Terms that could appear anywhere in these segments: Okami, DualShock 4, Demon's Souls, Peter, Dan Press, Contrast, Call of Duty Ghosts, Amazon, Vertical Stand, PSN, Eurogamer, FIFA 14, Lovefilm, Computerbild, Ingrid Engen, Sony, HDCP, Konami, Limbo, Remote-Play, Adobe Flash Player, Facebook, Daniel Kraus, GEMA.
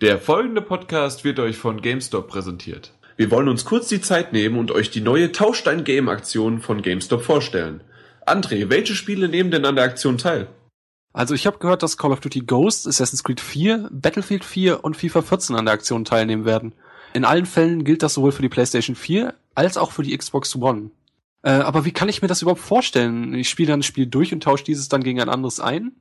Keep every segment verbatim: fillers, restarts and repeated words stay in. Der folgende Podcast wird euch von GameStop präsentiert. Wir wollen uns kurz die Zeit nehmen und euch die neue Tauschstein-Game-Aktion von GameStop vorstellen. André, welche Spiele nehmen denn an der Aktion teil? Also ich habe gehört, dass Call of Duty Ghosts, Assassin's Creed vier, Battlefield vier und FIFA vierzehn an der Aktion teilnehmen werden. In allen Fällen gilt das sowohl für die PlayStation vier als auch für die Xbox One. Äh, aber wie kann ich mir das überhaupt vorstellen? Ich spiele dann ein Spiel durch und tausche dieses dann gegen ein anderes ein?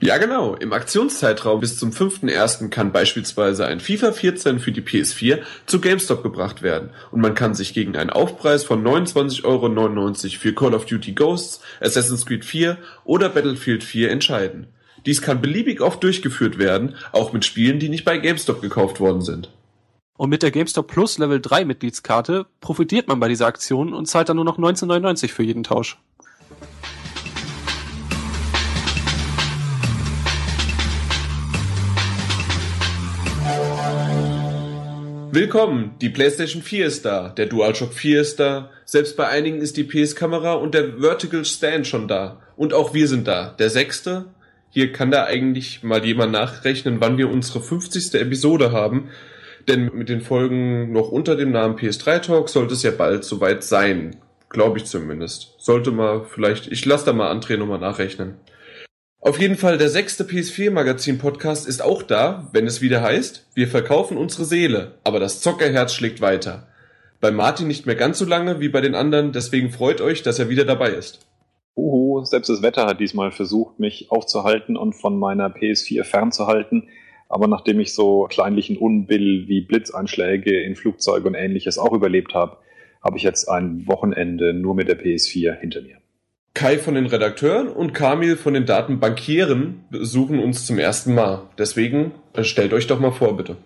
Ja genau, im Aktionszeitraum bis zum fünften ersten kann beispielsweise ein FIFA vierzehn für die P S vier zu GameStop gebracht werden und man kann sich gegen einen Aufpreis von neunundzwanzig Euro neunundneunzig für Call of Duty Ghosts, Assassin's Creed vier oder Battlefield vier entscheiden. Dies kann beliebig oft durchgeführt werden, auch mit Spielen, die nicht bei GameStop gekauft worden sind. Und mit der GameStop Plus Level drei Mitgliedskarte profitiert man bei dieser Aktion und zahlt dann nur noch neunzehn neunundneunzig für jeden Tausch. Willkommen, die PlayStation vier ist da, der DualShock vier ist da, selbst bei einigen ist die P S-Kamera und der Vertical Stand schon da. Und auch wir sind da, der sechste. Hier kann da eigentlich mal jemand nachrechnen, wann wir unsere fünfzigste Episode haben, denn mit den Folgen noch unter dem Namen P S drei Talk sollte es ja bald soweit sein, glaube ich zumindest. Sollte mal vielleicht, ich lasse da mal André nochmal nachrechnen. Auf jeden Fall, der sechste P S vier-Magazin-Podcast ist auch da, wenn es wieder heißt, wir verkaufen unsere Seele, aber das Zockerherz schlägt weiter. Bei Martin nicht mehr ganz so lange wie bei den anderen, deswegen freut euch, dass er wieder dabei ist. Uhu, selbst das Wetter hat diesmal versucht, mich aufzuhalten und von meiner P S vier fernzuhalten, aber nachdem ich so kleinlichen Unbill wie Blitzeinschläge in Flugzeuge und ähnliches auch überlebt habe, habe ich jetzt ein Wochenende nur mit der P S vier hinter mir. Kai von den Redakteuren und Kamil von den Datenbankieren besuchen uns zum ersten Mal. Deswegen stellt euch doch mal vor, bitte.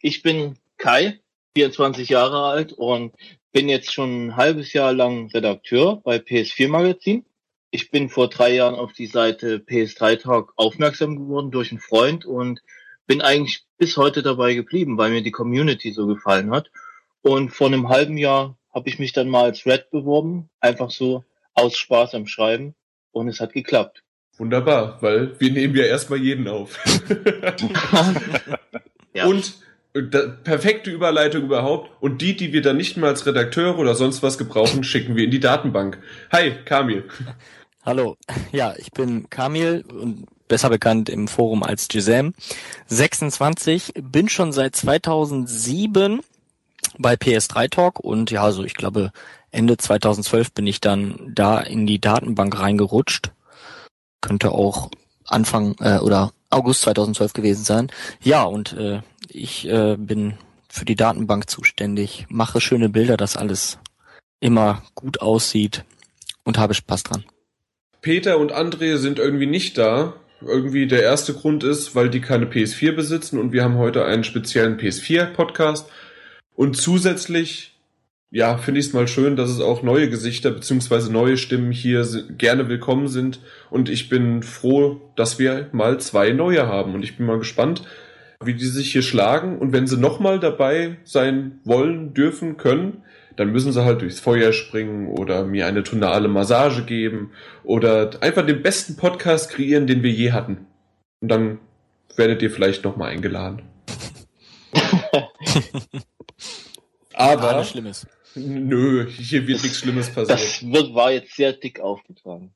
Ich bin Kai, vierundzwanzig Jahre alt und bin jetzt schon ein halbes Jahr lang Redakteur bei P S vier Magazin. Ich bin vor drei Jahren auf die Seite P S drei Talk aufmerksam geworden durch einen Freund und bin eigentlich bis heute dabei geblieben, weil mir die Community so gefallen hat. Und vor einem halben Jahr habe ich mich dann mal als Red beworben, einfach so aus Spaß am Schreiben, und es hat geklappt. Wunderbar, weil wir nehmen ja erstmal jeden auf. Ja. Und da, perfekte Überleitung überhaupt. Und die, die wir dann nicht mehr als Redakteure oder sonst was gebrauchen, schicken wir in die Datenbank. Hi, Kamil. Hallo, ja, ich bin Kamil und besser bekannt im Forum als Gisem. sechsundzwanzig, bin schon seit zweitausendsieben bei P S drei Talk und ja, so ich glaube Ende zweitausendzwölf bin ich dann da in die Datenbank reingerutscht. Könnte auch Anfang äh, oder August zweitausendzwölf gewesen sein. Ja, und äh, ich äh, bin für die Datenbank zuständig, mache schöne Bilder, dass alles immer gut aussieht und habe Spaß dran. Peter und André sind irgendwie nicht da. Irgendwie der erste Grund ist, weil die keine P S vier besitzen und wir haben heute einen speziellen P S vier-Podcast. Und zusätzlich... Ja, finde ich es mal schön, dass es auch neue Gesichter bzw. neue Stimmen hier gerne willkommen sind. Und ich bin froh, dass wir mal zwei neue haben. Und ich bin mal gespannt, wie die sich hier schlagen. Und wenn sie nochmal dabei sein wollen, dürfen, können, dann müssen sie halt durchs Feuer springen oder mir eine tonale Massage geben oder einfach den besten Podcast kreieren, den wir je hatten. Und dann werdet ihr vielleicht nochmal eingeladen. Aber... Alles Schlimmes. Nö, hier wird nichts Schlimmes passieren. Das wird, war jetzt sehr dick aufgetragen.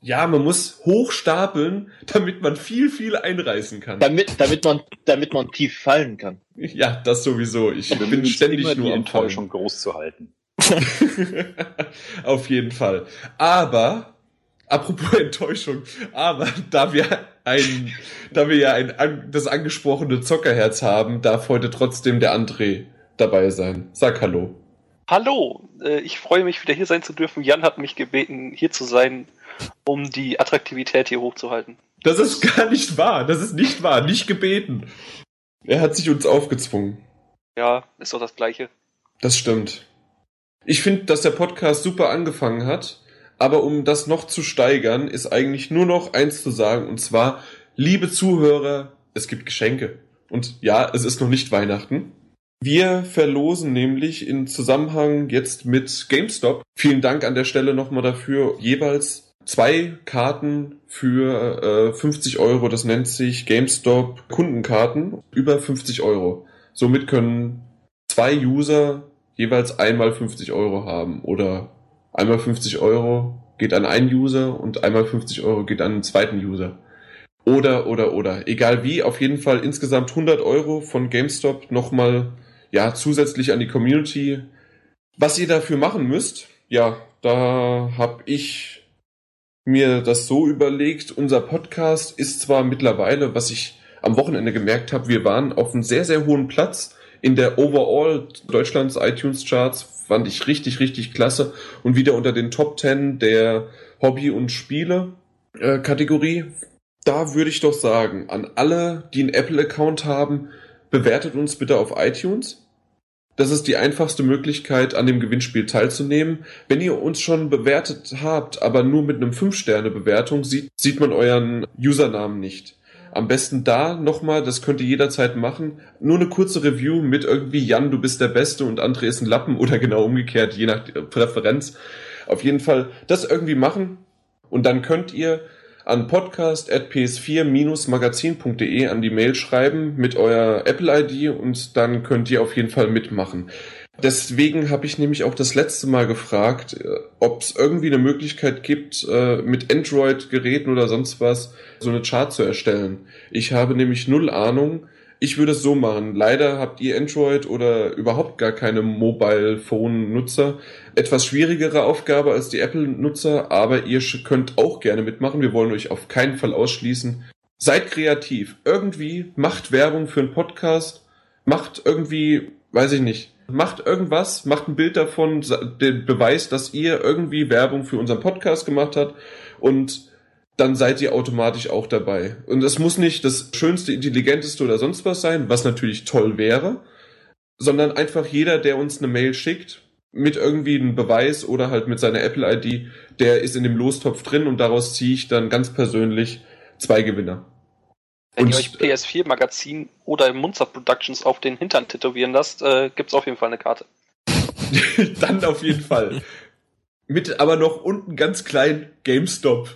Ja, man muss hoch stapeln, damit man viel, viel einreißen kann. Damit, damit man, damit man tief fallen kann. Ja, das sowieso. Ich damit bin ständig nur die am Enttäuschung groß zu halten. Auf jeden Fall. Aber, apropos Enttäuschung, aber da wir ein, da wir ja ein, das angesprochene Zockerherz haben, darf heute trotzdem der André dabei sein. Sag Hallo. Hallo, ich freue mich, wieder hier sein zu dürfen. Jan hat mich gebeten, hier zu sein, um die Attraktivität hier hochzuhalten. Das ist gar nicht wahr. Das ist nicht wahr. Nicht gebeten. Er hat sich uns aufgezwungen. Ja, ist doch das Gleiche. Das stimmt. Ich finde, dass der Podcast super angefangen hat, aber um das noch zu steigern, ist eigentlich nur noch eins zu sagen, und zwar, liebe Zuhörer, es gibt Geschenke. Und ja, es ist noch nicht Weihnachten. Wir verlosen nämlich im Zusammenhang jetzt mit GameStop, vielen Dank an der Stelle nochmal dafür, jeweils zwei Karten für äh, fünfzig Euro, das nennt sich GameStop Kundenkarten, über fünfzig Euro. Somit können zwei User jeweils einmal fünfzig Euro haben oder einmal fünfzig Euro geht an einen User und einmal fünfzig Euro geht an einen zweiten User. Oder, oder, oder. Egal wie, auf jeden Fall insgesamt hundert Euro von GameStop nochmal, ja, zusätzlich an die Community. Was ihr dafür machen müsst, ja, da habe ich mir das so überlegt. Unser Podcast ist zwar mittlerweile, was ich am Wochenende gemerkt habe, wir waren auf einem sehr, sehr hohen Platz in der Overall Deutschlands iTunes Charts, fand ich richtig, richtig klasse und wieder unter den Top zehn der Hobby- und Spiele-Kategorie. Da würde ich doch sagen, an alle, die einen Apple-Account haben, bewertet uns bitte auf iTunes. Das ist die einfachste Möglichkeit, an dem Gewinnspiel teilzunehmen. Wenn ihr uns schon bewertet habt, aber nur mit einem fünf Sterne Bewertung, sieht, sieht man euren Usernamen nicht. Am besten da nochmal, das könnt ihr jederzeit machen, nur eine kurze Review mit irgendwie Jan, du bist der Beste und André ist ein Lappen oder genau umgekehrt, je nach Präferenz. Auf jeden Fall das irgendwie machen und dann könnt ihr an podcast at p s vier dash magazin punkt d e an die Mail schreiben mit eurer Apple-I D und dann könnt ihr auf jeden Fall mitmachen. Deswegen habe ich nämlich auch das letzte Mal gefragt, ob es irgendwie eine Möglichkeit gibt, mit Android-Geräten oder sonst was so eine Chart zu erstellen. Ich habe nämlich null Ahnung. Ich würde es so machen. Leider habt ihr Android oder überhaupt gar keine Mobile-Phone-Nutzer. Etwas schwierigere Aufgabe als die Apple-Nutzer, aber ihr könnt auch gerne mitmachen. Wir wollen euch auf keinen Fall ausschließen. Seid kreativ. Irgendwie macht Werbung für einen Podcast. Macht irgendwie, weiß ich nicht, macht irgendwas, macht ein Bild davon, den Beweis, dass ihr irgendwie Werbung für unseren Podcast gemacht habt und dann seid ihr automatisch auch dabei. Und es muss nicht das Schönste, Intelligenteste oder sonst was sein, was natürlich toll wäre, sondern einfach jeder, der uns eine Mail schickt mit irgendwie einem Beweis oder halt mit seiner Apple-I D, der ist in dem Lostopf drin und daraus ziehe ich dann ganz persönlich zwei Gewinner. Wenn und, ihr euch P S vier Magazin oder Munzer Productions auf den Hintern tätowieren lasst, äh, gibt's auf jeden Fall eine Karte. Dann auf jeden Fall. Mit aber noch unten ganz klein GameStop.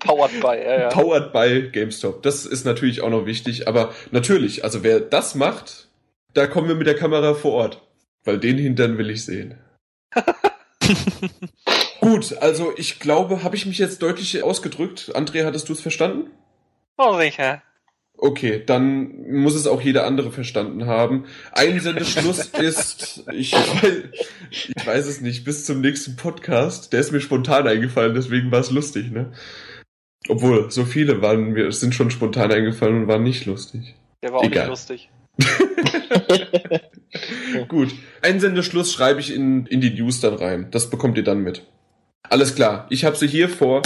Powered by, ja, ja. Powered by GameStop. Das ist natürlich auch noch wichtig. Aber natürlich, also wer das macht, da kommen wir mit der Kamera vor Ort. Weil den Hintern will ich sehen. Gut, also ich glaube, habe ich mich jetzt deutlich ausgedrückt. André, hattest du es verstanden? Oh, sicher. Okay, dann muss es auch jeder andere verstanden haben. Einsendeschluss ist, ich weiß, ich weiß es nicht, bis zum nächsten Podcast. Der ist mir spontan eingefallen, deswegen war es lustig, ne? Obwohl, so viele waren mir, sind schon spontan eingefallen und waren nicht lustig. Der war auch Egal. Nicht lustig. Gut, Einsendeschluss schreibe ich in, in die News dann rein. Das bekommt ihr dann mit. Alles klar, ich habe sie hier vor...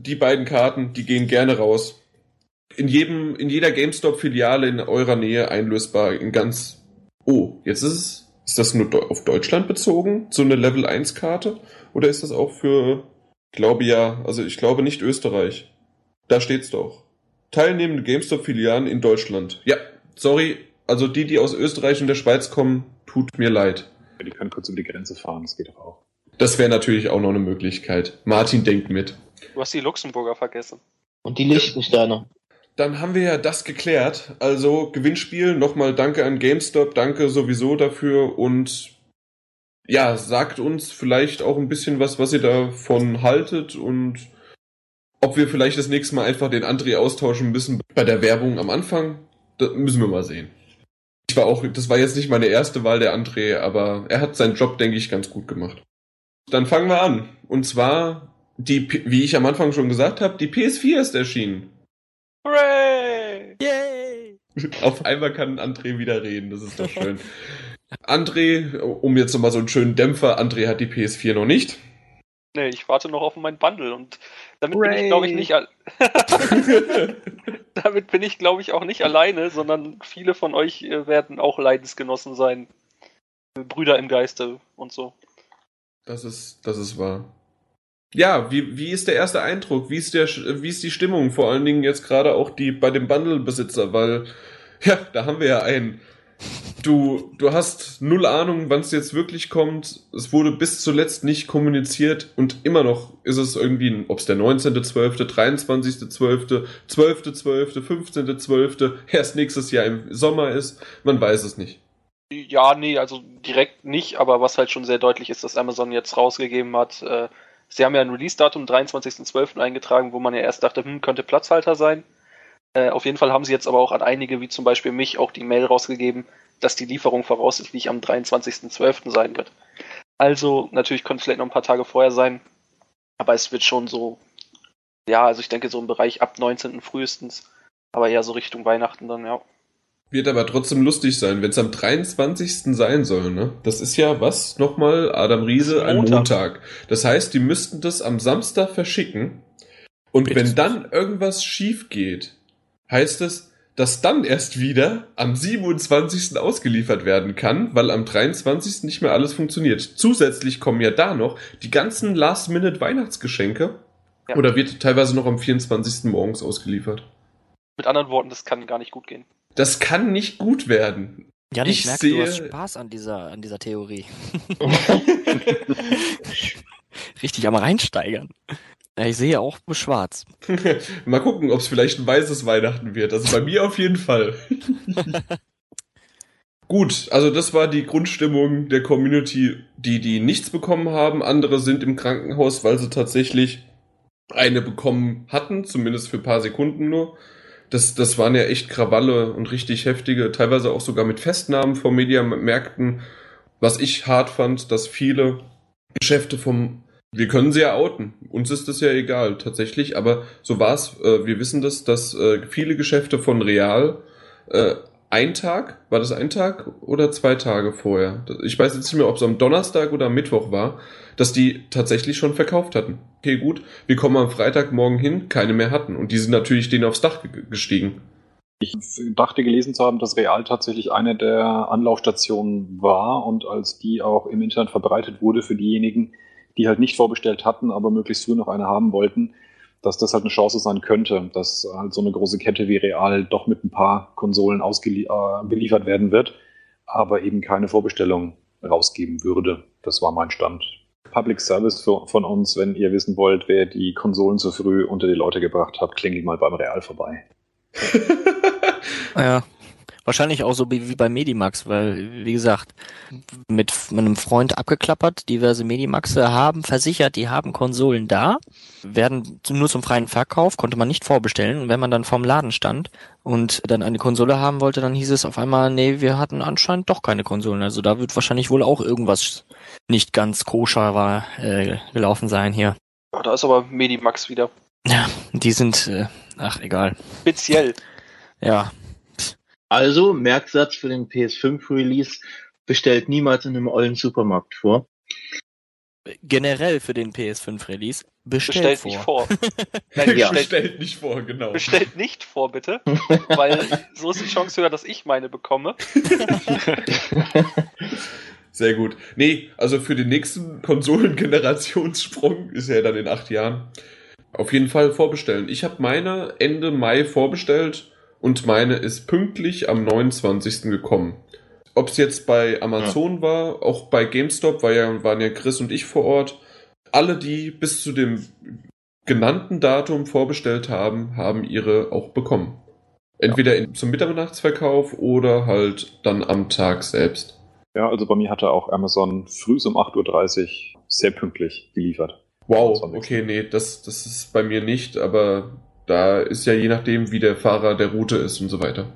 Die beiden Karten, die gehen gerne raus. In jedem, in jeder GameStop-Filiale in eurer Nähe einlösbar. In ganz... Oh, jetzt ist es... Ist das nur auf Deutschland bezogen? So eine Level eins Karte? Oder ist das auch für... Ich glaube ja. Also ich glaube nicht Österreich. Da steht's doch. Teilnehmende GameStop-Filialen in Deutschland. Ja, sorry. Also die, die aus Österreich und der Schweiz kommen, tut mir leid. Ja, die können kurz um die Grenze fahren. Das geht doch auch. Das wäre natürlich auch noch eine Möglichkeit. Martin denkt mit. Du hast die Luxemburger vergessen. Und die Liechtensteiner. Dann haben wir ja das geklärt. Also Gewinnspiel, nochmal danke an GameStop, danke sowieso dafür und ja, sagt uns vielleicht auch ein bisschen was, was ihr davon haltet und ob wir vielleicht das nächste Mal einfach den André austauschen müssen bei der Werbung am Anfang. Das müssen wir mal sehen. Ich war auch, das war jetzt nicht meine erste Wahl, der André, aber er hat seinen Job, denke ich, ganz gut gemacht. Dann fangen wir an. Und zwar... Die, wie ich am Anfang schon gesagt habe, die P S vier ist erschienen. Hooray! Yay! Auf einmal kann André wieder reden, das ist doch schön. André, um jetzt nochmal so einen schönen Dämpfer, André hat die P S vier noch nicht. Nee, ich warte noch auf mein Bundle und damit Hooray. bin ich, glaube ich, nicht al- Damit bin ich, glaube ich, auch nicht alleine, sondern viele von euch werden auch Leidensgenossen sein. Brüder im Geiste und so. Das ist, das ist wahr. Ja, wie, wie ist der erste Eindruck? Wie ist, der, wie ist die Stimmung? Vor allen Dingen jetzt gerade auch die bei dem Bundle-Besitzer, weil, ja, da haben wir ja einen. Du, du hast null Ahnung, wann es jetzt wirklich kommt. Es wurde bis zuletzt nicht kommuniziert und immer noch ist es irgendwie, ob es der neunzehnten zwölften, dreiundzwanzigsten zwölften, zwölften zwölften, fünfzehnten zwölften, erst nächstes Jahr im Sommer ist, man weiß es nicht. Ja, nee, also direkt nicht, aber was halt schon sehr deutlich ist, dass Amazon jetzt rausgegeben hat, äh, sie haben ja ein Release-Datum, dreiundzwanzigsten zwölften eingetragen, wo man ja erst dachte, hm, könnte Platzhalter sein. Äh, auf jeden Fall haben sie jetzt aber auch an einige, wie zum Beispiel mich, auch die Mail rausgegeben, dass die Lieferung voraussichtlich am dreiundzwanzigsten zwölften sein wird. Also, natürlich können es vielleicht noch ein paar Tage vorher sein, aber es wird schon so, ja, also ich denke so im Bereich ab neunzehnten frühestens, aber eher so Richtung Weihnachten dann, ja. Wird aber trotzdem lustig sein, wenn es am dreiundzwanzigsten sein soll, ne? Das ist ja, was, nochmal, Adam Riese, ein Montag. Montag. Das heißt, die müssten das am Samstag verschicken und wenn dann irgendwas schief geht, heißt es, dass dann erst wieder am siebenundzwanzigsten ausgeliefert werden kann, weil am dreiundzwanzigsten nicht mehr alles funktioniert. Zusätzlich kommen ja da noch die ganzen Last-Minute-Weihnachtsgeschenke ja. Oder wird teilweise noch am vierundzwanzigsten morgens ausgeliefert. Mit anderen Worten, das kann gar nicht gut gehen. Das kann nicht gut werden. Ja, ich, ich merke, sehe... du hast Spaß an dieser, an dieser Theorie. Richtig am Reinsteigern. Ich sehe auch schwarz. Mal gucken, ob es vielleicht ein weißes Weihnachten wird. Also bei mir auf jeden Fall. Gut, also das war die Grundstimmung der Community, die, die nichts bekommen haben. Andere sind im Krankenhaus, weil sie tatsächlich eine bekommen hatten, zumindest für ein paar Sekunden nur. Das, das waren ja echt Krawalle und richtig heftige, teilweise auch sogar mit Festnahmen von Mediamärkten. Was ich hart fand, dass viele Geschäfte vom... Wir können sie ja outen. Uns ist das ja egal, tatsächlich. Aber so war es. Äh, wir wissen das, dass äh, viele Geschäfte von Real äh, ein Tag, war das ein Tag oder zwei Tage vorher? Ich weiß jetzt nicht mehr, ob es am Donnerstag oder am Mittwoch war, dass die tatsächlich schon verkauft hatten. Okay, gut, wir kommen am Freitagmorgen hin, keine mehr hatten. Und die sind natürlich denen aufs Dach ge- gestiegen. Ich dachte gelesen zu haben, dass Real tatsächlich eine der Anlaufstationen war. Und als die auch im Internet verbreitet wurde für diejenigen, die halt nicht vorbestellt hatten, aber möglichst früh noch eine haben wollten, dass das halt eine Chance sein könnte, dass halt so eine große Kette wie Real doch mit ein paar Konsolen ausgelie- äh, beliefert werden wird, aber eben keine Vorbestellung rausgeben würde. Das war mein Stand. Public Service für, von uns, wenn ihr wissen wollt, wer die Konsolen zu früh unter die Leute gebracht hat, klingelt mal beim Real vorbei. Ja. Wahrscheinlich auch so wie bei Medimax, weil, wie gesagt, mit meinem Freund abgeklappert, diverse Medimaxe haben versichert, die haben Konsolen da, werden nur zum freien Verkauf, konnte man nicht vorbestellen. Und wenn man dann vorm Laden stand und dann eine Konsole haben wollte, dann hieß es auf einmal, nee, wir hatten anscheinend doch keine Konsolen. Also da wird wahrscheinlich wohl auch irgendwas nicht ganz koscher war, äh, gelaufen sein hier. Oh, da ist aber Medimax wieder. Ja, die sind, äh, ach, egal. Speziell. Ja. Also, Merksatz für den P S fünf Release, bestellt niemals in einem ollen Supermarkt vor. Generell für den P S fünf Release, bestellt, bestellt vor. nicht vor. Nein, ja. Bestellt nicht vor, genau. Bestellt nicht vor, bitte, weil so ist die Chance höher, dass ich meine bekomme. Sehr gut. Nee, also für den nächsten Konsolengenerationssprung ist ja dann in acht Jahren. Auf jeden Fall vorbestellen. Ich habe meine Ende Mai vorbestellt. Und meine ist pünktlich am neunundzwanzigsten gekommen. Ob es jetzt bei Amazon ja. war, auch bei GameStop, war ja, waren ja Chris und ich vor Ort. Alle, die bis zu dem genannten Datum vorbestellt haben, haben ihre auch bekommen. Entweder ja. in, zum Mitternachtsverkauf oder halt dann am Tag selbst. Ja, also bei mir hatte auch Amazon früh um acht Uhr dreißig sehr pünktlich geliefert. Wow, okay, nee, das, das ist bei mir nicht, aber... Da ist ja je nachdem, wie der Fahrer der Route ist und so weiter.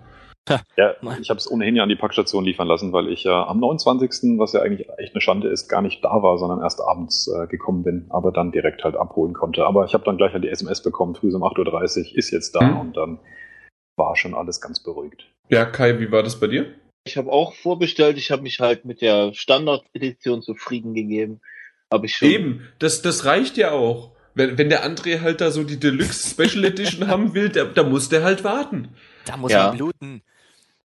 Ja, ich habe es ohnehin ja an die Packstation liefern lassen, weil ich ja am neunundzwanzigsten, was ja eigentlich echt eine Schande ist, gar nicht da war, sondern erst abends äh, gekommen bin, aber dann direkt halt abholen konnte. Aber ich habe dann gleich halt die S M S bekommen, früh um acht Uhr dreißig, ist jetzt da mhm. und dann war schon alles ganz beruhigt. Ja, Kai, wie war das bei dir? Ich habe auch vorbestellt, ich habe mich halt mit der Standard-Edition zufrieden gegeben. Hab ich schon. Eben, das, das reicht ja auch. Wenn, wenn der André halt da so die Deluxe Special Edition haben will, da, da muss der halt warten. Da muss ja. man bluten.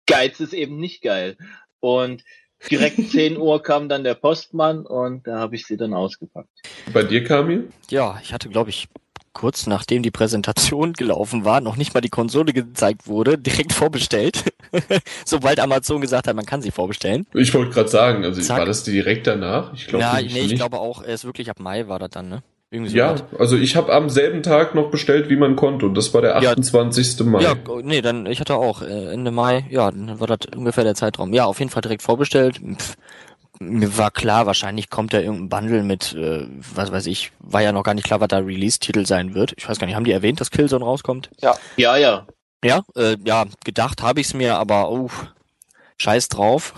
Geiz ist eben nicht geil. Und direkt zehn Uhr kam dann der Postmann und da habe ich sie dann ausgepackt. Bei dir, Kamil? Ja, ich hatte, glaube ich, kurz nachdem die Präsentation gelaufen war, noch nicht mal die Konsole gezeigt wurde, direkt vorbestellt. Sobald Amazon gesagt hat, man kann sie vorbestellen. Ich wollte gerade sagen, also Zack. War das direkt danach? Ich glaube, ja, nee, ich nicht. glaube auch, erst wirklich ab Mai war das dann, ne? Irgendwie so ja, grad. Also ich habe am selben Tag noch bestellt, wie man konnte. Und das war der achtundzwanzigsten Ja, Mai. Ja, nee, dann ich hatte auch Ende Mai, ja, dann war das ungefähr der Zeitraum. Ja, auf jeden Fall direkt vorbestellt. Pff. Mir war klar, wahrscheinlich kommt da irgendein Bundle mit, äh, was weiß ich, war ja noch gar nicht klar, was da Release-Titel sein wird. Ich weiß gar nicht, haben die erwähnt, dass Killzone rauskommt? Ja, ja, ja. Ja, äh, ja, gedacht habe ich es mir, aber oh, scheiß drauf.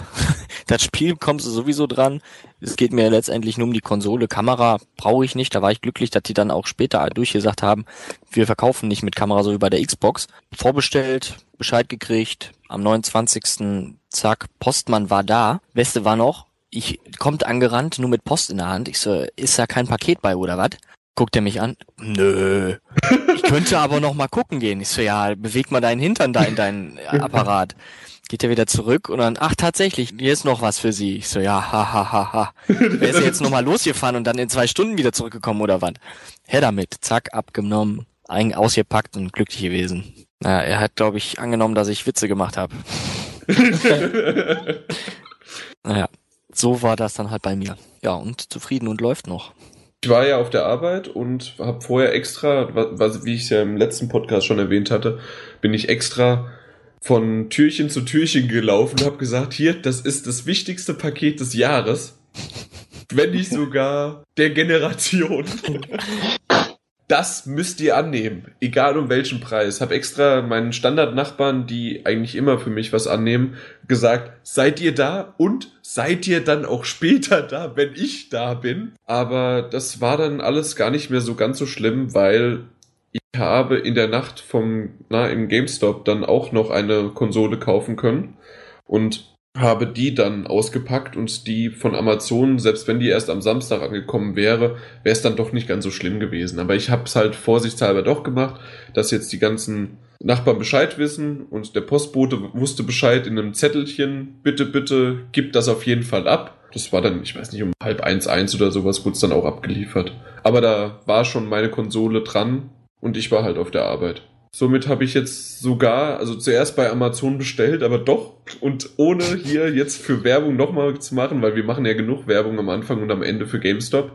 Das Spiel kommst du sowieso dran. Es geht mir letztendlich nur um die Konsole. Kamera brauche ich nicht. Da war ich glücklich, dass die dann auch später durchgesagt haben, wir verkaufen nicht mit Kamera, so wie bei der Xbox. Vorbestellt, Bescheid gekriegt, am neunundzwanzigsten Zack, Postmann war da. Beste war noch, ich kommt angerannt, nur mit Post in der Hand. Ich so, ist da kein Paket bei oder was? Guckt er mich an? Nö. Ich könnte aber noch mal gucken gehen. Ich so, ja, beweg mal deinen Hintern da in deinen Apparat. Geht er wieder zurück und dann, ach tatsächlich, hier ist noch was für Sie. Ich so, ja, ha, ha, ha, ha. Wer ist jetzt noch mal losgefahren und dann in zwei Stunden wieder zurückgekommen oder was? Her damit. Zack, abgenommen, ein, ausgepackt und glücklich gewesen. Naja, er hat, glaube ich, angenommen, dass ich Witze gemacht habe. Naja. So war das dann halt bei mir. Ja, und zufrieden und läuft noch. Ich war ja auf der Arbeit und habe vorher extra, was, wie ich es ja im letzten Podcast schon erwähnt hatte, bin ich extra von Türchen zu Türchen gelaufen und habe gesagt, hier, das ist das wichtigste Paket des Jahres, wenn nicht sogar der Generation. Das müsst ihr annehmen, egal um welchen Preis. Hab extra meinen Standardnachbarn, die eigentlich immer für mich was annehmen, gesagt, seid ihr da und seid ihr dann auch später da, wenn ich da bin. Aber das war dann alles gar nicht mehr so ganz so schlimm, weil ich habe in der Nacht vom, na, im GameStop dann auch noch eine Konsole kaufen können und habe die dann ausgepackt und die von Amazon, selbst wenn die erst am Samstag angekommen wäre, wäre es dann doch nicht ganz so schlimm gewesen. Aber ich habe es halt vorsichtshalber doch gemacht, dass jetzt die ganzen Nachbarn Bescheid wissen und der Postbote wusste Bescheid in einem Zettelchen, bitte, bitte, gib das auf jeden Fall ab. Das war dann, ich weiß nicht, um halb eins, eins oder sowas wurde es dann auch abgeliefert. Aber da war schon meine Konsole dran und ich war halt auf der Arbeit. Somit habe ich jetzt sogar, also zuerst bei Amazon bestellt, aber doch und ohne hier jetzt für Werbung nochmal zu machen, weil wir machen ja genug Werbung am Anfang und am Ende für GameStop.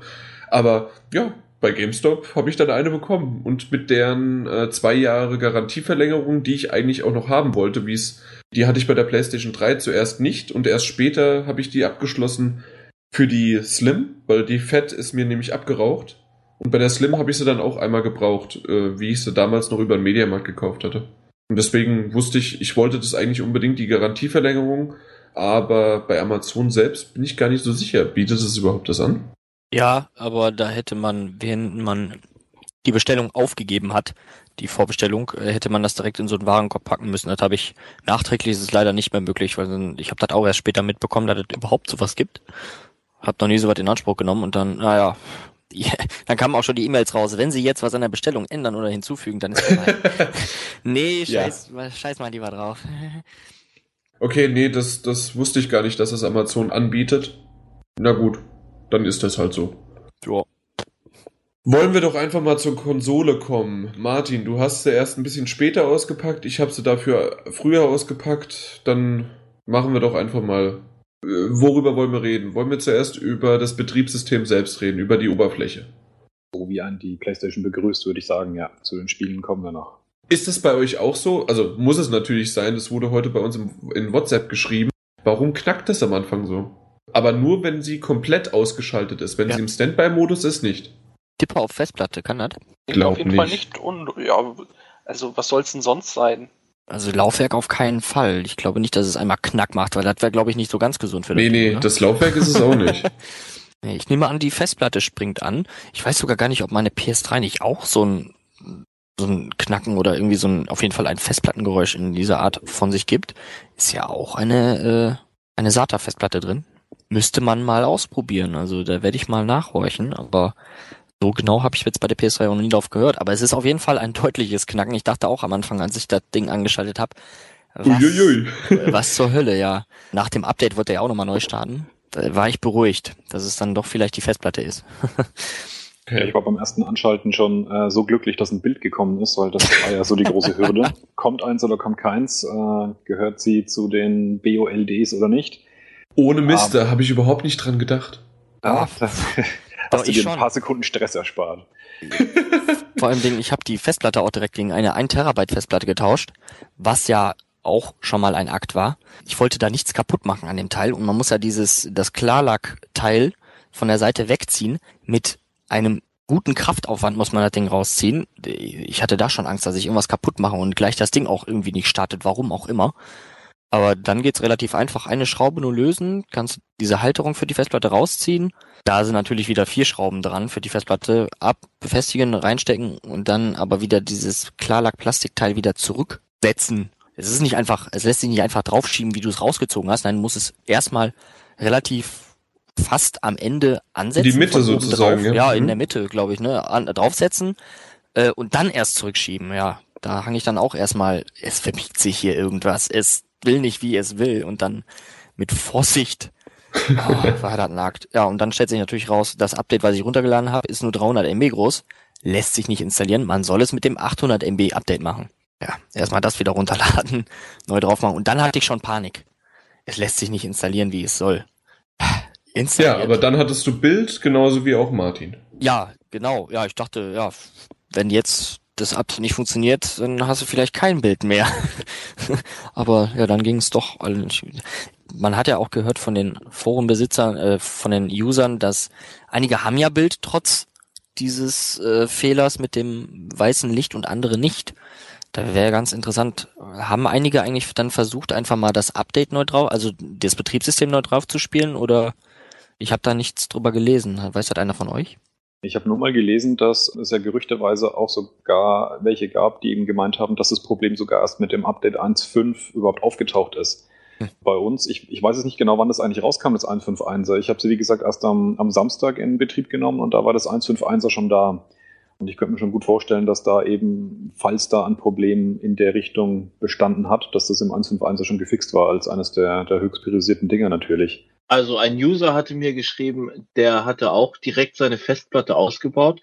Aber ja, bei GameStop habe ich dann eine bekommen und mit deren äh, zwei Jahre Garantieverlängerung, die ich eigentlich auch noch haben wollte, wie es, die hatte ich bei der PlayStation drei zuerst nicht und erst später habe ich die abgeschlossen für die Slim, weil die Fat ist mir nämlich abgeraucht. Und bei der Slim habe ich sie dann auch einmal gebraucht, äh, wie ich sie damals noch über den Mediamarkt gekauft hatte. Und deswegen wusste ich, ich wollte das eigentlich unbedingt, die Garantieverlängerung, aber bei Amazon selbst bin ich gar nicht so sicher. Bietet es überhaupt das an? Ja, aber da hätte man, wenn man die Bestellung aufgegeben hat, die Vorbestellung, hätte man das direkt in so einen Warenkorb packen müssen. Das habe ich, nachträglich ist es leider nicht mehr möglich, weil ich habe das auch erst später mitbekommen, dass es überhaupt sowas gibt. Hab noch nie so was in Anspruch genommen und dann, naja... Ja, dann kamen auch schon die E-Mails raus. Wenn Sie jetzt was an der Bestellung ändern oder hinzufügen, dann ist vorbei. Nee, scheiß, ja. scheiß mal lieber drauf. Okay, nee, das, das wusste ich gar nicht, dass das Amazon anbietet. Na gut, dann ist das halt so. Ja. Wollen wir doch einfach mal zur Konsole kommen. Martin, du hast sie erst ein bisschen später ausgepackt. Ich habe sie dafür früher ausgepackt. Dann machen wir doch einfach mal... Worüber wollen wir reden? Wollen wir zuerst über das Betriebssystem selbst reden, über die Oberfläche? So wie Jan die PlayStation begrüßt, würde ich sagen, ja. Zu den Spielen kommen wir noch. Ist das bei euch auch so? Also muss es natürlich sein, das wurde heute bei uns im, in WhatsApp geschrieben. Warum knackt das am Anfang so? Aber nur, wenn sie komplett ausgeschaltet ist. Wenn ja. sie im Standby-Modus ist, nicht. Tippe auf Festplatte, kann das? Ich glaub auf jeden nicht. Fall nicht. Und, ja, also was soll es denn sonst sein? Also Laufwerk auf keinen Fall. Ich glaube nicht, dass es einmal Knack macht, weil das wäre, glaube ich, nicht so ganz gesund für den Nee, Ding, nee, oder? Das Laufwerk ist es auch nicht. Nee, ich nehme an, die Festplatte springt an. Ich weiß sogar gar nicht, ob meine P S drei nicht auch so ein, so ein Knacken oder irgendwie so ein, auf jeden Fall ein Festplattengeräusch in dieser Art von sich gibt. Ist ja auch eine, äh, eine SATA-Festplatte drin. Müsste man mal ausprobieren. Also da werde ich mal nachhorchen, aber... So genau habe ich jetzt bei der P S drei noch nie drauf gehört, aber es ist auf jeden Fall ein deutliches Knacken. Ich dachte auch am Anfang, als ich das Ding angeschaltet habe, was, was zur Hölle, ja. Nach dem Update wollte er ja auch nochmal neu starten. Da war ich beruhigt, dass es dann doch vielleicht die Festplatte ist. Okay. Ich war beim ersten Anschalten schon äh, so glücklich, dass ein Bild gekommen ist, weil das war ja so die große Hürde. Kommt eins oder kommt keins? Äh, gehört sie zu den B O L Ds oder nicht? Ohne Mist, da habe ich überhaupt nicht dran gedacht. Ah, das hast du dir schon ein paar Sekunden Stress erspart. Vor allem, ich habe die Festplatte auch direkt gegen eine ein Terabyte Festplatte getauscht, was ja auch schon mal ein Akt war. Ich wollte da nichts kaputt machen an dem Teil und man muss ja dieses das Klarlackteil von der Seite wegziehen. Mit einem guten Kraftaufwand muss man das Ding rausziehen. Ich hatte da schon Angst, dass ich irgendwas kaputt mache und gleich das Ding auch irgendwie nicht startet, warum auch immer. Aber dann geht's relativ einfach. Eine Schraube nur lösen, kannst diese Halterung für die Festplatte rausziehen. Da sind natürlich wieder vier Schrauben dran für die Festplatte. Ab, befestigen, reinstecken und dann aber wieder dieses Klarlack-Plastikteil wieder zurücksetzen. Es ist nicht einfach, es lässt sich nicht einfach draufschieben, wie du es rausgezogen hast. Nein, du musst es erstmal relativ fast am Ende ansetzen. In die Mitte sozusagen. Drauf, ja, in mhm. der Mitte, glaube ich, ne, an, draufsetzen äh, und dann erst zurückschieben. Ja, da hang ich dann auch erstmal, es verbiegt sich hier irgendwas, es will nicht, wie es will und dann mit Vorsicht oh, war das nackt. Ja, und dann stellt sich natürlich raus, das Update, was ich runtergeladen habe, ist nur dreihundert Megabyte groß, lässt sich nicht installieren, man soll es mit dem achthundert Megabyte Update machen. Ja, erstmal das wieder runterladen, neu drauf machen und dann hatte ich schon Panik. Es lässt sich nicht installieren, wie es soll. Installiert. Ja, aber dann hattest du Bild, genauso wie auch Martin. Ja, genau. Ja, ich dachte, ja, wenn jetzt das Update nicht funktioniert, dann hast du vielleicht kein Bild mehr. Aber ja, dann ging es doch. Man hat ja auch gehört von den Forenbesitzern, äh, von den Usern, dass einige haben ja Bild trotz dieses äh, Fehlers mit dem weißen Licht und andere nicht. Da wäre ganz interessant, haben einige eigentlich dann versucht, einfach mal das Update neu drauf, also das Betriebssystem neu drauf zu spielen? Oder ich habe da nichts drüber gelesen. Weiß das einer von euch? Ich habe nur mal gelesen, dass es ja gerüchteweise auch sogar welche gab, die eben gemeint haben, dass das Problem sogar erst mit dem Update eins Punkt fünf überhaupt aufgetaucht ist. Hm. Bei uns, ich, ich weiß jetzt nicht genau, wann das eigentlich rauskam, das eins Punkt fünf Punkt einser. Ich habe sie, wie gesagt, erst am, am Samstag in Betrieb genommen und da war das eins Punkt fünf Punkt einser schon da. Und ich könnte mir schon gut vorstellen, dass da eben, falls da ein Problem in der Richtung bestanden hat, dass das im eins Punkt fünf Punkt einser schon gefixt war, als eines der, der höchst priorisierten Dinger natürlich. Also ein User hatte mir geschrieben, der hatte auch direkt seine Festplatte ausgebaut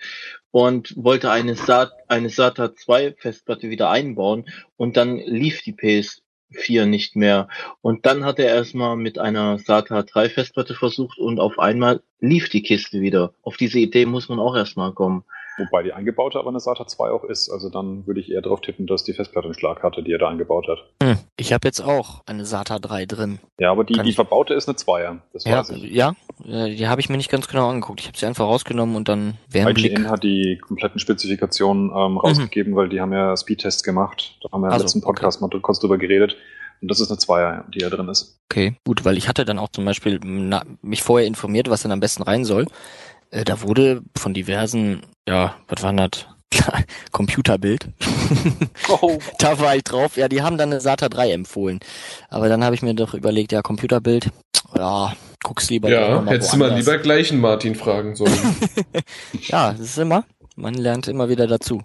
und wollte eine S A T A zwei Festplatte wieder einbauen und dann lief die P S vier nicht mehr. Und dann hat er erstmal mit einer S A T A drei Festplatte versucht und auf einmal lief die Kiste wieder. Auf diese Idee muss man auch erstmal kommen. Wobei die eingebaute aber eine S A T A zwei auch ist. Also dann würde ich eher drauf tippen, dass die Festplatte einen Schlag hatte, die er da eingebaut hat. Hm. Ich habe jetzt auch eine S A T A drei drin. Ja, aber die, die verbaute ist eine Zweier. Das ja, weiß ich. Ja, die habe ich mir nicht ganz genau angeguckt. Ich habe sie einfach rausgenommen und dann wäre ein Blick. I G N hat die kompletten Spezifikationen ähm, rausgegeben, mhm. weil die haben ja Speedtests gemacht. Da haben wir also, im letzten Podcast okay. mal kurz drüber geredet. Und das ist eine Zweier, die da drin ist. Okay, gut, weil ich hatte dann auch zum Beispiel na, mich vorher informiert, was dann am besten rein soll. Da wurde von diversen, ja, was war das? Computerbild. Oh. Da war ich drauf. Ja, die haben dann eine S A T A drei empfohlen. Aber dann habe ich mir doch überlegt, ja, Computerbild, ja, guck's lieber. Ja, mal hättest du mal lieber gleich einen Martin fragen sollen. Ja, das ist immer, man lernt immer wieder dazu.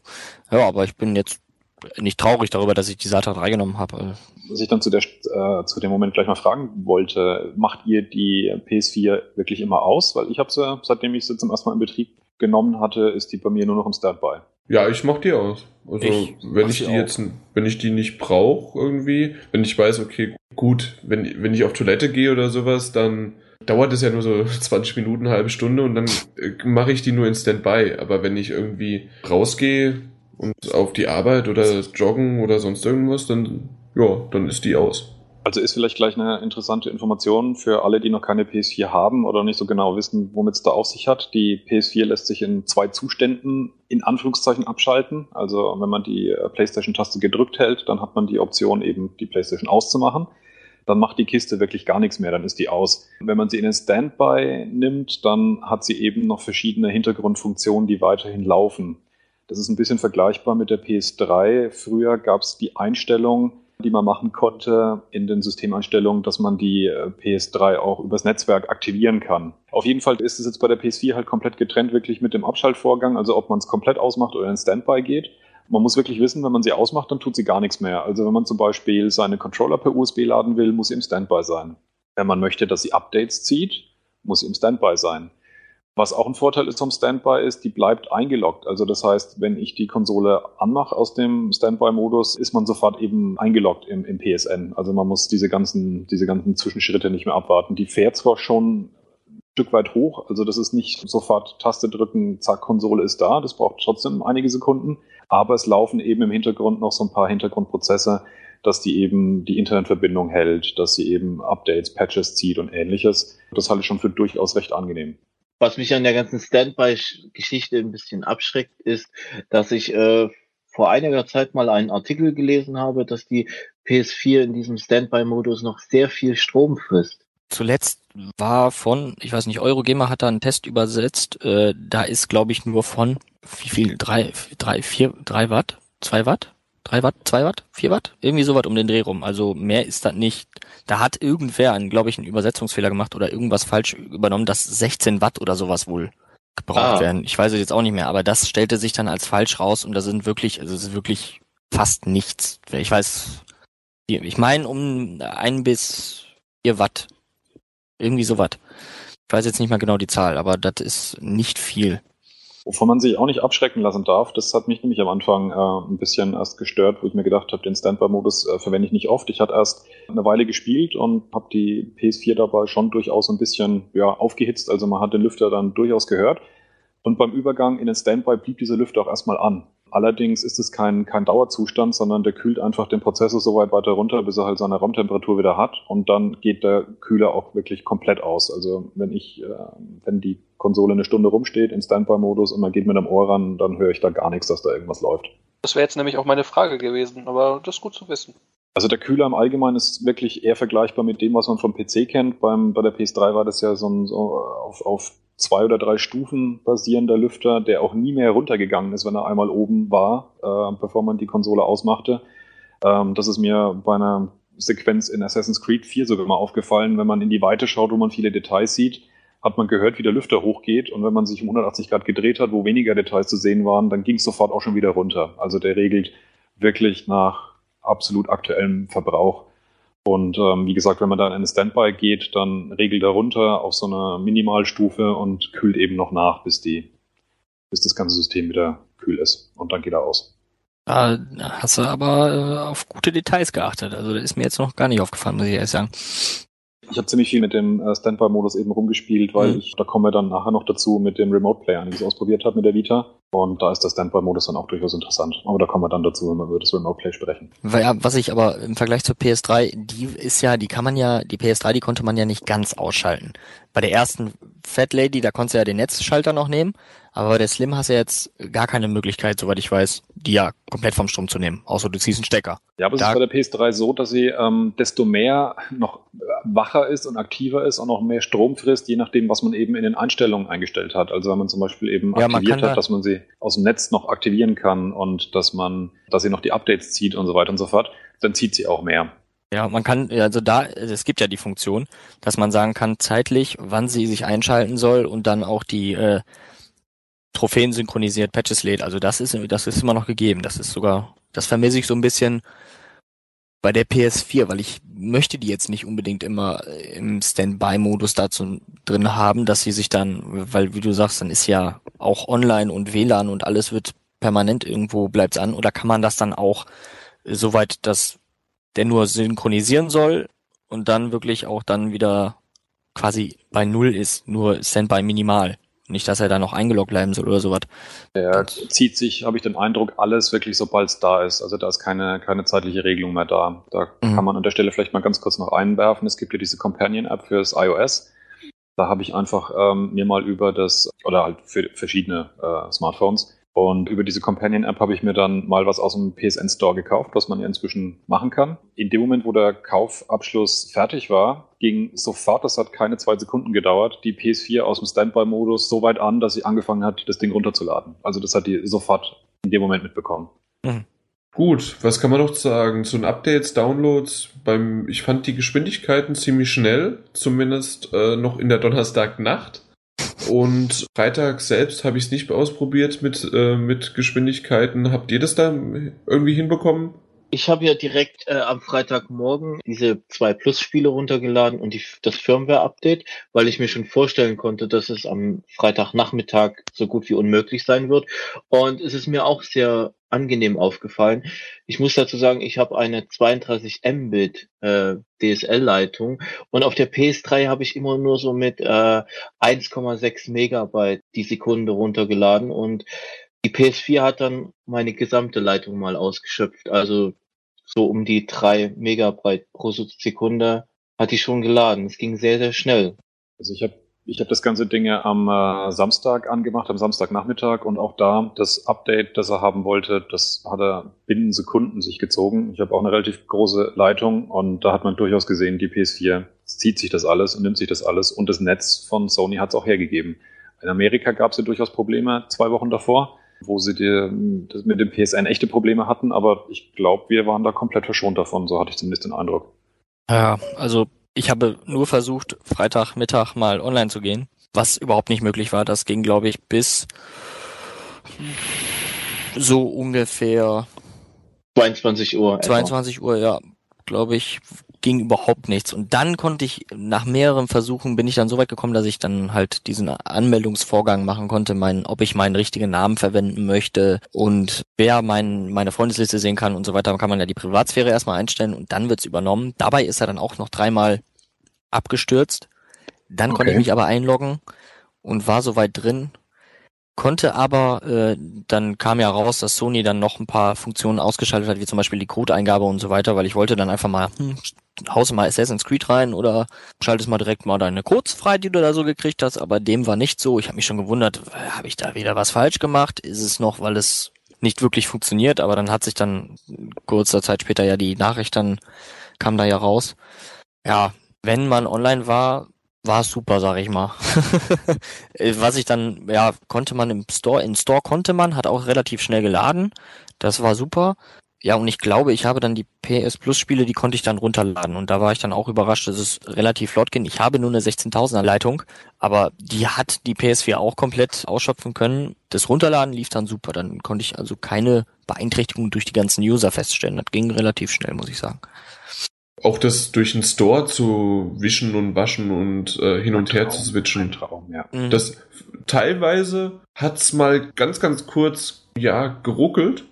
Ja, aber ich bin jetzt nicht traurig darüber, dass ich die S A T A drei genommen habe. Was ich dann zu, der, äh, zu dem Moment gleich mal fragen wollte, macht ihr die P S vier wirklich immer aus? Weil ich habe sie, seitdem ich sie zum ersten Mal in Betrieb genommen hatte, ist die bei mir nur noch im Standby. Ja, ich mach die aus. Also ich wenn ich die auch. jetzt, wenn ich die nicht brauche irgendwie, wenn ich weiß, okay, gut, wenn, wenn ich auf Toilette gehe oder sowas, dann dauert es ja nur so zwanzig Minuten, eine halbe Stunde und dann äh, mache ich die nur in Standby. Aber wenn ich irgendwie rausgehe, und auf die Arbeit oder joggen oder sonst irgendwas, dann ja, dann ist die aus. Also ist vielleicht gleich eine interessante Information für alle, die noch keine P S vier haben oder nicht so genau wissen, womit es da auf sich hat. Die P S vier lässt sich in zwei Zuständen in Anführungszeichen abschalten. Also wenn man die PlayStation-Taste gedrückt hält, dann hat man die Option, eben die PlayStation auszumachen. Dann macht die Kiste wirklich gar nichts mehr, dann ist die aus. Wenn man sie in den Standby nimmt, dann hat sie eben noch verschiedene Hintergrundfunktionen, die weiterhin laufen. Das ist ein bisschen vergleichbar mit der P S drei. Früher gab es die Einstellung, die man machen konnte in den Systemeinstellungen, dass man die P S drei auch übers Netzwerk aktivieren kann. Auf jeden Fall ist es jetzt bei der P S vier halt komplett getrennt, wirklich mit dem Abschaltvorgang, also ob man es komplett ausmacht oder in Standby geht. Man muss wirklich wissen, wenn man sie ausmacht, dann tut sie gar nichts mehr. Also wenn man zum Beispiel seine Controller per U S B laden will, muss sie im Standby sein. Wenn man möchte, dass sie Updates zieht, muss sie im Standby sein. Was auch ein Vorteil ist vom Standby ist, die bleibt eingeloggt. Also das heißt, wenn ich die Konsole anmache aus dem Standby-Modus, ist man sofort eben eingeloggt im, im P S N. Also man muss diese ganzen, diese ganzen Zwischenschritte nicht mehr abwarten. Die fährt zwar schon ein Stück weit hoch, also das ist nicht sofort Taste drücken, zack, Konsole ist da. Das braucht trotzdem einige Sekunden. Aber es laufen eben im Hintergrund noch so ein paar Hintergrundprozesse, dass die eben die Internetverbindung hält, dass sie eben Updates, Patches zieht und ähnliches. Das halte ich schon für durchaus recht angenehm. Was mich an der ganzen Standby-Geschichte ein bisschen abschreckt, ist, dass ich äh, vor einiger Zeit mal einen Artikel gelesen habe, dass die P S vier in diesem Standby-Modus noch sehr viel Strom frisst. Zuletzt war von, ich weiß nicht, Eurogamer hat da einen Test übersetzt, äh, da ist, glaube ich, nur von wie viel, drei, drei, vier, drei Watt, zwei Watt? Drei Watt, zwei Watt, vier Watt, irgendwie so was um den Dreh rum. Also mehr ist das nicht. Da hat irgendwer, einen, glaube ich, einen Übersetzungsfehler gemacht oder irgendwas falsch übernommen, dass sechzehn Watt oder sowas wohl gebraucht ah. werden. Ich weiß es jetzt auch nicht mehr, aber das stellte sich dann als falsch raus und da sind wirklich, also es ist wirklich fast nichts. Ich weiß, ich meine um ein bis vier Watt, irgendwie so was. Ich weiß jetzt nicht mehr genau die Zahl, aber das ist nicht viel. Wovon man sich auch nicht abschrecken lassen darf, das hat mich nämlich am Anfang äh, ein bisschen erst gestört, wo ich mir gedacht habe, den Standby-Modus äh, verwende ich nicht oft. Ich hatte erst eine Weile gespielt und habe die P S vier dabei schon durchaus ein bisschen ja, aufgehitzt. Also man hat den Lüfter dann durchaus gehört. Und beim Übergang in den Standby blieb dieser Lüfter auch erstmal an. Allerdings ist es kein, kein Dauerzustand, sondern der kühlt einfach den Prozessor so weit weiter runter, bis er halt seine Raumtemperatur wieder hat. Und dann geht der Kühler auch wirklich komplett aus. Also wenn ich, äh, wenn die Konsole eine Stunde rumsteht im Standby-Modus und man geht mit dem Ohr ran, dann höre ich da gar nichts, dass da irgendwas läuft. Das wäre jetzt nämlich auch meine Frage gewesen, aber das ist gut zu wissen. Also der Kühler im Allgemeinen ist wirklich eher vergleichbar mit dem, was man vom P C kennt. Beim, bei der P S drei war das ja so, ein, so auf, auf zwei oder drei Stufen basierender Lüfter, der auch nie mehr runtergegangen ist, wenn er einmal oben war, äh, bevor man die Konsole ausmachte. Ähm, das ist mir bei einer Sequenz in Assassin's Creed vier sogar mal aufgefallen. Wenn man in die Weite schaut, wo man viele Details sieht, hat man gehört, wie der Lüfter hochgeht. Und wenn man sich um hundertachtzig Grad gedreht hat, wo weniger Details zu sehen waren, dann ging es sofort auch schon wieder runter. Also der regelt wirklich nach absolut aktuellem Verbrauch. Und ähm, wie gesagt, wenn man dann in den Standby geht, dann regelt er runter auf so eine Minimalstufe und kühlt eben noch nach, bis die, bis das ganze System wieder kühl ist. Und dann geht er aus. Da hast du aber äh, auf gute Details geachtet. Also das ist mir jetzt noch gar nicht aufgefallen, muss ich ehrlich sagen. Ich habe ziemlich viel mit dem Standby-Modus eben rumgespielt, weil mhm. ich, da kommen wir dann nachher noch dazu, mit dem Remote-Play einiges ausprobiert habe mit der Vita. Und da ist der Standby-Modus dann auch durchaus interessant. Aber da kommen wir dann dazu, wenn wir über das Remote-Play sprechen. Ja, was ich aber im Vergleich zur P S drei, die ist ja, die kann man ja, die P S drei, die konnte man ja nicht ganz ausschalten. Bei der ersten Fat Lady, da konntest du ja den Netzschalter noch nehmen. Aber bei der Slim hast du jetzt gar keine Möglichkeit, soweit ich weiß, die ja komplett vom Strom zu nehmen. Außer du ziehst einen Stecker. Ja, aber es ist bei der P S drei so, dass sie ähm, desto mehr noch wacher ist und aktiver ist und noch mehr Strom frisst, je nachdem, was man eben in den Einstellungen eingestellt hat. Also wenn man zum Beispiel eben ja, aktiviert hat, da dass man sie aus dem Netz noch aktivieren kann und dass man, dass sie noch die Updates zieht und so weiter und so fort, dann zieht sie auch mehr. Ja, man kann, also da, es gibt ja die Funktion, dass man sagen kann, zeitlich, wann sie sich einschalten soll und dann auch die äh, Trophäen synchronisiert, Patches lädt, also das ist das ist immer noch gegeben. Das ist sogar, das vermisse ich so ein bisschen bei der P S vier, weil ich möchte die jetzt nicht unbedingt immer im Standby-Modus dazu drin haben, dass sie sich dann, weil wie du sagst, dann ist ja auch online und W L A N und alles wird permanent irgendwo, bleibt's an, oder kann man das dann auch soweit, dass der nur synchronisieren soll und dann wirklich auch dann wieder quasi bei Null ist, nur Standby minimal. Nicht, dass er da noch eingeloggt bleiben soll oder sowas. Er zieht sich, habe ich den Eindruck, alles wirklich, sobald es da ist. Also da ist keine, keine zeitliche Regelung mehr da. Da mhm. kann man an der Stelle vielleicht mal ganz kurz noch einwerfen. Es gibt ja diese Companion-App fürs iOS. Da habe ich einfach ähm, mir mal über das, oder halt für verschiedene äh, Smartphones, und über diese Companion-App habe ich mir dann mal was aus dem P S N-Store gekauft, was man ja inzwischen machen kann. In dem Moment, wo der Kaufabschluss fertig war, ging sofort, das hat keine zwei Sekunden gedauert, die P S vier aus dem Standby-Modus so weit an, dass sie angefangen hat, das Ding runterzuladen. Also das hat die sofort in dem Moment mitbekommen. Mhm. Gut, was kann man noch sagen zu den Updates, Downloads? Beim, ich fand die Geschwindigkeiten ziemlich schnell, zumindest äh, noch in der Donnerstagnacht. Und Freitag selbst habe ich es nicht ausprobiert mit, äh, mit Geschwindigkeiten. Habt ihr das da irgendwie hinbekommen? Ich habe ja direkt äh, am Freitagmorgen diese zwei Plus Spiele runtergeladen und die, das Firmware-Update, weil ich mir schon vorstellen konnte, dass es am Freitagnachmittag so gut wie unmöglich sein wird. Und es ist mir auch sehr angenehm aufgefallen. Ich muss dazu sagen, ich habe eine zweiunddreißig Mbit äh, D S L-Leitung und auf der P S drei habe ich immer nur so mit äh, eins Komma sechs Megabyte die Sekunde runtergeladen und die P S vier hat dann meine gesamte Leitung mal ausgeschöpft. Also so um die drei Megabyte pro Sekunde hat die schon geladen. Es ging sehr, sehr schnell. Also ich habe ich hab das ganze Ding am äh, Samstag angemacht, am Samstagnachmittag. Und auch da das Update, das er haben wollte, das hat er binnen Sekunden sich gezogen. Ich habe auch eine relativ große Leitung und da hat man durchaus gesehen, die P S vier zieht sich das alles und nimmt sich das alles. Und das Netz von Sony hat es auch hergegeben. In Amerika gab es ja durchaus Probleme zwei Wochen davor, wo sie die, das mit dem P S N echte Probleme hatten, aber ich glaube, wir waren da komplett verschont davon, so hatte ich zumindest den Eindruck. Ja, also ich habe nur versucht, Freitagmittag mal online zu gehen, was überhaupt nicht möglich war. Das ging, glaube ich, bis so ungefähr zweiundzwanzig Uhr. zweiundzwanzig Uhr, ja, glaube ich, ging überhaupt nichts. Und dann konnte ich, nach mehreren Versuchen, bin ich dann so weit gekommen, dass ich dann halt diesen Anmeldungsvorgang machen konnte, mein, ob ich meinen richtigen Namen verwenden möchte und wer mein, meine Freundesliste sehen kann und so weiter. Da kann man ja die Privatsphäre erstmal einstellen und dann wird's übernommen. Dabei ist er dann auch noch dreimal abgestürzt. Dann okay. Konnte ich mich aber einloggen und war soweit drin. Konnte aber, äh, dann kam ja raus, dass Sony dann noch ein paar Funktionen ausgeschaltet hat, wie zum Beispiel die Code-Eingabe und so weiter, weil ich wollte dann einfach mal, hm, haust mal Assassin's Creed rein oder schaltest mal direkt mal deine Codes frei, die du da so gekriegt hast, aber dem war nicht so. Ich habe mich schon gewundert, habe ich da wieder was falsch gemacht? Ist es noch, weil es nicht wirklich funktioniert, aber dann hat sich dann kurzer Zeit später ja die Nachricht, dann kam da ja raus. Ja, wenn man online war, war super, sag ich mal. Was ich dann, ja, konnte man im Store, im Store konnte man, hat auch relativ schnell geladen. Das war super. Ja, und ich glaube, ich habe dann die P S Plus Spiele, die konnte ich dann runterladen. Und da war ich dann auch überrascht, dass es relativ flott ging. Ich habe nur eine sechzehntausender Leitung, aber die hat die P S vier auch komplett ausschöpfen können. Das Runterladen lief dann super. Dann konnte ich also keine Beeinträchtigung durch die ganzen User feststellen. Das ging relativ schnell, muss ich sagen. Auch das durch den Store zu wischen und waschen und äh, hin und her zu switchen. Ein Traum, ja. Mhm. Das teilweise hat's mal ganz, ganz kurz, ja, geruckelt.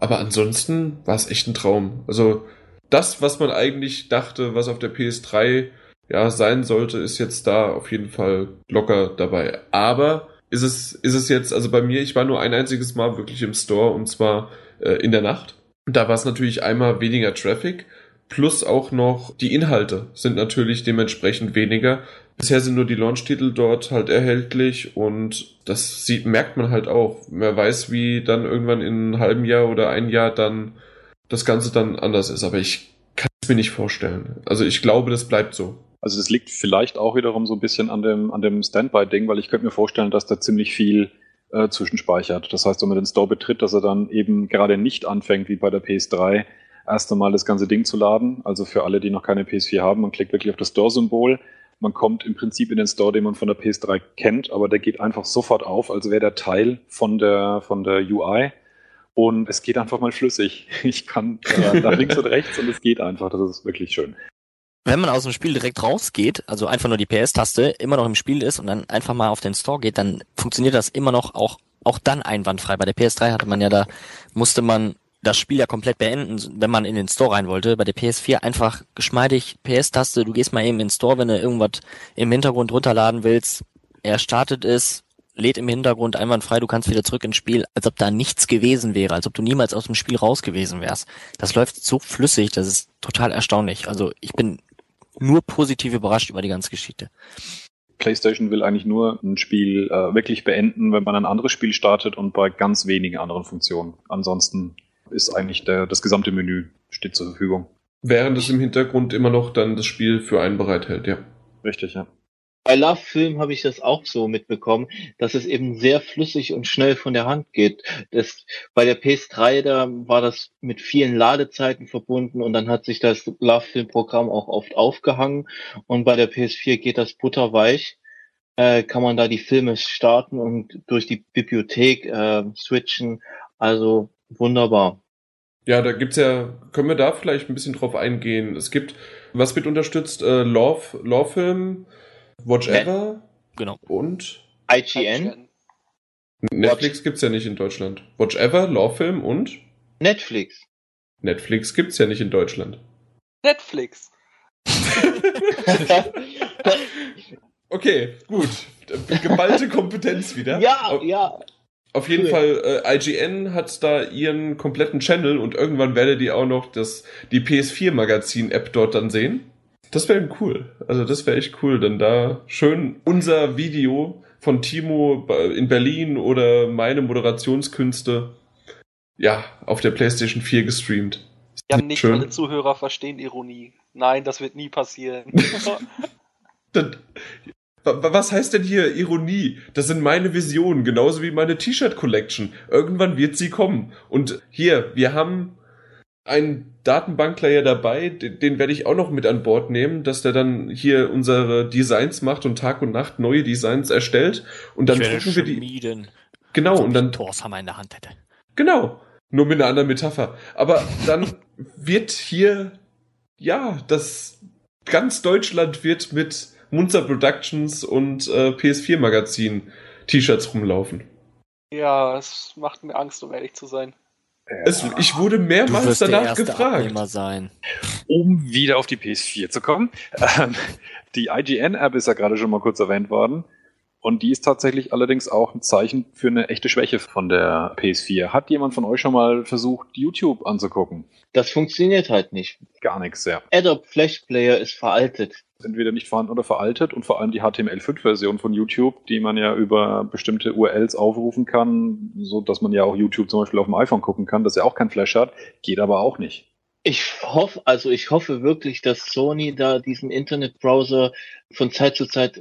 Aber ansonsten war es echt ein Traum. Also das, was man eigentlich dachte, was auf der P S drei ja sein sollte, ist jetzt da auf jeden Fall locker dabei. Aber ist es ist es jetzt, also bei mir, ich war nur ein einziges Mal wirklich im Store und zwar äh, in der Nacht. Da war es natürlich einmal weniger Traffic, plus auch noch die Inhalte sind natürlich dementsprechend weniger. Bisher sind nur die Launch-Titel dort halt erhältlich und das sieht, merkt man halt auch. Wer weiß, wie dann irgendwann in einem halben Jahr oder ein Jahr dann das Ganze dann anders ist. Aber ich kann es mir nicht vorstellen. Also ich glaube, das bleibt so. Also das liegt vielleicht auch wiederum so ein bisschen an dem, an dem Standby-Ding, weil ich könnte mir vorstellen, dass da ziemlich viel äh, zwischenspeichert. Das heißt, wenn man den Store betritt, dass er dann eben gerade nicht anfängt, wie bei der P S drei, erst einmal das ganze Ding zu laden. Also für alle, die noch keine P S vier haben, man klickt wirklich auf das Store-Symbol. Man kommt im Prinzip in den Store, den man von der P S drei kennt, aber der geht einfach sofort auf, als wäre der Teil von der, von der U I. Und es geht einfach mal flüssig. Ich kann äh, nach links und rechts und es geht einfach. Das ist wirklich schön. Wenn man aus dem Spiel direkt rausgeht, also einfach nur die P S-Taste, immer noch im Spiel ist und dann einfach mal auf den Store geht, dann funktioniert das immer noch auch, auch dann einwandfrei. Bei der P S drei hatte man ja da, musste man das Spiel ja komplett beenden, wenn man in den Store rein wollte. Bei der P S vier einfach geschmeidig P S-Taste, du gehst mal eben in den Store, wenn du irgendwas im Hintergrund runterladen willst. Er startet es, lädt im Hintergrund einwandfrei, du kannst wieder zurück ins Spiel, als ob da nichts gewesen wäre, als ob du niemals aus dem Spiel raus gewesen wärst. Das läuft so flüssig, das ist total erstaunlich. Also ich bin nur positiv überrascht über die ganze Geschichte. PlayStation will eigentlich nur ein Spiel äh, wirklich beenden, wenn man ein anderes Spiel startet und bei ganz wenigen anderen Funktionen. Ansonsten ist eigentlich der, das gesamte Menü steht zur Verfügung. Während es im Hintergrund immer noch dann das Spiel für einen bereithält, ja. Richtig, ja. Bei Lovefilm habe ich das auch so mitbekommen, dass es eben sehr flüssig und schnell von der Hand geht. Das, bei der P S drei, da war das mit vielen Ladezeiten verbunden und dann hat sich das Lovefilm-Programm auch oft aufgehangen und bei der P S vier geht das butterweich. Äh, kann man da die Filme starten und durch die Bibliothek äh, switchen. Also wunderbar. Ja, da gibt's ja, können wir da vielleicht ein bisschen drauf eingehen. Es gibt, was wird unterstützt? Äh, Love, Lovefilm, Watch Ever, genau. Und I G N. Netflix Watch. Gibt's ja nicht in Deutschland. Watch Ever, Lovefilm und Netflix. Netflix gibt's ja nicht in Deutschland. Netflix. Okay, gut. Geballte Kompetenz wieder. Ja, auf, ja. Auf jeden cool. Fall, äh, I G N hat da ihren kompletten Channel und irgendwann werdet ihr auch noch das, die P S vier Magazin App dort dann sehen. Das wäre cool. Also das wäre echt cool, denn da schön unser Video von Timo in Berlin oder meine Moderationskünste ja, auf der PlayStation vier gestreamt. Wir haben nicht schön. Alle Zuhörer verstehen Ironie. Nein, das wird nie passieren. Das, was heißt denn hier Ironie? Das sind meine Visionen, genauso wie meine T-Shirt-Collection. Irgendwann wird sie kommen. Und hier, wir haben einen Datenbank-Player dabei, den, den werde ich auch noch mit an Bord nehmen, dass der dann hier unsere Designs macht und Tag und Nacht neue Designs erstellt. Und dann drucken wir die. Genau, und dann. Torshammer in der Hand hätte. Genau. Nur mit einer anderen Metapher. Aber dann wird hier, ja, das ganz Deutschland wird mit Munzer Productions und äh, P S vier Magazin T-Shirts rumlaufen. Ja, es macht mir Angst, um ehrlich zu sein. Es, ich wurde mehrmals danach gefragt. Sein. Um wieder auf die P S vier zu kommen. Ähm, die I G N App ist ja gerade schon mal kurz erwähnt worden. Und die ist tatsächlich allerdings auch ein Zeichen für eine echte Schwäche von der P S vier. Hat jemand von euch schon mal versucht, YouTube anzugucken? Das funktioniert halt nicht. Gar nichts, ja. Adobe Flash Player ist veraltet. Entweder nicht vorhanden oder veraltet und vor allem die H T M L fünf Version von YouTube, die man ja über bestimmte U R Ls aufrufen kann, so dass man ja auch YouTube zum Beispiel auf dem iPhone gucken kann, das ja auch kein Flash hat, geht aber auch nicht. Ich hoffe, also ich hoffe wirklich, dass Sony da diesen Internetbrowser von Zeit zu Zeit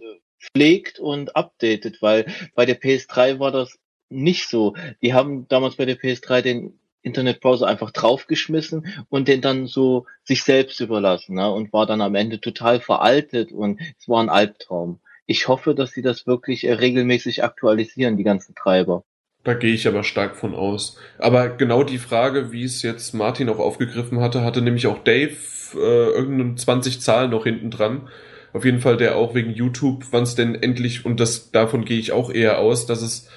pflegt und updatet, weil bei der P S drei war das nicht so. Die haben damals bei der P S drei den Internetbrowser einfach draufgeschmissen und den dann so sich selbst überlassen, ne? Und war dann am Ende total veraltet und es war ein Albtraum. Ich hoffe, dass sie das wirklich regelmäßig aktualisieren, die ganzen Treiber. Da gehe ich aber stark von aus. Aber genau die Frage, wie es jetzt Martin auch aufgegriffen hatte, hatte nämlich auch Dave äh, irgendeine zwanzig Zahlen noch hinten dran. Auf jeden Fall, der auch wegen YouTube, wann es denn endlich, und das davon gehe ich auch eher aus, dass es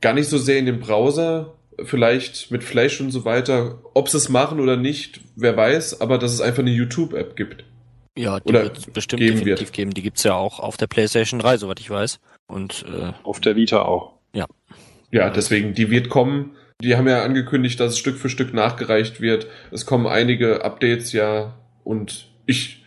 gar nicht so sehr in dem Browser, vielleicht mit Flash und so weiter, ob sie es machen oder nicht, wer weiß, aber dass es einfach eine YouTube-App gibt. Ja, die wird es bestimmt definitiv geben. Die gibt es ja auch auf der PlayStation drei, soweit ich weiß. Und äh, auf der Vita auch. Ja. Ja, deswegen, die wird kommen. Die haben ja angekündigt, dass es Stück für Stück nachgereicht wird. Es kommen einige Updates, ja, und ich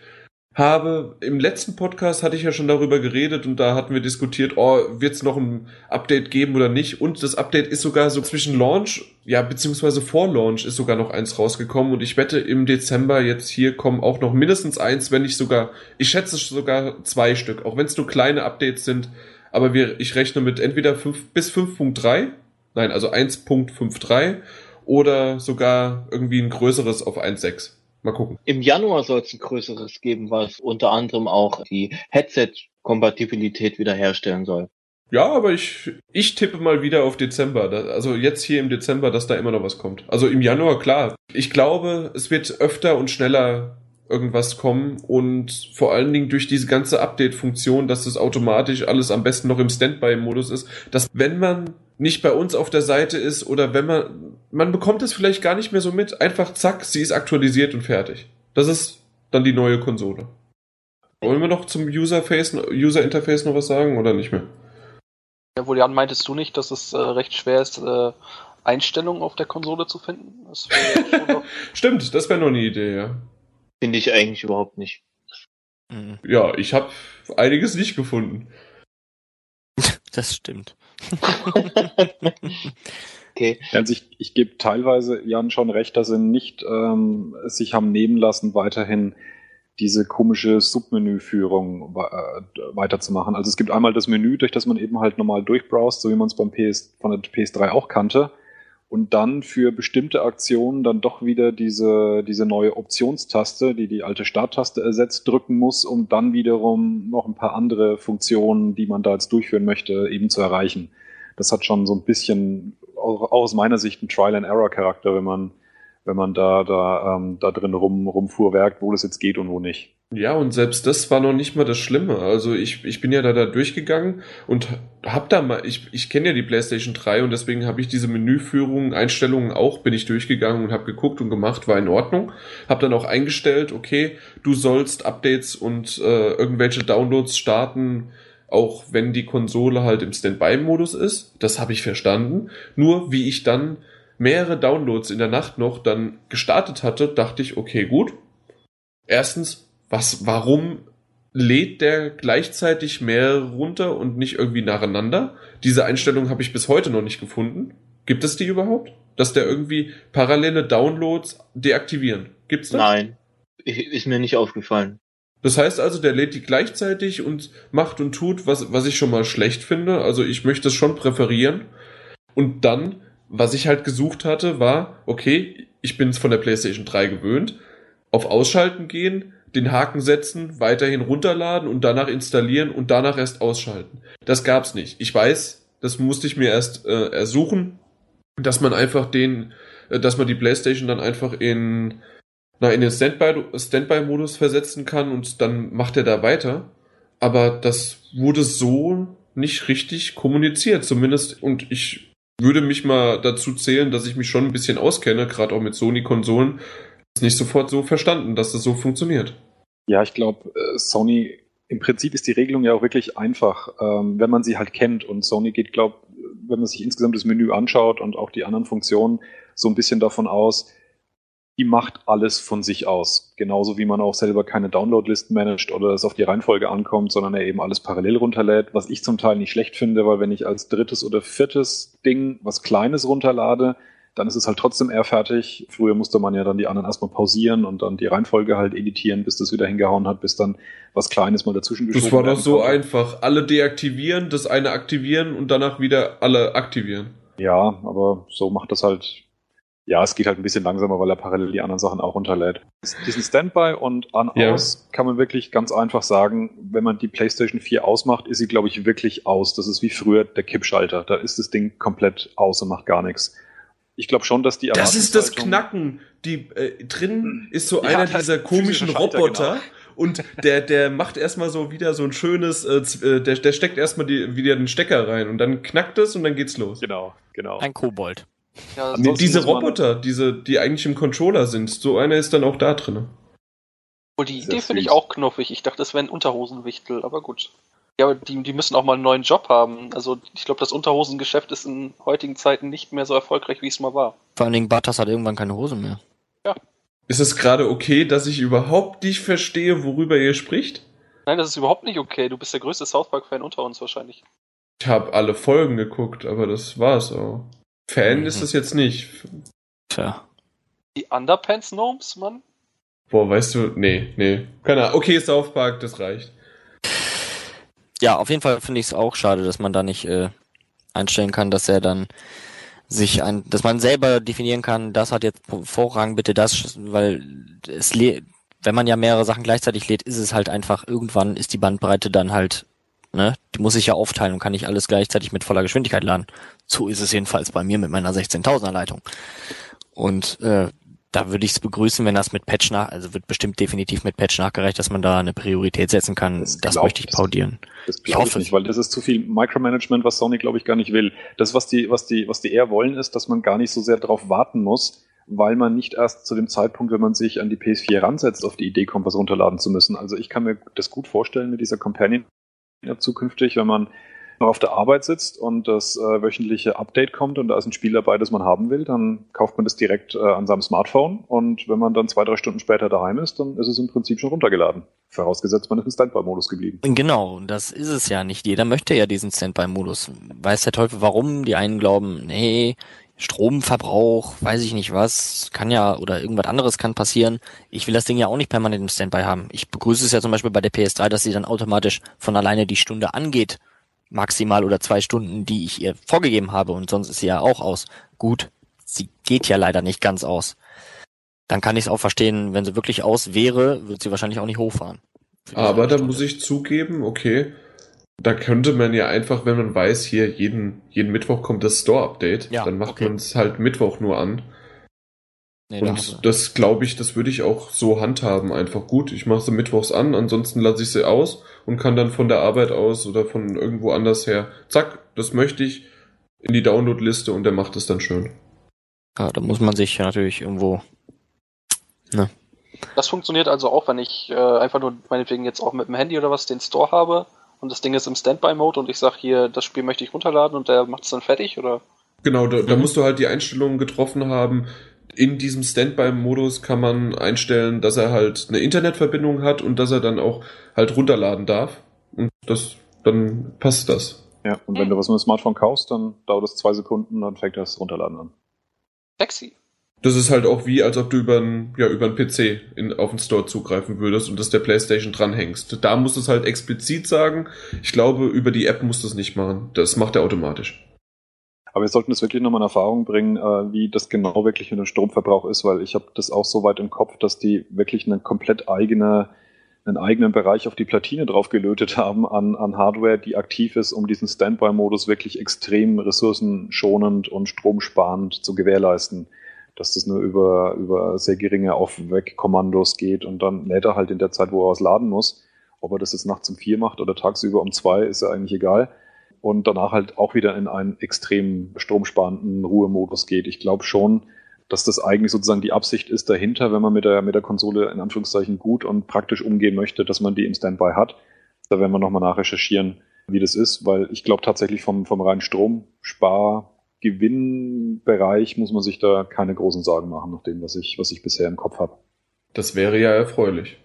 habe, im letzten Podcast hatte ich ja schon darüber geredet und da hatten wir diskutiert, oh, wird es noch ein Update geben oder nicht? Und das Update ist sogar so zwischen Launch, ja, beziehungsweise vor Launch ist sogar noch eins rausgekommen und ich wette, im Dezember jetzt hier kommen auch noch mindestens eins, wenn nicht sogar, ich schätze sogar zwei Stück, auch wenn es nur kleine Updates sind, aber wir, ich rechne mit entweder fünf bis fünf Punkt drei, nein, also eins Punkt fünf drei oder sogar irgendwie ein größeres auf eins Punkt sechs. Mal gucken. Im Januar soll es ein größeres geben, was unter anderem auch die Headset-Kompatibilität wiederherstellen soll. Ja, aber ich, ich tippe mal wieder auf Dezember. Also jetzt hier im Dezember, dass da immer noch was kommt. Also im Januar, klar. Ich glaube, es wird öfter und schneller irgendwas kommen und vor allen Dingen durch diese ganze Update-Funktion, dass das automatisch alles am besten noch im Standby-Modus ist, dass wenn man nicht bei uns auf der Seite ist oder wenn man, man bekommt es vielleicht gar nicht mehr so mit, einfach zack, sie ist aktualisiert und fertig. Das ist dann die neue Konsole. Wollen wir noch zum User-Face, User-Interface noch was sagen oder nicht mehr? Ja, wohl Jan, meintest du nicht, dass es äh, recht schwer ist, äh, Einstellungen auf der Konsole zu finden? Das ja noch... Stimmt, das wäre noch eine Idee, ja. Finde ich eigentlich überhaupt nicht. Mhm. Ja, ich habe einiges nicht gefunden. Das stimmt. Okay. Also ich, ich gebe teilweise Jan schon recht, dass sie nicht ähm, sich haben nehmen lassen, weiterhin diese komische Submenüführung äh, weiterzumachen. Also es gibt einmal das Menü, durch das man eben halt normal durchbrowst, so wie man es beim P S, von der P S drei auch kannte. Und dann für bestimmte Aktionen dann doch wieder diese, diese neue Optionstaste, die die alte Starttaste ersetzt, drücken muss, um dann wiederum noch ein paar andere Funktionen, die man da jetzt durchführen möchte, eben zu erreichen. Das hat schon so ein bisschen, auch aus meiner Sicht, einen Trial-and-Error-Charakter, wenn man wenn man da, da, ähm, da drin rum, rumfuhrwerkt, wo das jetzt geht und wo nicht. Ja, und selbst das war noch nicht mal das Schlimme. Also ich, ich bin ja da, da durchgegangen und hab da mal, ich, ich kenne ja die PlayStation drei und deswegen habe ich diese Menüführung, Einstellungen auch, bin ich durchgegangen und habe geguckt und gemacht, war in Ordnung. Hab dann auch eingestellt, okay, du sollst Updates und äh, irgendwelche Downloads starten, auch wenn die Konsole halt im Standby-Modus ist. Das habe ich verstanden. Nur wie ich dann mehrere Downloads in der Nacht noch dann gestartet hatte, dachte ich, okay, gut. Erstens, was, warum lädt der gleichzeitig mehr runter und nicht irgendwie nacheinander? Diese Einstellung habe ich bis heute noch nicht gefunden. Gibt es die überhaupt? Dass der irgendwie parallele Downloads deaktivieren? Gibt's das? Nein, ist mir nicht aufgefallen. Das heißt also, der lädt die gleichzeitig und macht und tut, was, was ich schon mal schlecht finde. Also ich möchte es schon präferieren. Und dann, was ich halt gesucht hatte, war, okay, ich bin es von der PlayStation drei gewöhnt, auf Ausschalten gehen, den Haken setzen, weiterhin runterladen und danach installieren und danach erst ausschalten. Das gab's nicht. Ich weiß, das musste ich mir erst äh, ersuchen, dass man einfach den, äh, dass man die PlayStation dann einfach in, na, in den Standby, Standby-Modus versetzen kann und dann macht er da weiter. Aber das wurde so nicht richtig kommuniziert, zumindest, und ich würde mich mal dazu zählen, dass ich mich schon ein bisschen auskenne, gerade auch mit Sony-Konsolen, nicht sofort so verstanden, dass das so funktioniert. Ja, ich glaube, Sony, im Prinzip ist die Regelung ja auch wirklich einfach, wenn man sie halt kennt. Und Sony geht, glaube ich, wenn man sich insgesamt das Menü anschaut und auch die anderen Funktionen, so ein bisschen davon aus, die macht alles von sich aus. Genauso wie man auch selber keine Downloadlisten managt oder es auf die Reihenfolge ankommt, sondern er eben alles parallel runterlädt, was ich zum Teil nicht schlecht finde, weil wenn ich als drittes oder viertes Ding was Kleines runterlade, dann ist es halt trotzdem eher fertig. Früher musste man ja dann die anderen erstmal pausieren und dann die Reihenfolge halt editieren, bis das wieder hingehauen hat, bis dann was Kleines mal dazwischen geschoben wurde. Das war doch so einfach. Alle deaktivieren, das eine aktivieren und danach wieder alle aktivieren. Ja, aber so macht das halt. Ja, es geht halt ein bisschen langsamer, weil er parallel die anderen Sachen auch runterlädt. Diesen Standby und An-Aus kann man wirklich ganz einfach sagen, wenn man die PlayStation vier ausmacht, ist sie, glaube ich, wirklich aus. Das ist wie früher der Kippschalter. Da ist das Ding komplett aus und macht gar nichts. Ich glaube schon, dass die Erwartungshaltung... Das ist das Knacken. Die, äh, drin ist so ja, einer dieser komischen Roboter, genau. Und der, der macht erstmal so wieder so ein schönes, äh, der, der steckt erstmal die, wieder den Stecker rein und dann knackt es und dann geht's los. Genau, genau. Ein Kobold. Ja, nee, diese Roboter, diese, die eigentlich im Controller sind, so einer ist dann auch da drin. Oh, die Idee finde ich auch knuffig. Ich dachte, das wären Unterhosenwichtel, aber gut. Ja, aber die, die müssen auch mal einen neuen Job haben. Also ich glaube, das Unterhosengeschäft ist in heutigen Zeiten nicht mehr so erfolgreich, wie es mal war. Vor allen Dingen, Bartas hat irgendwann keine Hosen mehr. Ja. Ist es gerade okay, dass ich überhaupt nicht verstehe, worüber ihr spricht? Nein, das ist überhaupt nicht okay. Du bist der größte South Park-Fan unter uns wahrscheinlich. Ich habe alle Folgen geguckt, aber das war's auch. Fan mhm. ist das jetzt nicht. Tja. Die Underpants-Gnomes, Mann? Boah, weißt du, nee, nee. Keine Ahnung. Okay, South Park, das reicht. Ja, auf jeden Fall finde ich es auch schade, dass man da nicht äh, einstellen kann, dass er dann sich ein, dass man selber definieren kann, das hat jetzt Vorrang, bitte das, weil es le- wenn man ja mehrere Sachen gleichzeitig lädt, ist es halt einfach, irgendwann ist die Bandbreite dann halt, ne, die muss ich ja aufteilen und kann nicht alles gleichzeitig mit voller Geschwindigkeit laden. So ist es jedenfalls bei mir mit meiner sechzehntausender Leitung. Und äh, da würde ich es begrüßen, wenn das mit Patch nach, also wird bestimmt definitiv mit Patch nachgereicht, dass man da eine Priorität setzen kann. Das, das möchte ich paudieren. Das, das ich hoffe ich nicht, weil das ist zu viel Micromanagement, was Sony, glaube ich, gar nicht will. Das, was die, was die, was die eher wollen, ist, dass man gar nicht so sehr darauf warten muss, weil man nicht erst zu dem Zeitpunkt, wenn man sich an die P S vier ransetzt, auf die Idee kommt, was runterladen zu müssen. Also ich kann mir das gut vorstellen mit dieser Companion zukünftig, wenn man noch auf der Arbeit sitzt und das äh, wöchentliche Update kommt und da ist ein Spiel dabei, das man haben will, dann kauft man das direkt äh, an seinem Smartphone und wenn man dann zwei, drei Stunden später daheim ist, dann ist es im Prinzip schon runtergeladen. Vorausgesetzt, man ist im Standby-Modus geblieben. Genau, das ist es ja nicht. Jeder möchte ja diesen Standby-Modus. Weiß der Teufel warum? Die einen glauben, nee, Stromverbrauch, weiß ich nicht was, kann ja, oder irgendwas anderes kann passieren. Ich will das Ding ja auch nicht permanent im Standby haben. Ich begrüße es ja zum Beispiel bei der P S drei, dass sie dann automatisch von alleine die Stunde angeht, maximal oder zwei Stunden, die ich ihr vorgegeben habe und sonst ist sie ja auch aus. Gut, sie geht ja leider nicht ganz aus. Dann kann ich es auch verstehen, wenn sie wirklich aus wäre, wird sie wahrscheinlich auch nicht hochfahren. Aber da muss ich zugeben, okay, da könnte man ja einfach, wenn man weiß, hier jeden jeden Mittwoch kommt das Store-Update, ja, dann macht okay. man es halt Mittwoch nur an. Nee, und das, das glaube ich, das würde ich auch so handhaben. Einfach gut, ich mache sie mittwochs an, ansonsten lasse ich sie aus und kann dann von der Arbeit aus oder von irgendwo anders her, zack, das möchte ich, in die Download-Liste und der macht es dann schön. Ja, da muss man sich natürlich irgendwo... Ne. Das funktioniert also auch, wenn ich äh, einfach nur meinetwegen jetzt auch mit dem Handy oder was den Store habe und das Ding ist im Standby-Mode und ich sage hier, das Spiel möchte ich runterladen und der macht es dann fertig, oder? Genau, da, da mhm. musst du halt die Einstellungen getroffen haben. In diesem Standby-Modus kann man einstellen, dass er halt eine Internetverbindung hat und dass er dann auch halt runterladen darf. Und das, dann passt das. Ja, und wenn du was mit dem Smartphone kaufst, dann dauert es zwei Sekunden, dann fängt das Runterladen an. Sexy. Das ist halt auch wie, als ob du über einen ja, über einen P C in, auf den Store zugreifen würdest und das der PlayStation dranhängst. Da musst du es halt explizit sagen. Ich glaube, über die App musst du es nicht machen. Das macht er automatisch. Aber wir sollten das wirklich nochmal in Erfahrung bringen, wie das genau wirklich mit dem Stromverbrauch ist, weil ich habe das auch so weit im Kopf, dass die wirklich eine komplett eigene, einen eigenen Bereich auf die Platine drauf gelötet haben an, an Hardware, die aktiv ist, um diesen Standby-Modus wirklich extrem ressourcenschonend und stromsparend zu gewährleisten. Dass das nur über, über sehr geringe Auf-Weg-Kommandos geht und dann lädt er halt in der Zeit, wo er was laden muss. Ob er das jetzt nachts um vier macht oder tagsüber um zwei, ist ja eigentlich egal. Und danach halt auch wieder in einen extrem stromsparenden Ruhemodus geht. Ich glaube schon, dass das eigentlich sozusagen die Absicht ist dahinter, wenn man mit der, mit der Konsole in Anführungszeichen gut und praktisch umgehen möchte, dass man die im Standby hat. Da werden wir nochmal nachrecherchieren, wie das ist, weil ich glaube tatsächlich vom, vom reinen Stromspar-Gewinnbereich muss man sich da keine großen Sorgen machen, nach dem, was ich, was ich bisher im Kopf habe. Das wäre ja erfreulich.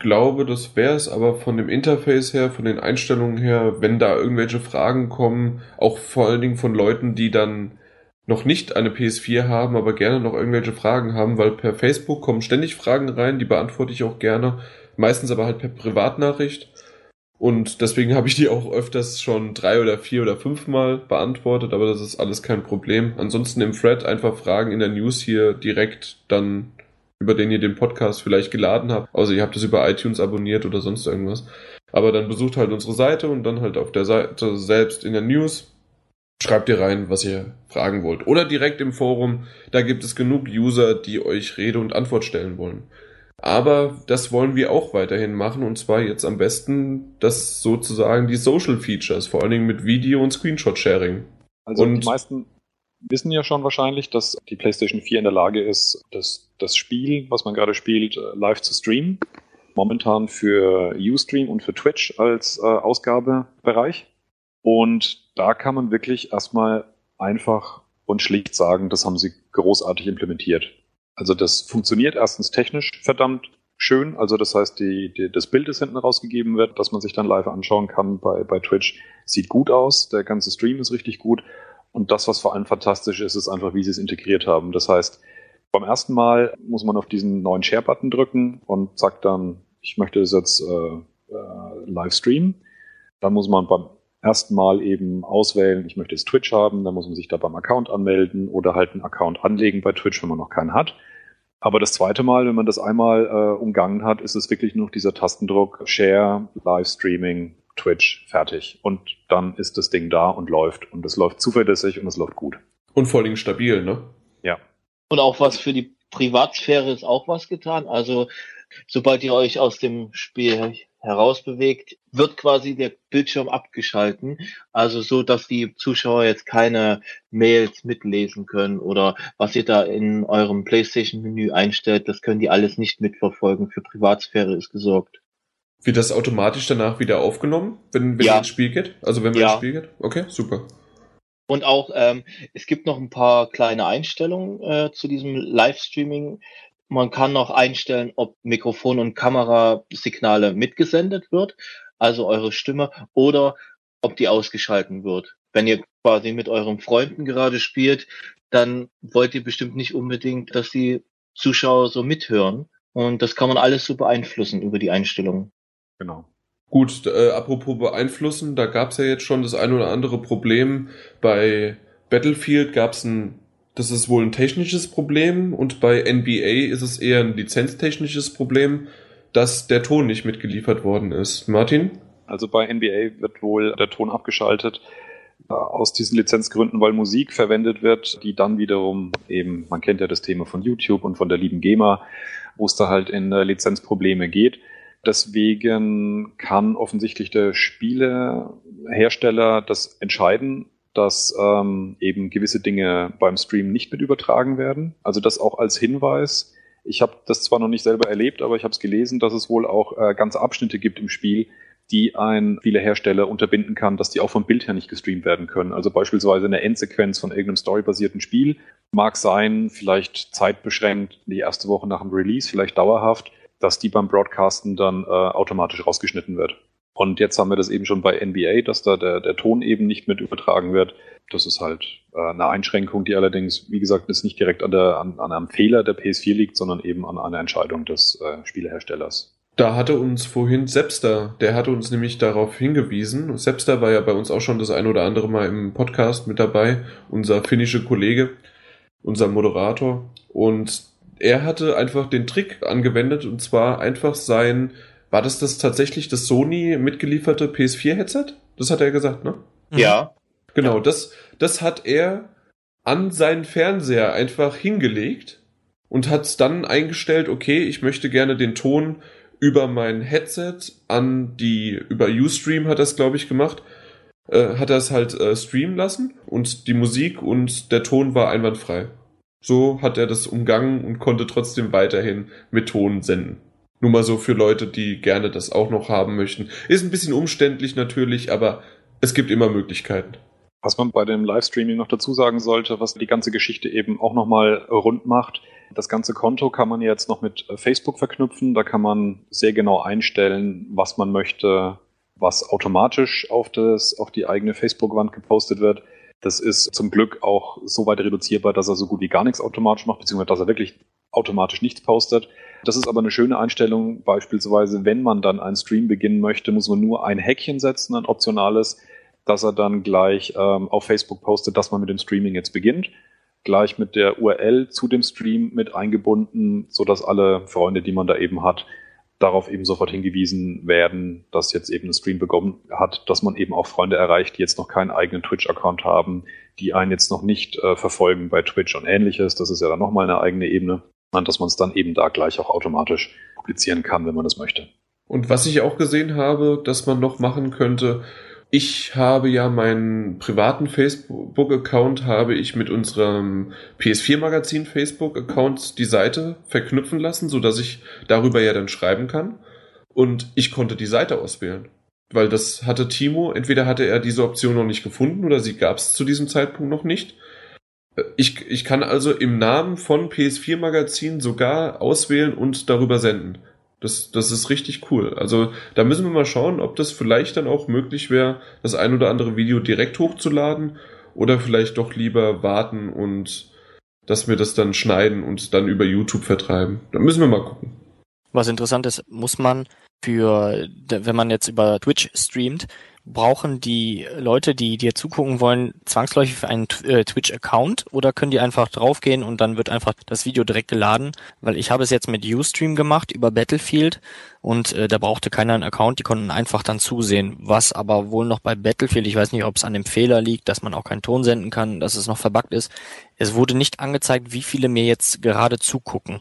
Ich glaube, das wäre es, aber von dem Interface her, von den Einstellungen her, wenn da irgendwelche Fragen kommen, auch vor allen Dingen von Leuten, die dann noch nicht eine P S vier haben, aber gerne noch irgendwelche Fragen haben, weil per Facebook kommen ständig Fragen rein, die beantworte ich auch gerne, meistens aber halt per Privatnachricht und deswegen habe ich die auch öfters schon drei oder vier oder fünfmal beantwortet, aber das ist alles kein Problem. Ansonsten im Thread einfach Fragen in der News hier direkt dann, über den ihr den Podcast vielleicht geladen habt, also ihr habt das über iTunes abonniert oder sonst irgendwas, aber dann besucht halt unsere Seite und dann halt auf der Seite selbst in der News schreibt ihr rein, was ihr fragen wollt. Oder direkt im Forum, da gibt es genug User, die euch Rede und Antwort stellen wollen. Aber das wollen wir auch weiterhin machen und zwar jetzt am besten das sozusagen die Social Features, vor allen Dingen mit Video und Screenshot-Sharing. Also und die meisten wissen ja schon wahrscheinlich, dass die PlayStation vier in der Lage ist, das, das Spiel, was man gerade spielt, live zu streamen. Momentan für Ustream und für Twitch als äh, Ausgabebereich. Und da kann man wirklich erstmal einfach und schlicht sagen, das haben sie großartig implementiert. Also das funktioniert erstens technisch verdammt schön. Also das heißt, die, die, das Bild, das hinten rausgegeben wird, dass man sich dann live anschauen kann bei, bei Twitch, sieht gut aus. Der ganze Stream ist richtig gut. Und das, was vor allem fantastisch ist, ist einfach, wie sie es integriert haben. Das heißt, beim ersten Mal muss man auf diesen neuen Share-Button drücken und sagt dann, ich möchte das jetzt äh, äh, live streamen. Dann muss man beim erstmal eben auswählen, ich möchte es Twitch haben, dann muss man sich da beim Account anmelden oder halt einen Account anlegen bei Twitch, wenn man noch keinen hat. Aber das zweite Mal, wenn man das einmal äh, umgangen hat, ist es wirklich nur noch dieser Tastendruck Share, Livestreaming, Twitch, fertig. Und dann ist das Ding da und läuft. Und es läuft zuverlässig und es läuft gut. Und vor allem stabil, ne? Ja. Und auch was für die Privatsphäre ist auch was getan. Also sobald ihr euch aus dem Spiel herausbewegt, wird quasi der Bildschirm abgeschalten, also so, dass die Zuschauer jetzt keine Mails mitlesen können oder was ihr da in eurem PlayStation-Menü einstellt, das können die alles nicht mitverfolgen, für Privatsphäre ist gesorgt. Wird das automatisch danach wieder aufgenommen, wenn, wenn ja. ihr ins Spiel geht? Also wenn man ja. ins Spiel geht? Okay, super. Und auch, ähm, es gibt noch ein paar kleine Einstellungen äh, zu diesem Livestreaming. Man kann noch einstellen, ob Mikrofon- und Kamerasignale mitgesendet wird, also eure Stimme, oder ob die ausgeschalten wird. Wenn ihr quasi mit euren Freunden gerade spielt, dann wollt ihr bestimmt nicht unbedingt, dass die Zuschauer so mithören. Und das kann man alles so beeinflussen über die Einstellungen. Genau. Gut, äh, apropos beeinflussen, da gab es ja jetzt schon das ein oder andere Problem. Bei Battlefield gab es ein Das ist wohl ein technisches Problem und bei N B A ist es eher ein lizenztechnisches Problem, dass der Ton nicht mitgeliefert worden ist. Martin? Also bei N B A wird wohl der Ton abgeschaltet, aus diesen Lizenzgründen, weil Musik verwendet wird, die dann wiederum eben, man kennt ja das Thema von YouTube und von der lieben GEMA, wo es da halt in Lizenzprobleme geht. Deswegen kann offensichtlich der Spielehersteller das entscheiden, dass ähm, eben gewisse Dinge beim Stream nicht mit übertragen werden. Also das auch als Hinweis. Ich habe das zwar noch nicht selber erlebt, aber ich habe es gelesen, dass es wohl auch äh, ganze Abschnitte gibt im Spiel, die ein Spielehersteller unterbinden kann, dass die auch vom Bild her nicht gestreamt werden können. Also beispielsweise eine Endsequenz von irgendeinem storybasierten Spiel mag sein, vielleicht zeitbeschränkt, die erste Woche nach dem Release, vielleicht dauerhaft, dass die beim Broadcasten dann äh, automatisch rausgeschnitten wird. Und jetzt haben wir das eben schon bei N B A, dass da der, der Ton eben nicht mit übertragen wird. Das ist halt äh, eine Einschränkung, die allerdings, wie gesagt, ist nicht direkt an, der, an, an einem Fehler der P S vier liegt, sondern eben an einer Entscheidung des äh, Spieleherstellers. Da hatte uns vorhin Sebster, der hatte uns nämlich darauf hingewiesen. Sebster war ja bei uns auch schon das ein oder andere Mal im Podcast mit dabei, unser finnischer Kollege, unser Moderator. Und er hatte einfach den Trick angewendet, und zwar einfach sein, war das das tatsächlich das Sony mitgelieferte P S vier Headset? Das hat er gesagt, ne? Ja. Genau, das, das hat er an seinen Fernseher einfach hingelegt und hat es dann eingestellt, okay, ich möchte gerne den Ton über mein Headset an die, über Ustream hat er es, glaube ich, gemacht, äh, hat er es halt äh, streamen lassen, und die Musik und der Ton war einwandfrei. So hat er das umgangen und konnte trotzdem weiterhin mit Ton senden. Nur mal so für Leute, die gerne das auch noch haben möchten. Ist ein bisschen umständlich natürlich, aber es gibt immer Möglichkeiten. Was man bei dem Livestreaming noch dazu sagen sollte, was die ganze Geschichte eben auch nochmal rund macht, das ganze Konto kann man jetzt noch mit Facebook verknüpfen. Da kann man sehr genau einstellen, was man möchte, was automatisch auf, das, auf die eigene Facebook-Wand gepostet wird. Das ist zum Glück auch so weit reduzierbar, dass er so gut wie gar nichts automatisch macht, beziehungsweise dass er wirklich automatisch nichts postet. Das ist aber eine schöne Einstellung. Beispielsweise, wenn man dann einen Stream beginnen möchte, muss man nur ein Häkchen setzen, ein optionales, dass er dann gleich ähm, auf Facebook postet, dass man mit dem Streaming jetzt beginnt. Gleich mit der U R L zu dem Stream mit eingebunden, sodass alle Freunde, die man da eben hat, darauf eben sofort hingewiesen werden, dass jetzt eben ein Stream begonnen hat, dass man eben auch Freunde erreicht, die jetzt noch keinen eigenen Twitch-Account haben, die einen jetzt noch nicht äh, verfolgen bei Twitch und Ähnliches. Das ist ja dann nochmal eine eigene Ebene. Und dass man es dann eben da gleich auch automatisch publizieren kann, wenn man das möchte. Und was ich auch gesehen habe, dass man noch machen könnte, ich habe ja meinen privaten Facebook-Account habe ich mit unserem P S vier Magazin Facebook-Account die Seite verknüpfen lassen, sodass ich darüber ja dann schreiben kann. Und ich konnte die Seite auswählen, weil das hatte Timo, entweder hatte er diese Option noch nicht gefunden oder sie gab es zu diesem Zeitpunkt noch nicht. Ich, ich kann also im Namen von P S vier Magazin sogar auswählen und darüber senden. Das, das ist richtig cool. Also da müssen wir mal schauen, ob das vielleicht dann auch möglich wäre, das ein oder andere Video direkt hochzuladen oder vielleicht doch lieber warten und dass wir das dann schneiden und dann über YouTube vertreiben. Da müssen wir mal gucken. Was interessant ist, muss man für, wenn man jetzt über Twitch streamt, brauchen die Leute, die dir zugucken wollen, zwangsläufig für einen äh, Twitch-Account, oder können die einfach draufgehen und dann wird einfach das Video direkt geladen? Weil ich habe es jetzt mit Ustream gemacht über Battlefield und äh, da brauchte keiner einen Account, die konnten einfach dann zusehen. Was aber wohl noch bei Battlefield, ich weiß nicht, ob es an dem Fehler liegt, dass man auch keinen Ton senden kann, dass es noch verbuggt ist. Es wurde nicht angezeigt, wie viele mir jetzt gerade zugucken.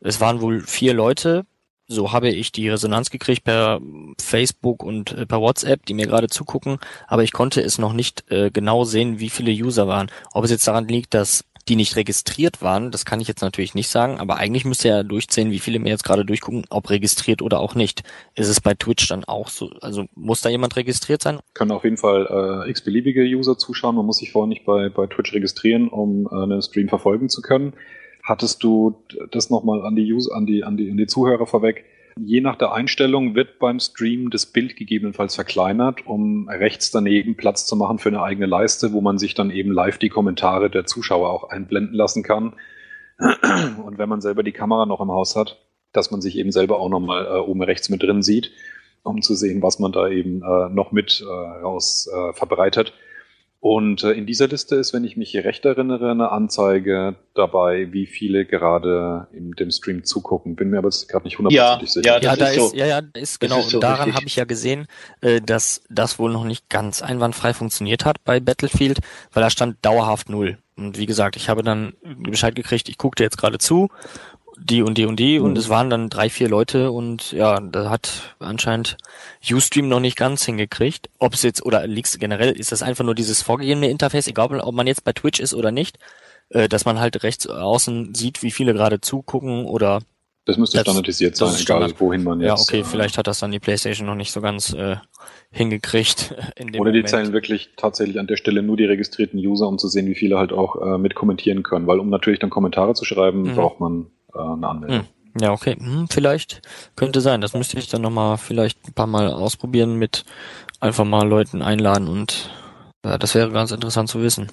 Es waren wohl vier Leute. So habe ich die Resonanz gekriegt per Facebook und per WhatsApp, die mir gerade zugucken, aber ich konnte es noch nicht äh, genau sehen, wie viele User waren. Ob es jetzt daran liegt, dass die nicht registriert waren, das kann ich jetzt natürlich nicht sagen, aber eigentlich müsste ja durchsehen, wie viele mir jetzt gerade durchgucken, ob registriert oder auch nicht. Ist es bei Twitch dann auch so? Also muss da jemand registriert sein? Können auf jeden Fall äh, x-beliebige User zuschauen, man muss sich vorher nicht bei, bei Twitch registrieren, um äh, einen Stream verfolgen zu können. Hattest du das nochmal an die User, an die, an die, an die Zuhörer vorweg? Je nach der Einstellung wird beim Stream das Bild gegebenenfalls verkleinert, um rechts daneben Platz zu machen für eine eigene Leiste, wo man sich dann eben live die Kommentare der Zuschauer auch einblenden lassen kann. Und wenn man selber die Kamera noch im Haus hat, dass man sich eben selber auch nochmal äh, oben rechts mit drin sieht, um zu sehen, was man da eben äh, noch mit äh, raus äh, verbreitet. Und äh, in dieser Liste ist, wenn ich mich hier recht erinnere, eine Anzeige dabei, wie viele gerade in dem Stream zugucken. Bin mir aber gerade nicht hundertprozentig sicher. Ja, ja, da ist, so. ja, ja, ist genau. Ist so, und daran habe ich ja gesehen, äh, dass das wohl noch nicht ganz einwandfrei funktioniert hat bei Battlefield, weil da stand dauerhaft null. Und wie gesagt, ich habe dann Bescheid gekriegt, ich guckte jetzt gerade zu, die und die und die, mhm. und es waren dann drei, vier Leute, und ja, da hat anscheinend Ustream noch nicht ganz hingekriegt. Ob es jetzt, oder liegt's generell, ist das einfach nur dieses vorgegebene Interface, egal ob man jetzt bei Twitch ist oder nicht, äh, dass man halt rechts außen sieht, wie viele gerade zugucken, oder... Das müsste das, standardisiert sein, egal wohin man jetzt... Ja, okay, äh, vielleicht hat das dann die PlayStation noch nicht so ganz äh, hingekriegt. In dem oder die Moment. Zählen wirklich tatsächlich an der Stelle nur die registrierten User, um zu sehen, wie viele halt auch äh, mit kommentieren können. Weil um natürlich dann Kommentare zu schreiben, mhm. braucht man äh, eine Anmeldung. Mhm. Ja, okay, hm, vielleicht könnte sein. Das müsste ich dann nochmal vielleicht ein paar Mal ausprobieren, mit einfach mal Leuten einladen, und ja, das wäre ganz interessant zu wissen.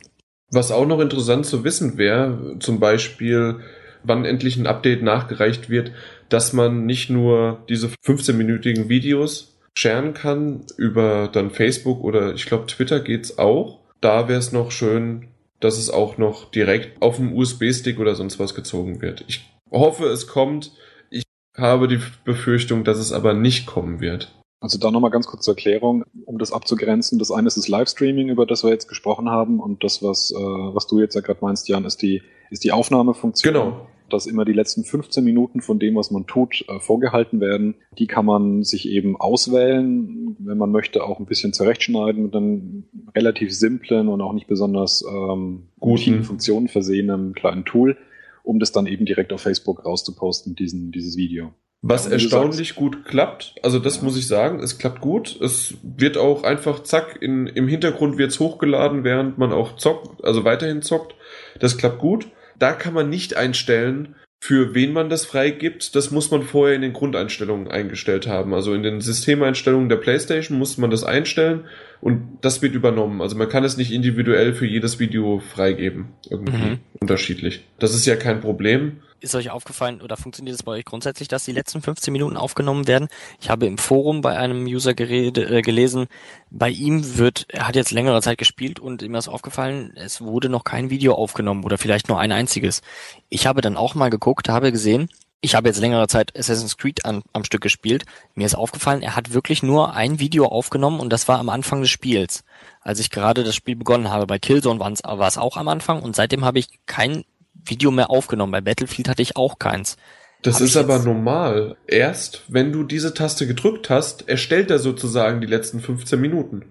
Was auch noch interessant zu wissen wäre, zum Beispiel... wann endlich ein Update nachgereicht wird, dass man nicht nur diese fünfzehnminütigen Videos sharen kann über dann Facebook oder ich glaube Twitter geht's auch. Da wäre es noch schön, dass es auch noch direkt auf dem U S B-Stick oder sonst was gezogen wird. Ich hoffe, es kommt. Ich habe die Befürchtung, dass es aber nicht kommen wird. Also da nochmal ganz kurz zur Erklärung, um das abzugrenzen. Das eine ist das Livestreaming, über das wir jetzt gesprochen haben, und das, was, äh, was du jetzt ja gerade meinst, Jan, ist die, ist die Aufnahmefunktion. Genau. Dass immer die letzten fünfzehn Minuten von dem, was man tut, äh, vorgehalten werden. Die kann man sich eben auswählen, wenn man möchte, auch ein bisschen zurechtschneiden mit einem relativ simplen und auch nicht besonders ähm, guten Funktionen versehenen kleinen Tool, um das dann eben direkt auf Facebook rauszuposten, diesen, dieses Video. Was ja, erstaunlich sagst, gut klappt, also das ja. muss ich sagen, es klappt gut, es wird auch einfach zack, in, im Hintergrund wird's hochgeladen, während man auch zockt, also weiterhin zockt, das klappt gut. Da kann man nicht einstellen, für wen man das freigibt, das muss man vorher in den Grundeinstellungen eingestellt haben, also in den Systemeinstellungen der PlayStation muss man das einstellen und das wird übernommen, also man kann es nicht individuell für jedes Video freigeben, irgendwie mhm. unterschiedlich. Das ist ja kein Problem. Ist euch aufgefallen oder funktioniert es bei euch grundsätzlich, dass die letzten fünfzehn Minuten aufgenommen werden? Ich habe im Forum bei einem User gerede, äh, gelesen, bei ihm wird, er hat jetzt längere Zeit gespielt und ihm ist aufgefallen, es wurde noch kein Video aufgenommen oder vielleicht nur ein einziges. Ich habe dann auch mal geguckt, habe gesehen, ich habe jetzt längere Zeit Assassin's Creed an, am Stück gespielt. Mir ist aufgefallen, er hat wirklich nur ein Video aufgenommen und das war am Anfang des Spiels, als ich gerade das Spiel begonnen habe. Bei Killzone war es auch am Anfang und seitdem habe ich kein Video mehr aufgenommen. Bei Battlefield hatte ich auch keins. Das Hab ist aber normal. Erst, wenn du diese Taste gedrückt hast, erstellt er sozusagen die letzten fünfzehn Minuten.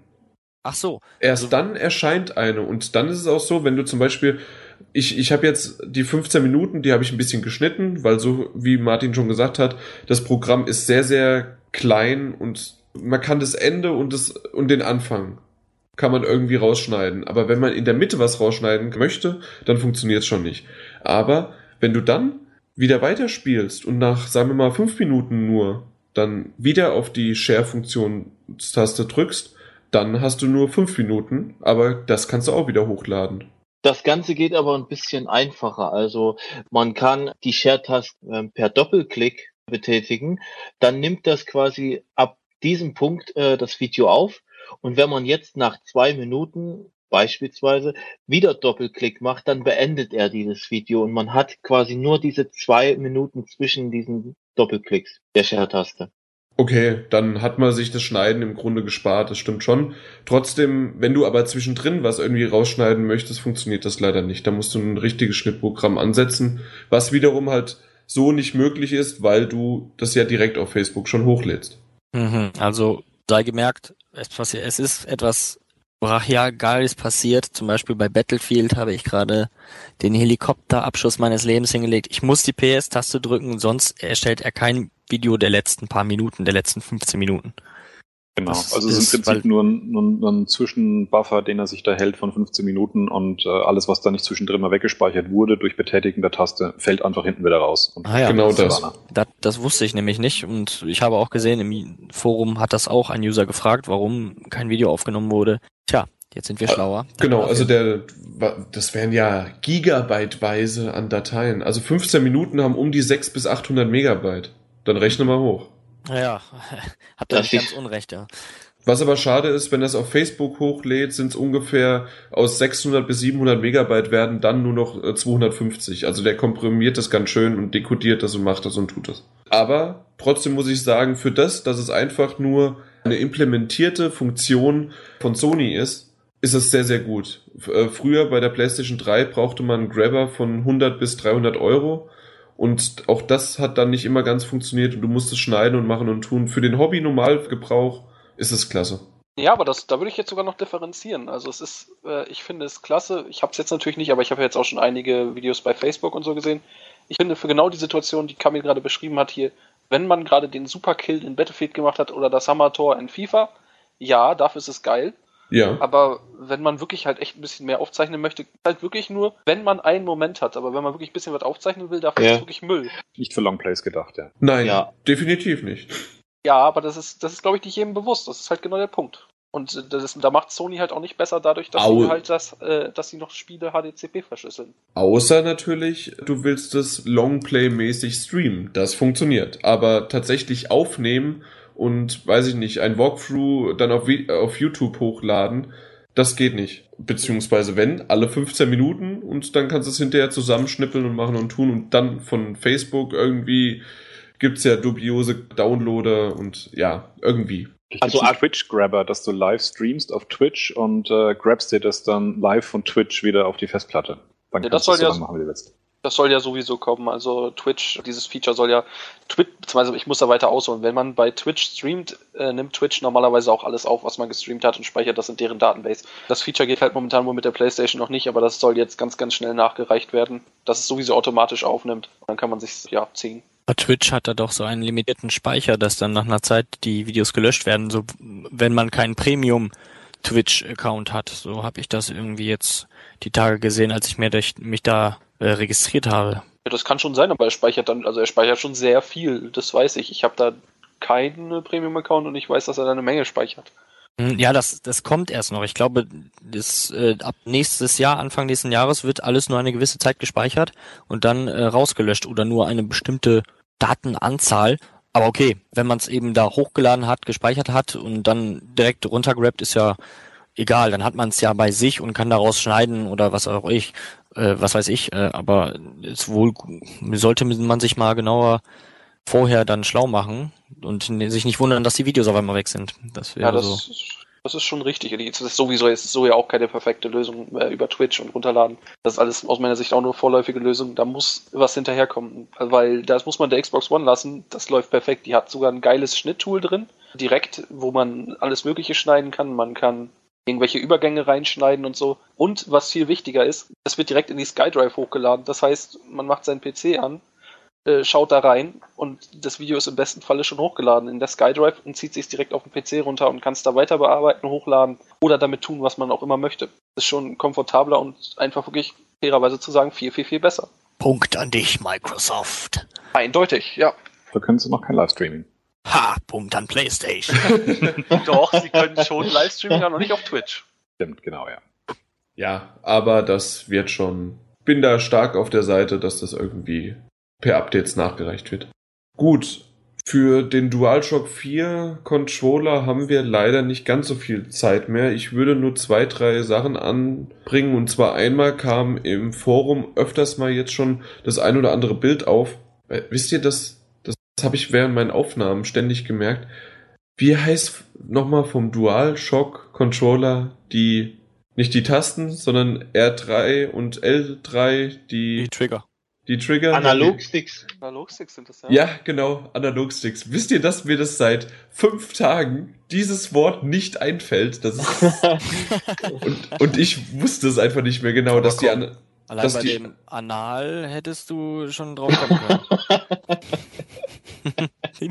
Ach so. Erst also, dann erscheint eine. Und dann ist es auch so, wenn du zum Beispiel, ich, ich habe jetzt die fünfzehn Minuten, die habe ich ein bisschen geschnitten, weil so, wie Martin schon gesagt hat, das Programm ist sehr, sehr klein und man kann das Ende und, das, und den Anfang kann man irgendwie rausschneiden. Aber wenn man in der Mitte was rausschneiden möchte, dann funktioniert es schon nicht. Aber wenn du dann wieder weiterspielst und nach, sagen wir mal, fünf Minuten nur dann wieder auf die Share-Funktionstaste drückst, dann hast du nur fünf Minuten, aber das kannst du auch wieder hochladen. Das Ganze geht aber ein bisschen einfacher. Also man kann die Share-Taste per Doppelklick betätigen, dann nimmt das quasi ab diesem Punkt äh, das Video auf. Und wenn man jetzt nach zwei Minuten beispielsweise wieder Doppelklick macht, dann beendet er dieses Video und man hat quasi nur diese zwei Minuten zwischen diesen Doppelklicks der Share-Taste. Okay, dann hat man sich das Schneiden im Grunde gespart, das stimmt schon. Trotzdem, wenn du aber zwischendrin was irgendwie rausschneiden möchtest, funktioniert das leider nicht. Da musst du ein richtiges Schnittprogramm ansetzen, was wiederum halt so nicht möglich ist, weil du das ja direkt auf Facebook schon hochlädst. Mhm, also sei gemerkt, es ist etwas brachial Geiles passiert. Zum Beispiel bei Battlefield habe ich gerade den Helikopterabschuss meines Lebens hingelegt. Ich muss die P S-Taste drücken, sonst erstellt er kein Video der letzten paar Minuten, der letzten fünfzehn Minuten. Genau, das also es ist im Prinzip nur ein, nur ein Zwischenbuffer, den er sich da hält von fünfzehn Minuten und äh, alles, was da nicht zwischendrin mal weggespeichert wurde, durch Betätigen der Taste, fällt einfach hinten wieder raus. Und ah ja, genau das. Das, das wusste ich nämlich nicht und ich habe auch gesehen, im Forum hat das auch ein User gefragt, warum kein Video aufgenommen wurde. Tja, jetzt sind wir schlauer. Genau, also der, das wären ja gigabyteweise an Dateien. Also fünfzehn Minuten haben um die sechshundert bis achthundert Megabyte. Dann rechne mal hoch. Naja, habt ihr nicht ganz Unrecht, ja. Was aber schade ist, wenn das auf Facebook hochlädt, sind es ungefähr aus sechshundert bis siebenhundert Megabyte werden dann nur noch zweihundertfünfzig. Also der komprimiert das ganz schön und dekodiert das und macht das und tut das. Aber trotzdem muss ich sagen, für das, dass es einfach nur eine implementierte Funktion von Sony ist, ist es sehr, sehr gut. Früher bei der PlayStation drei brauchte man einen Grabber von hundert bis dreihundert Euro. Und auch das hat dann nicht immer ganz funktioniert. Und du musst es schneiden und machen und tun. Für den Hobby-Normalgebrauch ist es klasse. Ja, aber das, da würde ich jetzt sogar noch differenzieren. Also es ist, äh, ich finde es klasse. Ich habe es jetzt natürlich nicht, aber ich habe jetzt auch schon einige Videos bei Facebook und so gesehen. Ich finde für genau die Situation, die Kamil gerade beschrieben hat hier, wenn man gerade den Superkill in Battlefield gemacht hat oder das Hammer-Tor in FIFA, ja, dafür ist es geil. Ja. Aber wenn man wirklich halt echt ein bisschen mehr aufzeichnen möchte, halt wirklich nur, wenn man einen Moment hat. Aber wenn man wirklich ein bisschen was aufzeichnen will, dafür ja. ist es wirklich Müll. Nicht für Longplays gedacht, ja. Nein, ja. definitiv nicht. Ja, aber das ist, das ist, glaube ich, nicht jedem bewusst. Das ist halt genau der Punkt. Und das ist, da macht Sony halt auch nicht besser dadurch, dass Au. sie halt das, äh, dass sie noch Spiele H D C P verschlüsseln. Außer natürlich, du willst das Longplay-mäßig streamen. Das funktioniert. Aber tatsächlich aufnehmen und, weiß ich nicht, ein Walkthrough dann auf, auf YouTube hochladen, das geht nicht. Beziehungsweise wenn, alle fünfzehn Minuten und dann kannst du es hinterher zusammenschnippeln und machen und tun und dann von Facebook irgendwie gibt's ja dubiose Downloader und ja, irgendwie. Also ein Twitch-Grabber, dass du live streamst auf Twitch und äh, grabst dir das dann live von Twitch wieder auf die Festplatte. Dann ja, kannst du das ja so machen wie die letzte. Das soll ja sowieso kommen, also Twitch, dieses Feature soll ja, Twitch, beziehungsweise ich muss da weiter ausholen, wenn man bei Twitch streamt, äh, nimmt Twitch normalerweise auch alles auf, was man gestreamt hat und speichert das in deren Database. Das Feature geht halt momentan wohl mit der PlayStation noch nicht, aber das soll jetzt ganz, ganz schnell nachgereicht werden, dass es sowieso automatisch aufnimmt, dann kann man sich ja ziehen. Twitch hat da doch so einen limitierten Speicher, dass dann nach einer Zeit die Videos gelöscht werden, so wenn man keinen Premium-Twitch-Account hat. So habe ich das irgendwie jetzt die Tage gesehen, als ich mir mich da äh, registriert habe. Ja, das kann schon sein, aber er speichert dann, also er speichert schon sehr viel, das weiß ich. Ich habe da keinen Premium-Account und ich weiß, dass er da eine Menge speichert. Ja, das das kommt erst noch. Ich glaube, das, äh, ab nächstes Jahr, Anfang nächsten Jahres wird alles nur eine gewisse Zeit gespeichert und dann äh, rausgelöscht oder nur eine bestimmte Datenanzahl. Aber okay, wenn man es eben da hochgeladen hat, gespeichert hat und dann direkt runtergerappt, ist ja egal. Dann hat man es ja bei sich und kann daraus schneiden oder was auch ich, äh, was weiß ich. Äh, aber es wohl sollte man sich mal genauer vorher dann schlau machen und sich nicht wundern, dass die Videos auf einmal weg sind. Das wäre ja, das, so. Das ist schon richtig. Das ist sowieso jetzt so ja auch keine perfekte Lösung äh, über Twitch und runterladen. Das ist alles aus meiner Sicht auch nur vorläufige Lösung. Da muss was hinterherkommen, weil das muss man der Xbox One lassen. Das läuft perfekt. Die hat sogar ein geiles Schnitttool drin, direkt, wo man alles Mögliche schneiden kann. Man kann irgendwelche Übergänge reinschneiden und so. Und was viel wichtiger ist, es wird direkt in die SkyDrive hochgeladen. Das heißt, man macht seinen P C an, schaut da rein und das Video ist im besten Falle schon hochgeladen in der SkyDrive und zieht sich direkt auf den P C runter und kann es da weiter bearbeiten, hochladen oder damit tun, was man auch immer möchte. Das ist schon komfortabler und einfach wirklich fairerweise zu sagen, viel, viel, viel besser. Punkt an dich, Microsoft. Eindeutig, ja. Da können sie noch kein Livestreaming. Ha, Punkt an PlayStation. Doch, sie können schon Livestreaming, aber nicht auf Twitch. Stimmt, genau, ja. Ja, aber das wird schon... Bin da stark auf der Seite, dass das irgendwie... per Updates nachgereicht wird. Gut, für den DualShock vier Controller haben wir leider nicht ganz so viel Zeit mehr. Ich würde nur zwei, drei Sachen anbringen. Und zwar einmal kam im Forum öfters mal jetzt schon das ein oder andere Bild auf. Wisst ihr, das, das habe ich während meinen Aufnahmen ständig gemerkt. Wie heißt nochmal vom DualShock Controller die, nicht die Tasten, sondern R drei und L drei, die, die Trigger. Die Trigger... Analogsticks. Analogsticks sind das, ja. Ja, genau, Analogsticks. Wisst ihr, dass mir das seit fünf Tagen dieses Wort nicht einfällt? Das ist und, und ich wusste es einfach nicht mehr genau, aber dass komm, die... An- allein dass bei die- dem Anal hättest du schon drauf kommen können.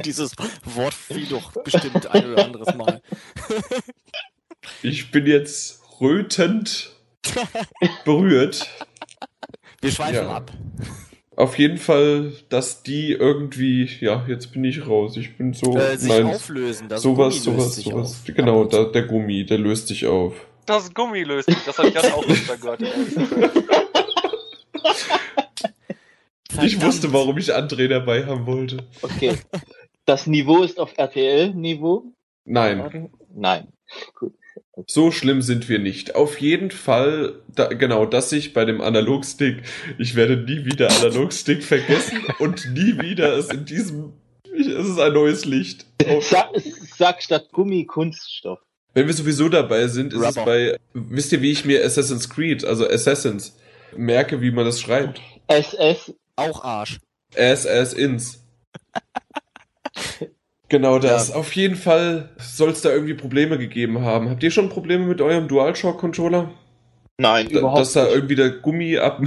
Dieses Wort fiel doch bestimmt ein oder anderes Mal. Ich bin jetzt rötend berührt. Wir schweifen ja. ab. Auf jeden Fall, dass die irgendwie, ja, jetzt bin ich raus. Ich bin so. Äh, sich nein, auflösen. Das sowas, Gummi löst sowas, sich sowas. Auf. Genau, da, der Gummi, der löst sich auf. Das Gummi löst sich. Das habe ich gerade auch öfter gehört. Ich wusste, warum ich André dabei haben wollte. Okay. Das Niveau ist auf R T L-Niveau. Nein. Nein. Gut. Okay. So schlimm sind wir nicht. Auf jeden Fall, da, genau, dass ich bei dem Analogstick, ich werde nie wieder Analogstick vergessen und nie wieder ist in diesem, es ist ein neues Licht. Oh. Sag, sag statt Gummi Kunststoff. Wenn wir sowieso dabei sind, ist Rubber. Es bei, wisst ihr, wie ich mir Assassin's Creed, also Assassins, merke, wie man das schreibt? S S. Auch Arsch. Assassins. Genau das. Ja. Auf jeden Fall soll es da irgendwie Probleme gegeben haben. Habt ihr schon Probleme mit eurem DualShock-Controller? Nein, da, überhaupt dass nicht. Dass da irgendwie der Gummi ab...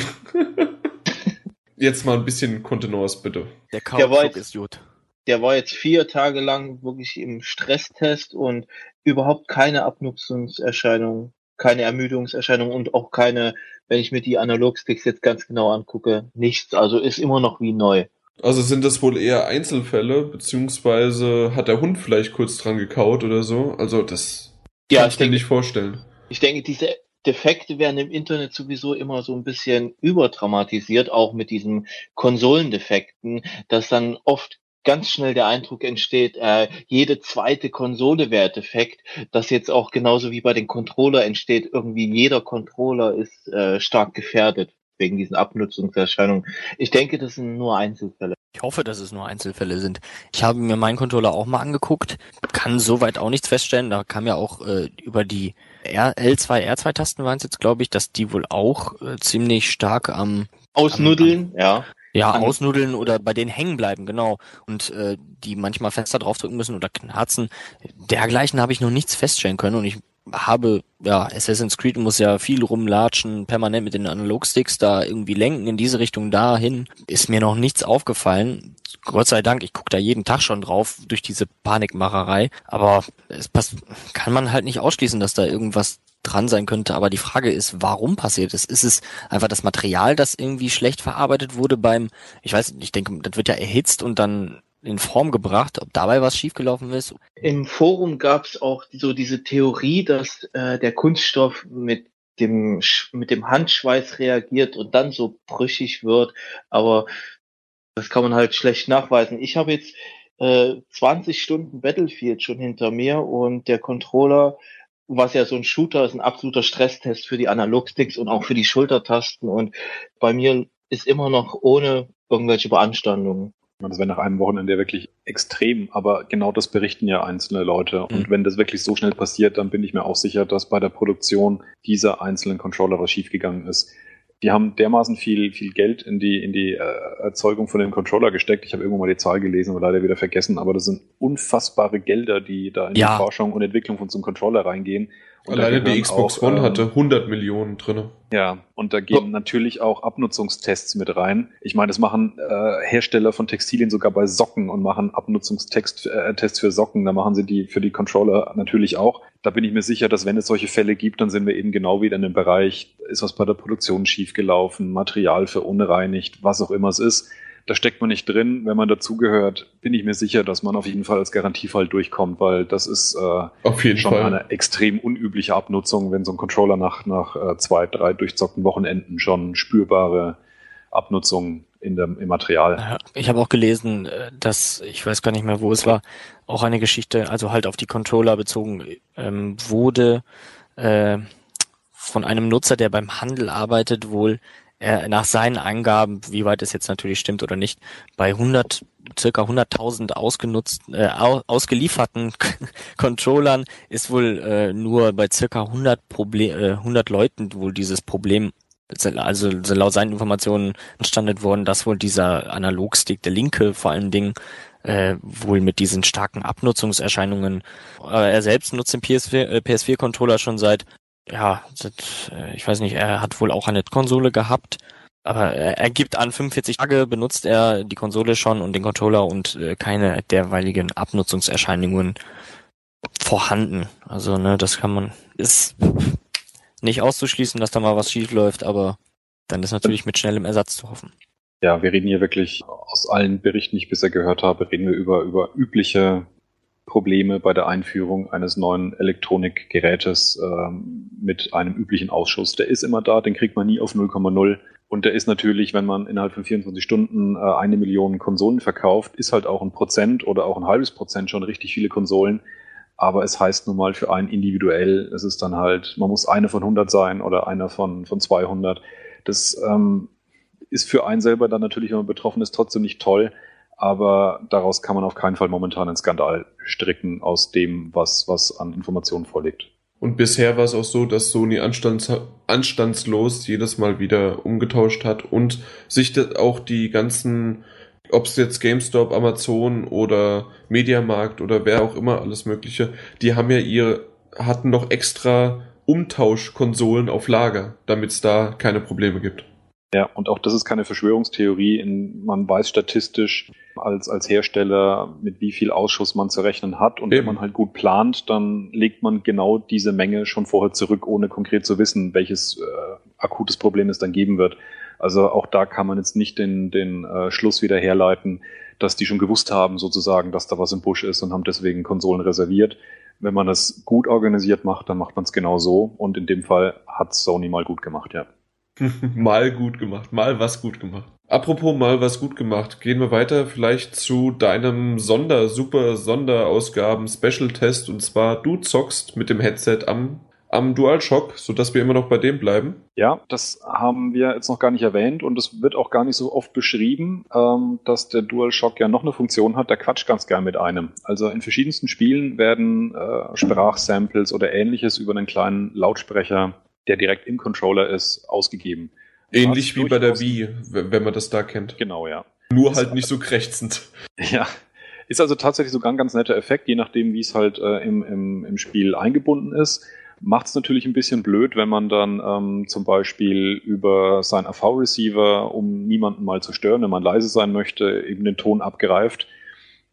Jetzt mal ein bisschen Kontenance, bitte. Der Kautschuk ist gut. Der war jetzt vier Tage lang wirklich im Stresstest und überhaupt keine Abnutzungserscheinungen, keine Ermüdungserscheinungen und auch keine, wenn ich mir die Analogsticks jetzt ganz genau angucke, nichts. Also ist immer noch wie neu. Also sind das wohl eher Einzelfälle, beziehungsweise hat der Hund vielleicht kurz dran gekaut oder so? Also das ja, kann ich mir nicht vorstellen. Ich denke, diese Defekte werden im Internet sowieso immer so ein bisschen überdramatisiert, auch mit diesen Konsolendefekten, dass dann oft ganz schnell der Eindruck entsteht, äh, jede zweite Konsole wäre defekt, das jetzt auch genauso wie bei den Controller entsteht, irgendwie jeder Controller ist äh, stark gefährdet wegen diesen Abnutzungserscheinungen. Ich denke, das sind nur Einzelfälle. Ich hoffe, dass es nur Einzelfälle sind. Ich habe mir meinen Controller auch mal angeguckt, kann soweit auch nichts feststellen, da kam ja auch äh, über die L zwei, R zwei Tasten waren es jetzt, glaube ich, dass die wohl auch äh, ziemlich stark am... Ausnuddeln, am, am, ja. Ja, ausnudeln oder bei denen hängen bleiben, genau. Und äh, die manchmal fester draufdrücken müssen oder knarzen. Dergleichen habe ich noch nichts feststellen können. Und ich habe, ja, Assassin's Creed muss ja viel rumlatschen, permanent mit den Analogsticks da irgendwie lenken, in diese Richtung dahin. Ist mir noch nichts aufgefallen. Gott sei Dank, ich gucke da jeden Tag schon drauf durch diese Panikmacherei. Aber es passt, kann man halt nicht ausschließen, dass da irgendwas dran sein könnte, aber die Frage ist, warum passiert es? Ist es einfach das Material, das irgendwie schlecht verarbeitet wurde beim, ich weiß nicht, ich denke, das wird ja erhitzt und dann in Form gebracht, ob dabei was schiefgelaufen ist? Im Forum gab es auch so diese Theorie, dass äh, der Kunststoff mit dem mit dem Handschweiß reagiert und dann so brüchig wird, aber das kann man halt schlecht nachweisen. Ich habe jetzt äh, zwanzig Stunden Battlefield schon hinter mir und der Controller, was ja so ein Shooter ist, ein absoluter Stresstest für die Analogsticks und auch für die Schultertasten. Und bei mir ist immer noch ohne irgendwelche Beanstandungen. Das wäre nach einem Wochenende wirklich extrem, aber genau das berichten ja einzelne Leute. Und mhm. wenn das wirklich so schnell passiert, dann bin ich mir auch sicher, dass bei der Produktion dieser einzelnen Controller was schiefgegangen ist. Die haben dermaßen viel viel Geld in die in die äh, Erzeugung von dem Controller gesteckt. Ich habe irgendwo mal die Zahl gelesen, aber leider wieder vergessen. Aber das sind unfassbare Gelder, die da in ja. die Forschung und Entwicklung von so einem Controller reingehen. Und alleine die Xbox auch, One ähm, hatte hundert Millionen drin. Ja, und da gehen oh. natürlich auch Abnutzungstests mit rein. Ich meine, das machen äh, Hersteller von Textilien sogar bei Socken und machen Abnutzungstests äh, Tests für Socken. Da machen sie die für die Controller natürlich auch. Da bin ich mir sicher, dass wenn es solche Fälle gibt, dann sind wir eben genau wieder in dem Bereich, ist was bei der Produktion schiefgelaufen, Material verunreinigt, was auch immer es ist. Da steckt man nicht drin. Wenn man dazugehört, bin ich mir sicher, dass man auf jeden Fall als Garantiefall durchkommt, weil das ist äh, auf jeden schon Fall eine extrem unübliche Abnutzung, wenn so ein Controller nach, nach äh, zwei, drei durchzockten Wochenenden schon spürbare Abnutzung in dem, im Material. Ich habe auch gelesen, dass, ich weiß gar nicht mehr, wo es war, auch eine Geschichte, also halt auf die Controller bezogen ähm, wurde, äh, von einem Nutzer, der beim Handel arbeitet, wohl nach seinen Angaben, wie weit es jetzt natürlich stimmt oder nicht, bei hundert, circa hunderttausend ausgenutzt, äh, ausgelieferten Controllern ist wohl äh, nur bei circa hundert, Proble- äh, hundert Leuten wohl dieses Problem, also laut seinen Informationen entstanden worden, dass wohl dieser Analogstick, der linke vor allen Dingen, äh, wohl mit diesen starken Abnutzungserscheinungen, äh, er selbst nutzt den P S vier, äh, P S vier Controller schon seit Ja, das, ich weiß nicht, er hat wohl auch eine Konsole gehabt, aber er, er gibt an, fünfundvierzig Tage benutzt er die Konsole schon und den Controller und äh, keine derweiligen Abnutzungserscheinungen vorhanden. Also, ne, das kann man, ist nicht auszuschließen, dass da mal was schief läuft, aber dann ist natürlich mit schnellem Ersatz zu hoffen. Ja, wir reden hier wirklich aus allen Berichten, die ich bisher gehört habe, reden wir über, über übliche Probleme bei der Einführung eines neuen Elektronikgerätes ähm, mit einem üblichen Ausschuss. Der ist immer da, den kriegt man nie auf null Komma null. Und der ist natürlich, wenn man innerhalb von vierundzwanzig Stunden äh, eine Million Konsolen verkauft, ist halt auch ein Prozent oder auch ein halbes Prozent schon richtig viele Konsolen. aber es heißt nun mal für einen individuell, es ist dann halt, man muss einer von hundert sein oder einer von, von zweihundert. Das ähm, ist für einen selber dann natürlich, wenn man betroffen ist, trotzdem nicht toll, aber daraus kann man auf keinen Fall momentan einen Skandal stricken aus dem, was, was an Informationen vorliegt. Und bisher war es auch so, dass Sony anstands- anstandslos jedes Mal wieder umgetauscht hat und sich auch die ganzen, ob es jetzt GameStop, Amazon oder Mediamarkt oder wer auch immer, alles Mögliche, die haben ja ihr, hatten noch extra Umtauschkonsolen auf Lager, damit es da keine Probleme gibt. Ja, und auch das ist keine Verschwörungstheorie. Man weiß statistisch als, als Hersteller, mit wie viel Ausschuss man zu rechnen hat. Und Eben. wenn man halt gut plant, dann legt man genau diese Menge schon vorher zurück, ohne konkret zu wissen, welches äh, akutes Problem es dann geben wird. Also auch da kann man jetzt nicht den, den äh, Schluss wieder herleiten, dass die schon gewusst haben sozusagen, dass da was im Busch ist und haben deswegen Konsolen reserviert. Wenn man das gut organisiert macht, dann macht man es genau so. Und in dem Fall hat Sony mal gut gemacht, ja. Mal gut gemacht, mal was gut gemacht. Apropos mal was gut gemacht, gehen wir weiter vielleicht zu deinem Sonder-, Super-Sonderausgaben-Special-Test. Und zwar, du zockst mit dem Headset am, am DualShock, sodass wir immer noch bei dem bleiben. Ja, das haben wir jetzt noch gar nicht erwähnt und es wird auch gar nicht so oft beschrieben, ähm, dass der DualShock ja noch eine Funktion hat, der quatscht ganz gern mit einem. Also in verschiedensten Spielen werden äh, Sprachsamples oder Ähnliches über einen kleinen Lautsprecher, der direkt im Controller ist, ausgegeben. Ähnlich wie bei der Wii, wenn man das da kennt. Genau, ja. Nur halt nicht so krächzend. Ja, ist also tatsächlich sogar ein ganz netter Effekt, je nachdem, wie es halt äh, im, im, im Spiel eingebunden ist. Macht es natürlich ein bisschen blöd, wenn man dann ähm, zum Beispiel über seinen A V-Receiver, um niemanden mal zu stören, wenn man leise sein möchte, eben den Ton abgreift.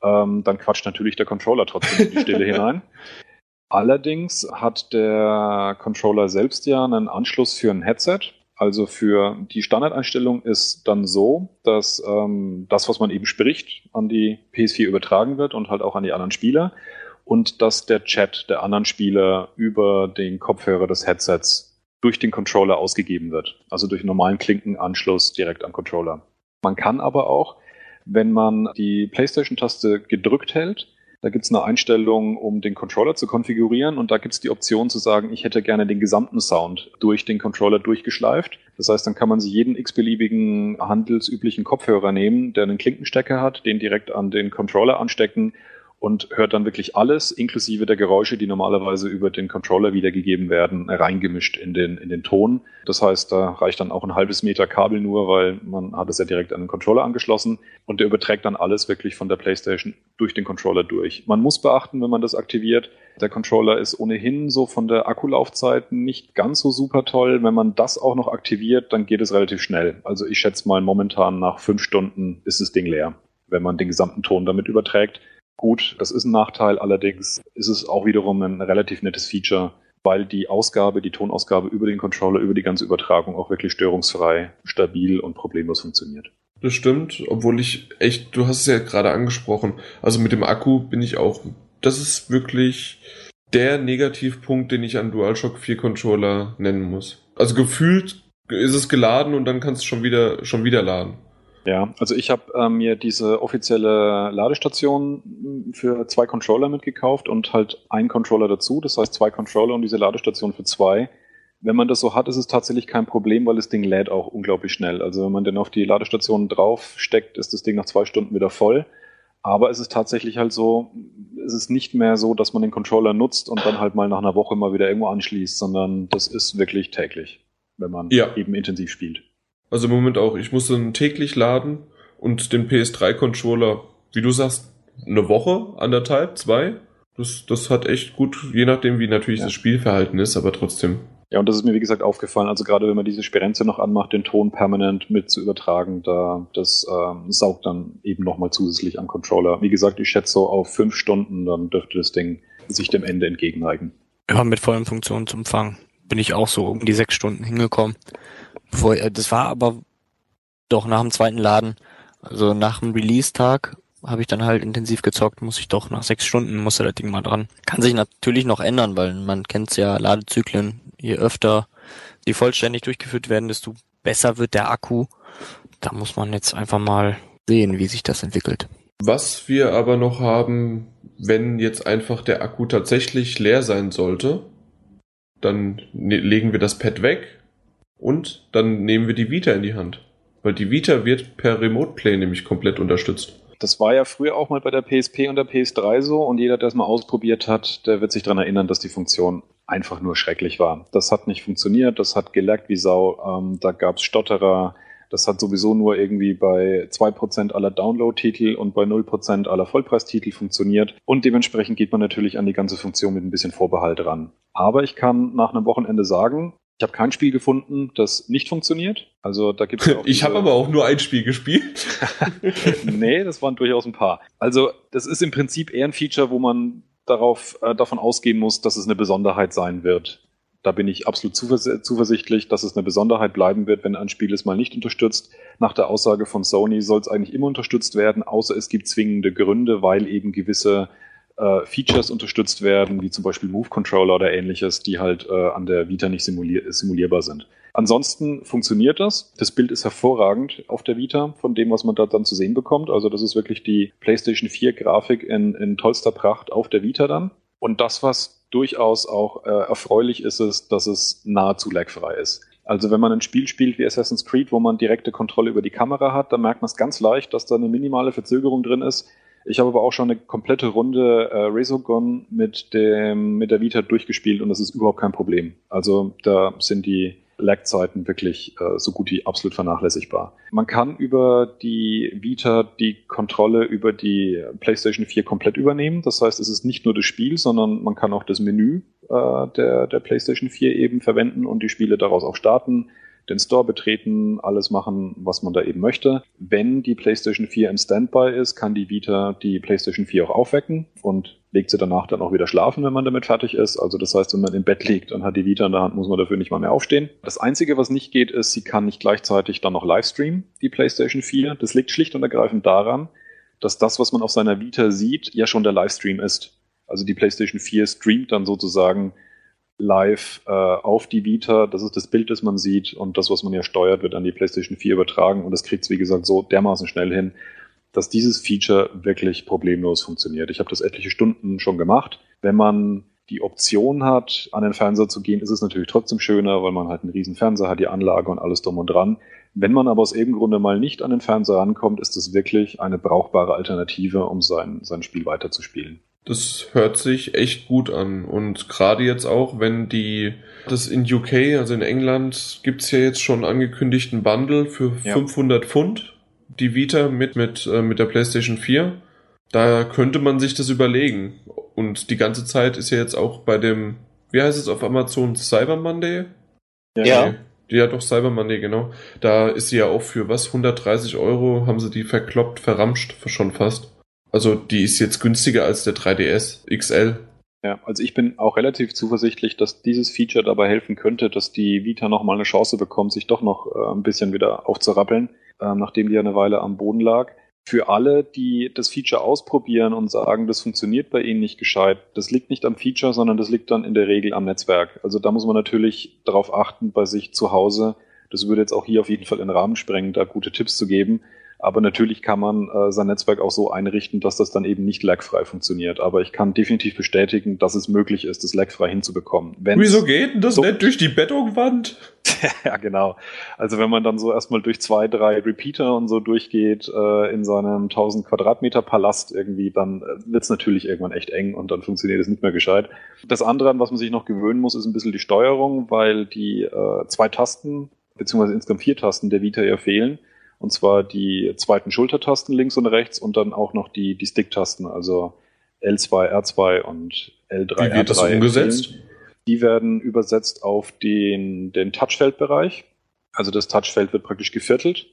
Ähm, dann quatscht natürlich der Controller trotzdem in die Stille hinein. Allerdings hat der Controller selbst ja einen Anschluss für ein Headset. Also für die Standardeinstellung ist dann so, dass ähm, das, was man eben spricht, an die P S vier übertragen wird und halt auch an die anderen Spieler. Und dass der Chat der anderen Spieler über den Kopfhörer des Headsets durch den Controller ausgegeben wird. Also durch einen normalen Klinkenanschluss direkt am Controller. Man kann aber auch, wenn man die PlayStation-Taste gedrückt hält, da gibt es eine Einstellung, um den Controller zu konfigurieren und da gibt es die Option zu sagen, ich hätte gerne den gesamten Sound durch den Controller durchgeschleift. Das heißt, dann kann man sich jeden x-beliebigen handelsüblichen Kopfhörer nehmen, der einen Klinkenstecker hat, den direkt an den Controller anstecken und hört dann wirklich alles, inklusive der Geräusche, die normalerweise über den Controller wiedergegeben werden, reingemischt in den, in den Ton. Das heißt, da reicht dann auch ein halbes Meter Kabel nur, weil man hat es ja direkt an den Controller angeschlossen und der überträgt dann alles wirklich von der PlayStation durch den Controller durch. Man muss beachten, wenn man das aktiviert, der Controller ist ohnehin so von der Akkulaufzeit nicht ganz so super toll. Wenn man das auch noch aktiviert, dann geht es relativ schnell. Also ich schätze mal, momentan nach fünf Stunden ist das Ding leer, wenn man den gesamten Ton damit überträgt. Gut, das ist ein Nachteil, allerdings ist es auch wiederum ein relativ nettes Feature, weil die Ausgabe, die Tonausgabe über den Controller, über die ganze Übertragung auch wirklich störungsfrei, stabil und problemlos funktioniert. Das stimmt, obwohl ich echt, du hast es ja gerade angesprochen, also mit dem Akku bin ich auch, das ist wirklich der Negativpunkt, den ich an DualShock vier Controller nennen muss. Also gefühlt ist es geladen und dann kannst du schon wieder, schon wieder laden. Ja, also ich habe äh, mir diese offizielle Ladestation für zwei Controller mitgekauft und halt einen Controller dazu, das heißt zwei Controller und diese Ladestation für zwei. Wenn man das so hat, ist es tatsächlich kein Problem, weil das Ding lädt auch unglaublich schnell. Also wenn man dann auf die Ladestation draufsteckt, ist das Ding nach zwei Stunden wieder voll. Aber es ist tatsächlich halt so, es ist nicht mehr so, dass man den Controller nutzt und dann halt mal nach einer Woche mal wieder irgendwo anschließt, sondern das ist wirklich täglich, wenn man ja. eben intensiv spielt. Also im Moment auch. Ich musste ihn täglich laden und den P S drei Controller, wie du sagst, eine Woche, anderthalb, zwei. Das, das hat echt gut, je nachdem, wie natürlich ja. das Spielverhalten ist, aber trotzdem. Ja, und das ist mir, wie gesagt, aufgefallen. Also gerade wenn man diese Sperenze noch anmacht, den Ton permanent mit zu übertragen, da das ähm, saugt dann eben nochmal zusätzlich am Controller. Wie gesagt, ich schätze so auf fünf Stunden, dann dürfte das Ding sich dem Ende entgegenneigen. Ja, mit vollem Funktionsumfang bin ich auch so um die sechs Stunden hingekommen. Das war aber doch nach dem zweiten Laden, also nach dem Release-Tag habe ich dann halt intensiv gezockt, muss ich doch nach sechs Stunden, musste das Ding mal dran. Kann sich natürlich noch ändern, weil man kennt es ja, Ladezyklen, je öfter die vollständig durchgeführt werden, desto besser wird der Akku. Da muss man jetzt einfach mal sehen, wie sich das entwickelt. Was wir aber noch haben, wenn jetzt einfach der Akku tatsächlich leer sein sollte, dann ne- legen wir das Pad weg und dann nehmen wir die Vita in die Hand. Weil die Vita wird per Remote Play nämlich komplett unterstützt. Das war ja früher auch mal bei der P S P und der P S drei so und jeder, der es mal ausprobiert hat, der wird sich daran erinnern, dass die Funktion einfach nur schrecklich war. Das hat nicht funktioniert, das hat gelaggt wie Sau, ähm, da gab es Stotterer, das hat sowieso nur irgendwie bei zwei Prozent aller Download-Titel und bei null Prozent aller Vollpreistitel funktioniert. Und dementsprechend geht man natürlich an die ganze Funktion mit ein bisschen Vorbehalt ran. Aber ich kann nach einem Wochenende sagen, ich habe kein Spiel gefunden, das nicht funktioniert. Also da gibt's ja auch ich habe aber auch nur ein Spiel gespielt. Nee, das waren durchaus ein paar. Also das ist im Prinzip eher ein Feature, wo man darauf äh, davon ausgehen muss, dass es eine Besonderheit sein wird. Da bin ich absolut zuvers- zuversichtlich, dass es eine Besonderheit bleiben wird, wenn ein Spiel es mal nicht unterstützt. Nach der Aussage von Sony soll es eigentlich immer unterstützt werden, außer es gibt zwingende Gründe, weil eben gewisse äh, Features unterstützt werden, wie zum Beispiel Move-Controller oder ähnliches, die halt äh, an der Vita nicht simulier- simulierbar sind. Ansonsten funktioniert das. Das Bild ist hervorragend auf der Vita, von dem, was man da dann zu sehen bekommt. Also das ist wirklich die PlayStation vier Grafik in, in tollster Pracht auf der Vita dann. Und das, was durchaus auch äh, erfreulich ist es, dass es nahezu lagfrei ist. Also wenn man ein Spiel spielt wie Assassin's Creed, wo man direkte Kontrolle über die Kamera hat, dann merkt man es ganz leicht, dass da eine minimale Verzögerung drin ist. Ich habe aber auch schon eine komplette Runde äh, Resogun mit dem mit der Vita durchgespielt und das ist überhaupt kein Problem. Also da sind die Lagzeiten wirklich äh, so gut wie absolut vernachlässigbar. Man kann über die Vita die Kontrolle über die PlayStation vier komplett übernehmen. Das heißt, es ist nicht nur das Spiel, sondern man kann auch das Menü äh, der, der PlayStation vier eben verwenden und die Spiele daraus auch starten, den Store betreten, alles machen, was man da eben möchte. Wenn die PlayStation vier im Standby ist, kann die Vita die PlayStation vier auch aufwecken und legt sie danach dann auch wieder schlafen, wenn man damit fertig ist. Also das heißt, wenn man im Bett liegt und hat die Vita in der Hand, muss man dafür nicht mal mehr aufstehen. Das Einzige, was nicht geht, ist, sie kann nicht gleichzeitig dann noch livestreamen, die PlayStation vier. Das liegt schlicht und ergreifend daran, dass das, was man auf seiner Vita sieht, ja schon der Livestream ist. Also die PlayStation vier streamt dann sozusagen live äh, auf die Vita. Das ist das Bild, das man sieht und das, was man ja steuert, wird an die PlayStation vier übertragen und das kriegt es, wie gesagt, so dermaßen schnell hin, dass dieses Feature wirklich problemlos funktioniert. Ich habe das etliche Stunden schon gemacht. Wenn man die Option hat, an den Fernseher zu gehen, ist es natürlich trotzdem schöner, weil man halt einen riesen Fernseher hat, die Anlage und alles drum und dran. Wenn man aber aus irgendeinem Grunde mal nicht an den Fernseher rankommt, ist es wirklich eine brauchbare Alternative, um sein, sein Spiel weiterzuspielen. Das hört sich echt gut an und gerade jetzt auch, wenn die, das in U K, also in England, gibt's ja jetzt schon angekündigten Bundle für ja. fünfhundert Pfund. Die Vita mit, mit, äh, mit der PlayStation vier, da könnte man sich das überlegen. Und die ganze Zeit ist ja jetzt auch bei dem, wie heißt es auf Amazon, Cyber Monday? Ja. Ja, ja doch, Cyber Monday, genau. Da ist sie ja auch für, was, hundertdreißig Euro haben sie die verkloppt, verramscht, schon fast. Also die ist jetzt günstiger als der drei D S X L. Ja, also ich bin auch relativ zuversichtlich, dass dieses Feature dabei helfen könnte, dass die Vita nochmal eine Chance bekommt, sich doch noch äh, ein bisschen wieder aufzurappeln. Nachdem die ja eine Weile am Boden lag. Für alle, die das Feature ausprobieren und sagen, das funktioniert bei ihnen nicht gescheit, das liegt nicht am Feature, sondern das liegt dann in der Regel am Netzwerk. Also da muss man natürlich darauf achten, bei sich zu Hause, das würde jetzt auch hier auf jeden Fall den Rahmen sprengen, da gute Tipps zu geben, aber natürlich kann man äh, sein Netzwerk auch so einrichten, dass das dann eben nicht lagfrei funktioniert. Aber ich kann definitiv bestätigen, dass es möglich ist, das lagfrei hinzubekommen. Wenn's Wieso geht denn das so nicht durch die Bettungwand? Ja, genau. Also wenn man dann so erstmal durch zwei, drei Repeater und so durchgeht äh, in seinem tausend Quadratmeter Palast irgendwie, dann wird es natürlich irgendwann echt eng und dann funktioniert es nicht mehr gescheit. Das andere, an was man sich noch gewöhnen muss, ist ein bisschen die Steuerung, weil die äh, zwei Tasten, beziehungsweise insgesamt vier Tasten der Vita ja fehlen. Und zwar die zweiten Schultertasten links und rechts und dann auch noch die, die Stick-Tasten, also L zwei, R zwei und L drei, R drei. Wie wird das umgesetzt? Die werden übersetzt auf den, den Touchfeldbereich. Also das Touchfeld wird praktisch geviertelt,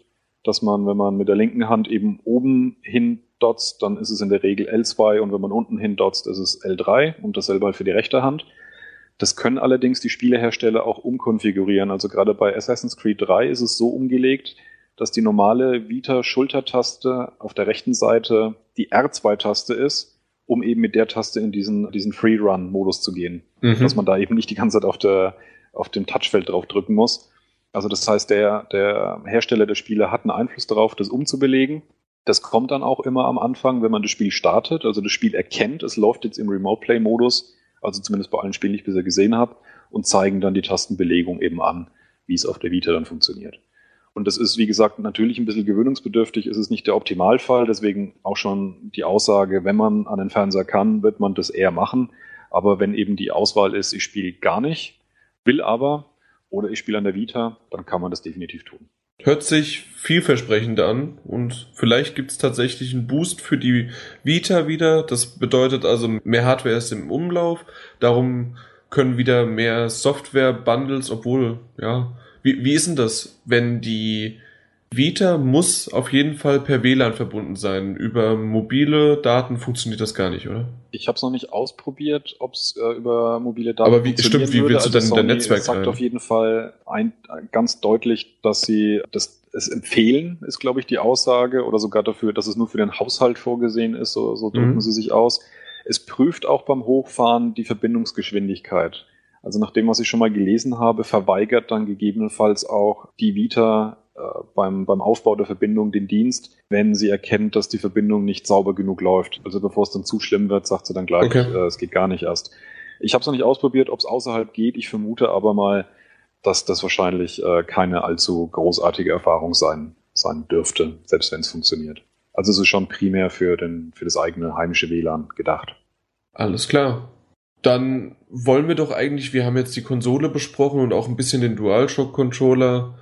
dass man, wenn man mit der linken Hand eben oben hin dotzt, dann ist es in der Regel L zwei und wenn man unten hin dotzt, ist es L drei und dasselbe halt für die rechte Hand. Das können allerdings die Spielehersteller auch umkonfigurieren. Also gerade bei Assassin's Creed drei ist es so umgelegt, dass die normale Vita-Schultertaste auf der rechten Seite die R zwei Taste ist, um eben mit der Taste in diesen, diesen Free-Run-Modus zu gehen. Mhm. Dass man da eben nicht die ganze Zeit auf, der, auf dem Touchfeld drauf drücken muss. Also das heißt, der, der Hersteller der Spiele hat einen Einfluss darauf, das umzubelegen. Das kommt dann auch immer am Anfang, wenn man das Spiel startet, also das Spiel erkennt, es läuft jetzt im Remote-Play-Modus, also zumindest bei allen Spielen, die ich bisher gesehen habe, und zeigen dann die Tastenbelegung eben an, wie es auf der Vita dann funktioniert. Und das ist, wie gesagt, natürlich ein bisschen gewöhnungsbedürftig, es ist nicht der Optimalfall, deswegen auch schon die Aussage, wenn man an den Fernseher kann, wird man das eher machen, aber wenn eben die Auswahl ist, ich spiele gar nicht, will aber, oder ich spiele an der Vita, dann kann man das definitiv tun. Hört sich vielversprechend an und vielleicht gibt es tatsächlich einen Boost für die Vita wieder. Das bedeutet also, mehr Hardware ist im Umlauf, darum können wieder mehr Software-Bundles, obwohl, ja, wie, wie ist denn das, wenn die Vita muss auf jeden Fall per W L A N verbunden sein? Über mobile Daten funktioniert das gar nicht, oder? Ich habe es noch nicht ausprobiert, ob es äh, über mobile Daten Aber wie, funktionieren stimmt, wie willst würde. du also denn dein Netzwerk sagt rein? Auf jeden Fall ein, ganz deutlich, dass sie das es empfehlen, ist glaube ich die Aussage, oder sogar dafür, dass es nur für den Haushalt vorgesehen ist, so, so drücken mhm. sie sich aus. Es prüft auch beim Hochfahren die Verbindungsgeschwindigkeit. Also nach dem, was ich schon mal gelesen habe, verweigert dann gegebenenfalls auch die Vita äh, beim, beim Aufbau der Verbindung den Dienst, wenn sie erkennt, dass die Verbindung nicht sauber genug läuft. Also bevor es dann zu schlimm wird, sagt sie dann gleich, okay. äh, es geht gar nicht erst. Ich habe es noch nicht ausprobiert, ob es außerhalb geht. Ich vermute aber mal, dass das wahrscheinlich äh, keine allzu großartige Erfahrung sein, sein dürfte, selbst wenn es funktioniert. Also es ist schon primär für, den, für das eigene heimische W L A N gedacht. Alles klar. Dann wollen wir doch eigentlich, wir haben jetzt die Konsole besprochen und auch ein bisschen den DualShock-Controller,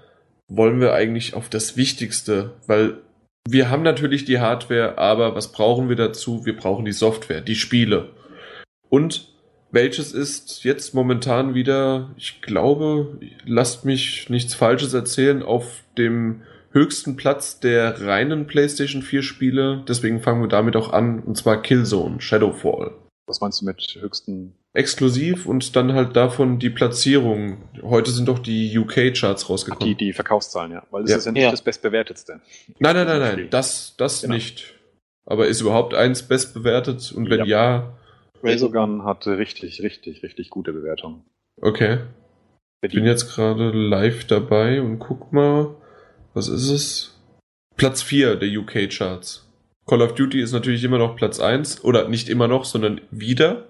wollen wir eigentlich auf das Wichtigste, weil wir haben natürlich die Hardware, aber was brauchen wir dazu? Wir brauchen die Software, die Spiele. Und welches ist jetzt momentan wieder, ich glaube, lasst mich nichts Falsches erzählen, auf dem höchsten Platz der reinen PlayStation vier Spiele, deswegen fangen wir damit auch an, und zwar Killzone Shadowfall. Was meinst du mit höchsten? Exklusiv und dann halt davon die Platzierung. Heute sind doch die U K-Charts rausgekommen. Ach, die, die Verkaufszahlen, ja. Weil es ja. ist ja nicht ja. das bestbewertetste. Nein, nein, nein, nein, das, das genau. nicht. Aber ist überhaupt eins bestbewertet? Und wenn ja... ja Resogun hatte richtig, richtig, richtig gute Bewertungen. Okay. Ich bin jetzt gerade live dabei und guck mal... Was ist es? Platz vier der U K-Charts. Call of Duty ist natürlich immer noch Platz eins. Oder nicht immer noch, sondern wieder.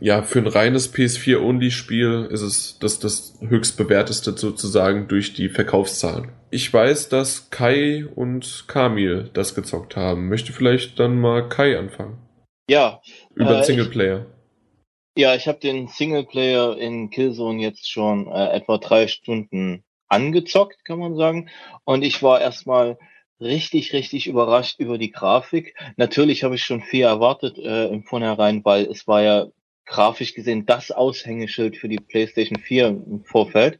Ja, für ein reines P S vier Only Spiel ist es das, das höchstbewerteste sozusagen durch die Verkaufszahlen. Ich weiß, dass Kai und Kamil das gezockt haben. Möchte vielleicht dann mal Kai anfangen? Ja. Über den äh, Singleplayer. Ich, ja, ich habe den Singleplayer in Killzone jetzt schon äh, etwa drei Stunden angezockt, kann man sagen. Und ich war erstmal richtig, richtig überrascht über die Grafik. Natürlich habe ich schon viel erwartet äh, im Vornherein, weil es war ja grafisch gesehen das Aushängeschild für die PlayStation vier im Vorfeld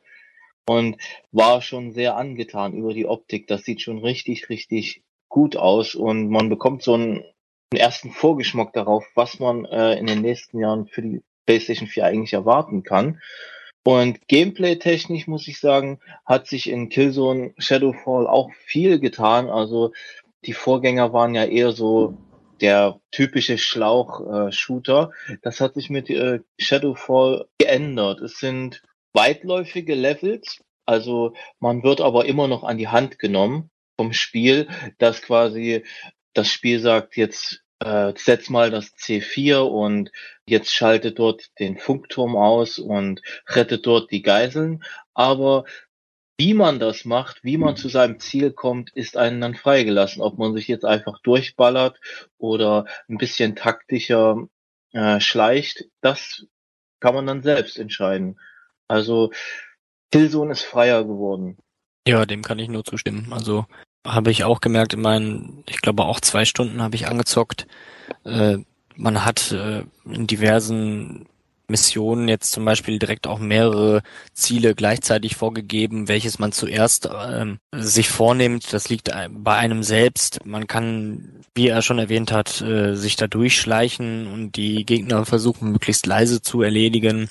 und war schon sehr angetan über die Optik. Das sieht schon richtig, richtig gut aus und man bekommt so einen, einen ersten Vorgeschmack darauf, was man äh, in den nächsten Jahren für die PlayStation vier eigentlich erwarten kann. Und Gameplay-technisch, muss ich sagen, hat sich in Killzone Shadowfall auch viel getan. Also die Vorgänger waren ja eher so der typische Schlauch-Shooter. Das hat sich mit äh, Shadowfall geändert. Es sind weitläufige Levels, also man wird aber immer noch an die Hand genommen vom Spiel, dass quasi das Spiel sagt, jetzt äh, setz mal das C vier und jetzt schaltet dort den Funkturm aus und rettet dort die Geiseln. Aber wie man das macht, wie man zu seinem Ziel kommt, ist einem dann freigelassen. Ob man sich jetzt einfach durchballert oder ein bisschen taktischer äh, schleicht, das kann man dann selbst entscheiden. Also Killzone ist freier geworden. Ja, dem kann ich nur zustimmen. Also habe ich auch gemerkt, in meinen, ich glaube auch zwei Stunden habe ich angezockt, äh, man hat äh, in diversen Missionen jetzt zum Beispiel direkt auch mehrere Ziele gleichzeitig vorgegeben, welches man zuerst ähm, sich vornimmt. Das liegt bei einem selbst. Man kann, wie er schon erwähnt hat, äh, sich da durchschleichen und die Gegner versuchen, möglichst leise zu erledigen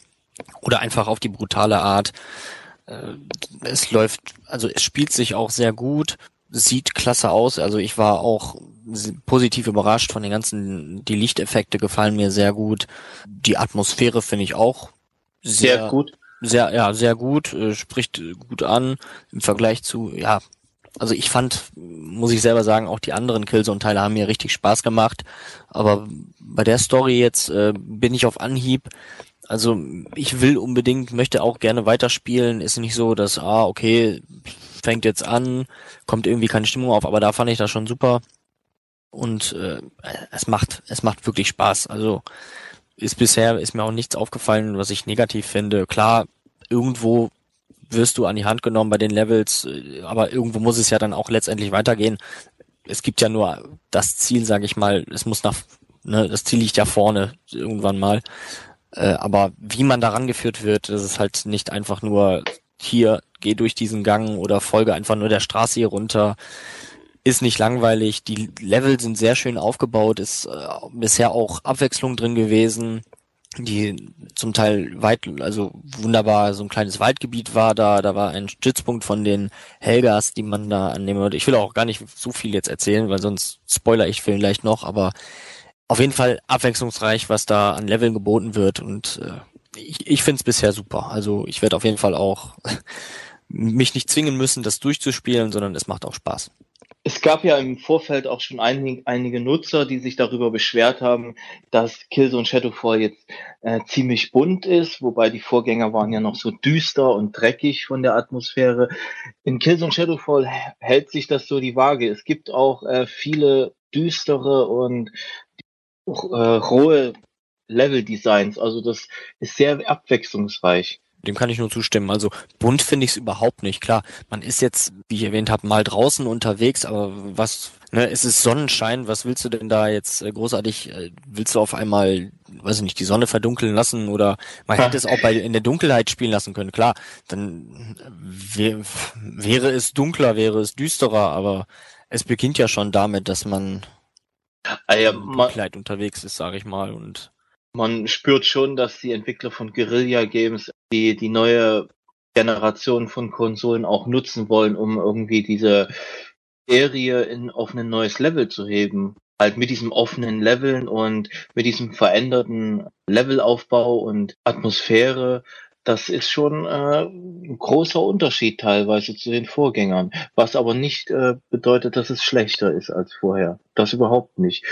oder einfach auf die brutale Art. Äh, es läuft, also es spielt sich auch sehr gut. Sieht klasse aus, also ich war auch positiv überrascht von den ganzen, die Lichteffekte gefallen mir sehr gut, die Atmosphäre finde ich auch sehr, sehr gut, sehr, ja, sehr gut, äh, spricht gut an im Vergleich zu, ja, Also ich fand, muss ich selber sagen, auch die anderen Killzone-Teile haben mir richtig Spaß gemacht. Aber bei der Story jetzt äh, bin ich auf Anhieb. Also ich will unbedingt, möchte auch gerne weiterspielen. Ist nicht so, dass, ah, okay, fängt jetzt an, kommt irgendwie keine Stimmung auf. Aber da fand ich das schon super. Und äh, es macht, es macht wirklich Spaß. Also ist bisher, ist mir auch nichts aufgefallen, was ich negativ finde. Klar, irgendwo wirst du an die Hand genommen bei den Levels, aber irgendwo muss es ja dann auch letztendlich weitergehen. Es gibt ja nur das Ziel, sage ich mal, es muss nach, ne, das Ziel liegt ja vorne irgendwann mal. Äh, aber wie man da rangeführt wird, das ist halt nicht einfach nur hier, geh durch diesen Gang oder folge einfach nur der Straße hier runter. Ist nicht langweilig, die Level sind sehr schön aufgebaut, ist äh, bisher auch Abwechslung drin gewesen, die zum Teil weit, also wunderbar, so ein kleines Waldgebiet war da, da war ein Stützpunkt von den Helgas, die man da annehmen würde. Ich will auch gar nicht so viel jetzt erzählen, weil sonst spoiler ich vielleicht noch, aber auf jeden Fall abwechslungsreich, was da an Leveln geboten wird, und äh, ich, ich find's bisher super. Also ich werde auf jeden Fall auch mich nicht zwingen müssen, das durchzuspielen, sondern es macht auch Spaß. Es gab ja im Vorfeld auch schon einig, einige Nutzer, die sich darüber beschwert haben, dass Killzone Shadowfall jetzt äh, ziemlich bunt ist, wobei die Vorgänger waren ja noch so düster und dreckig von der Atmosphäre. In Killzone Shadowfall hält sich das so die Waage. Es gibt auch äh, viele düstere und äh, rohe Level-Designs. Also das ist sehr abwechslungsreich. Dem kann ich nur zustimmen. Also bunt finde ich es überhaupt nicht. Klar, man ist jetzt, wie ich erwähnt habe, mal draußen unterwegs, aber was, ne, es ist Sonnenschein, was willst du denn da jetzt äh, großartig, äh, willst du auf einmal, weiß ich nicht, die Sonne verdunkeln lassen, oder man hätte es auch bei in der Dunkelheit spielen lassen können. Klar, dann w- wäre es dunkler, wäre es düsterer, aber es beginnt ja schon damit, dass man ah ja, im Dunkelheit unterwegs ist, sage ich mal, und man spürt schon, dass die Entwickler von Guerilla Games die, die neue Generation von Konsolen auch nutzen wollen, um irgendwie diese Serie in, auf ein neues Level zu heben. Halt mit diesem offenen Leveln und mit diesem veränderten Levelaufbau und Atmosphäre. Das ist schon äh, ein großer Unterschied teilweise zu den Vorgängern. Was aber nicht äh, bedeutet, dass es schlechter ist als vorher. Das überhaupt nicht.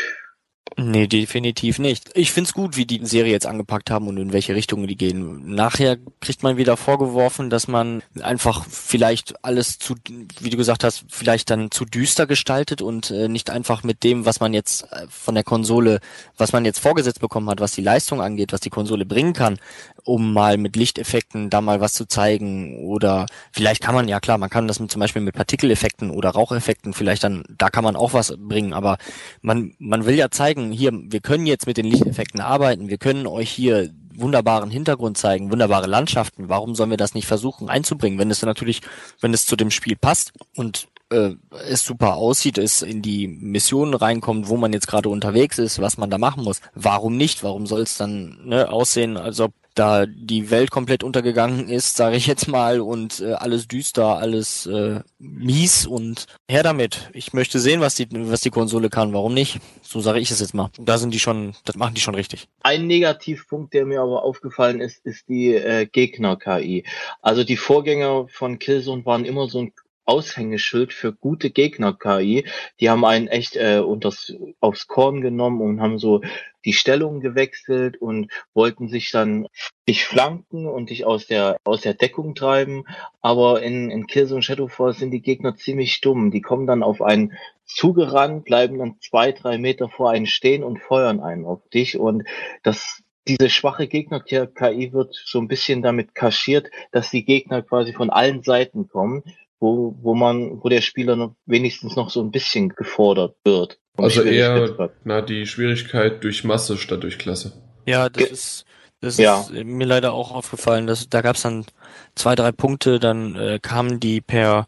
Nee, definitiv nicht. Ich find's gut, wie die Serie jetzt angepackt haben und in welche Richtung die gehen. Nachher kriegt man wieder vorgeworfen, dass man einfach vielleicht alles zu, wie du gesagt hast, vielleicht dann zu düster gestaltet und äh, nicht einfach mit dem, was man jetzt von der Konsole, was man jetzt vorgesetzt bekommen hat, was die Leistung angeht, was die Konsole bringen kann, um mal mit Lichteffekten da mal was zu zeigen, oder vielleicht kann man, ja klar, man kann das mit, zum Beispiel mit Partikeleffekten oder Raucheffekten vielleicht dann, da kann man auch was bringen, aber man, man will ja zeigen, hier, wir können jetzt mit den Lichteffekten arbeiten, wir können euch hier wunderbaren Hintergrund zeigen, wunderbare Landschaften, warum sollen wir das nicht versuchen einzubringen, wenn es natürlich, wenn es zu dem Spiel passt und äh, es super aussieht, es in die Missionen reinkommt, wo man jetzt gerade unterwegs ist, was man da machen muss, warum nicht, warum soll es dann, ne, aussehen, als ob da die Welt komplett untergegangen ist, sage ich jetzt mal, und äh, alles düster, alles äh, mies, und her damit. Ich möchte sehen, was die was die Konsole kann, warum nicht? So sage ich es jetzt mal. Da sind die schon, das machen die schon richtig. Ein Negativpunkt, der mir aber aufgefallen ist, ist die äh, Gegner-K I. Also die Vorgänger von Killzone waren immer so ein Aushängeschild für gute Gegner-K I. Die haben einen echt äh, unters, aufs Korn genommen und haben so die Stellung gewechselt und wollten sich dann dich flanken und dich aus der aus der Deckung treiben. Aber in, in Killzone Shadowfall sind die Gegner ziemlich dumm. Die kommen dann auf einen zugerannt, bleiben dann zwei, drei Meter vor einen stehen und feuern einen auf dich. Und das diese schwache Gegner-K I wird so ein bisschen damit kaschiert, dass die Gegner quasi von allen Seiten kommen, wo wo man wo der Spieler noch wenigstens noch so ein bisschen gefordert wird. Also eher na, die Schwierigkeit durch Masse statt durch Klasse. Ja, das Ge- ist das ja. ist mir leider auch aufgefallen, dass da gab's dann zwei, drei Punkte, dann äh, kamen die per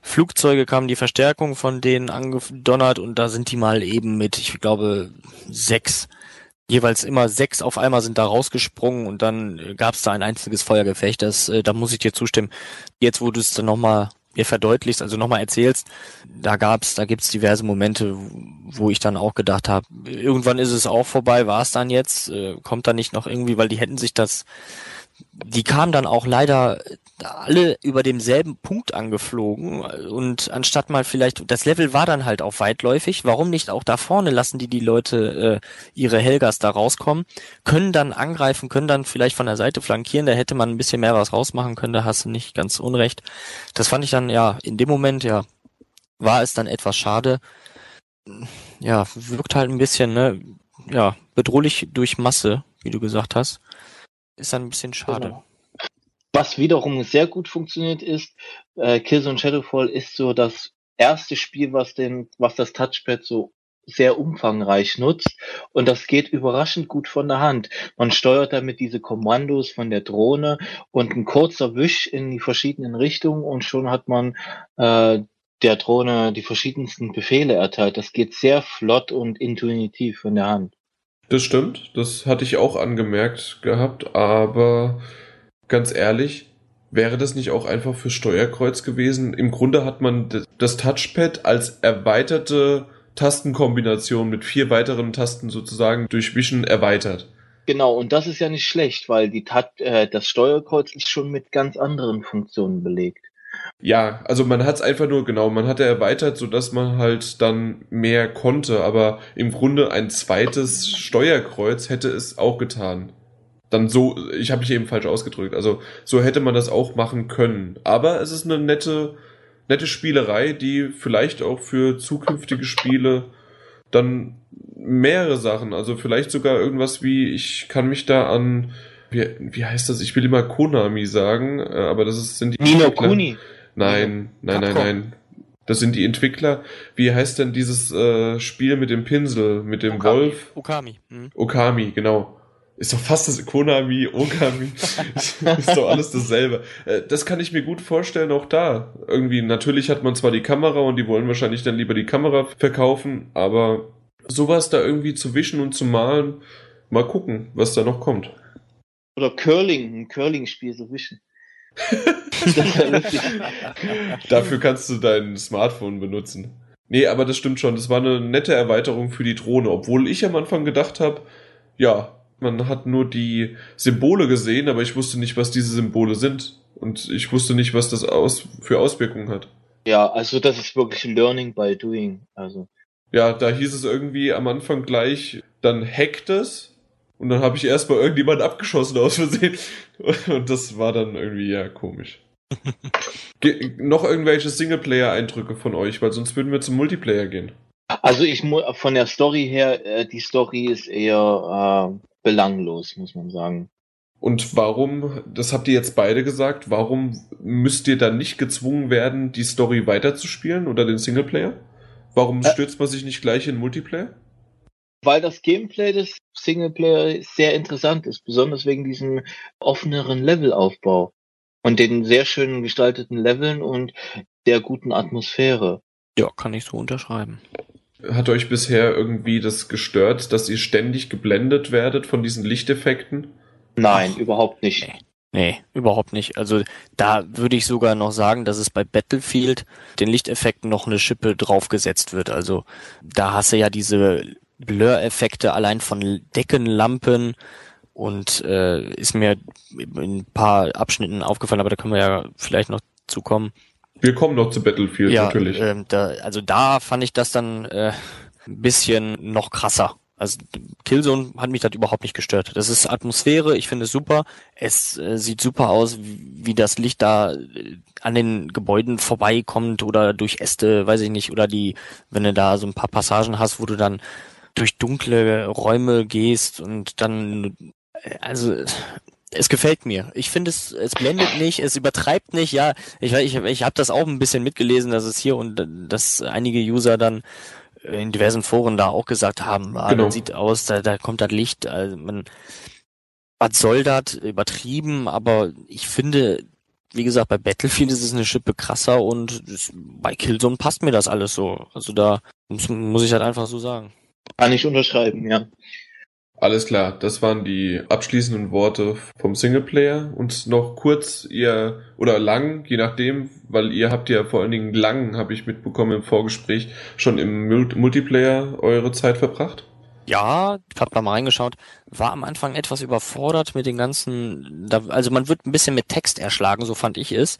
Flugzeuge, kamen die Verstärkung von denen angedonnert, und da sind die mal eben mit, ich glaube, sechs jeweils immer sechs auf einmal sind da rausgesprungen, und dann gab's da ein einziges Feuergefecht. Das äh, da muss ich dir zustimmen. Jetzt, wo du es dann nochmal mir verdeutlichst, also nochmal erzählst, da gab's, da gibt's diverse Momente, wo ich dann auch gedacht habe, irgendwann ist es auch vorbei, war's dann jetzt, äh, kommt da nicht noch irgendwie, weil die hätten sich das die kamen dann auch leider alle über demselben Punkt angeflogen und anstatt mal vielleicht, das Level war dann halt auch weitläufig, warum nicht auch da vorne lassen die die Leute äh, ihre Helgas da rauskommen, können dann angreifen, können dann vielleicht von der Seite flankieren, da hätte man ein bisschen mehr was rausmachen können, da hast du nicht ganz unrecht. Das fand ich dann, ja, in dem Moment, ja, war es dann etwas schade. Ja, wirkt halt ein bisschen, ne, ja, bedrohlich durch Masse, wie du gesagt hast. Ist dann ein bisschen schade. Genau. Was wiederum sehr gut funktioniert ist, äh, Killzone Shadowfall ist so das erste Spiel, was den, was das Touchpad so sehr umfangreich nutzt und das geht überraschend gut von der Hand. Man steuert damit diese Kommandos von der Drohne und ein kurzer Wisch in die verschiedenen Richtungen und schon hat man äh, der Drohne die verschiedensten Befehle erteilt. Das geht sehr flott und intuitiv von der Hand. Das stimmt, das hatte ich auch angemerkt gehabt, aber ganz ehrlich, wäre das nicht auch einfach für Steuerkreuz gewesen? Im Grunde hat man das Touchpad als erweiterte Tastenkombination mit vier weiteren Tasten sozusagen durch Wischen erweitert. Genau, und das ist ja nicht schlecht, weil die Tat, äh, das Steuerkreuz ist schon mit ganz anderen Funktionen belegt. Ja, also man hat es einfach nur, genau, man hat er erweitert, sodass man halt dann mehr konnte, aber im Grunde ein zweites Steuerkreuz hätte es auch getan. Dann so, ich habe mich eben falsch ausgedrückt, also so hätte man das auch machen können. Aber es ist eine nette, nette Spielerei, die vielleicht auch für zukünftige Spiele dann mehrere Sachen, also vielleicht sogar irgendwas wie, ich kann mich da an... Wie, wie heißt das? Ich will immer Konami sagen, aber das ist, sind die Nino Entwickler. Kuni. Nein, nein, nein, nein. Das sind die Entwickler. Wie heißt denn dieses äh, Spiel mit dem Pinsel, mit dem Okami. Wolf? Okami. Mhm. Okami, genau. Ist doch fast das Konami, Okami. Ist doch alles dasselbe. Äh, das kann ich mir gut vorstellen, auch da. Irgendwie, natürlich hat man zwar die Kamera und die wollen wahrscheinlich dann lieber die Kamera verkaufen, aber sowas da irgendwie zu wischen und zu malen, mal gucken, was da noch kommt. Oder Curling, ein Curling-Spiel, so wischen. Dafür kannst du dein Smartphone benutzen. Nee, aber das stimmt schon. Das war eine nette Erweiterung für die Drohne. Obwohl ich am Anfang gedacht habe, ja, man hat nur die Symbole gesehen, aber ich wusste nicht, was diese Symbole sind. Und ich wusste nicht, was das aus- für Auswirkungen hat. Ja, also das ist wirklich Learning by Doing. Also. Ja, da hieß es irgendwie am Anfang gleich, dann hackt es. Und dann habe ich erstmal irgendjemanden abgeschossen aus Versehen. Und das war dann irgendwie, ja, komisch. Ge- noch irgendwelche Singleplayer-Eindrücke von euch, weil sonst würden wir zum Multiplayer gehen. Also ich mu- von der Story her, äh, die Story ist eher äh, belanglos, muss man sagen. Und warum, das habt ihr jetzt beide gesagt, warum müsst ihr dann nicht gezwungen werden, die Story weiterzuspielen oder den Singleplayer? Warum Ä- stürzt man sich nicht gleich in Multiplayer? Weil das Gameplay des Singleplayer sehr interessant ist, besonders wegen diesem offeneren Levelaufbau und den sehr schön gestalteten Leveln und der guten Atmosphäre. Ja, kann ich so unterschreiben. Hat euch bisher irgendwie das gestört, dass ihr ständig geblendet werdet von diesen Lichteffekten? Nein, Ach, überhaupt nicht. Nee. Nee, überhaupt nicht. Also da würde ich sogar noch sagen, dass es bei Battlefield den Lichteffekten noch eine Schippe draufgesetzt wird. Also da hast du ja diese Blur-Effekte allein von Deckenlampen und äh, ist mir in ein paar Abschnitten aufgefallen, aber da können wir ja vielleicht noch zukommen. Wir kommen noch zu Battlefield, ja, natürlich. Ähm, da, also da fand ich das dann äh, ein bisschen noch krasser. Also Killzone hat mich das überhaupt nicht gestört. Das ist Atmosphäre, ich finde es super. Es äh, sieht super aus, wie, wie das Licht da äh, an den Gebäuden vorbeikommt oder durch Äste, weiß ich nicht, oder die, wenn du da so ein paar Passagen hast, wo du dann durch dunkle Räume gehst und dann, also es gefällt mir. Ich finde es, es blendet nicht, es übertreibt nicht. Ja, ich ich, ich habe das auch ein bisschen mitgelesen, dass es hier und dass einige User dann in diversen Foren da auch gesagt haben, ah, genau. Das sieht aus, da, da kommt das Licht, also man, was soll das, übertrieben, aber ich finde, wie gesagt, bei Battlefield ist es eine Schippe krasser und bei Killzone passt mir das alles so, also da muss, muss ich halt einfach so sagen. Kann ich unterschreiben, ja. Alles klar, das waren die abschließenden Worte vom Singleplayer und noch kurz ihr, oder lang, je nachdem, weil ihr habt ja vor allen Dingen lang, habe ich mitbekommen im Vorgespräch, schon im Multiplayer eure Zeit verbracht. Ja, ich hab da mal reingeschaut, war am Anfang etwas überfordert mit den ganzen, da, also man wird ein bisschen mit Text erschlagen, so fand ich es.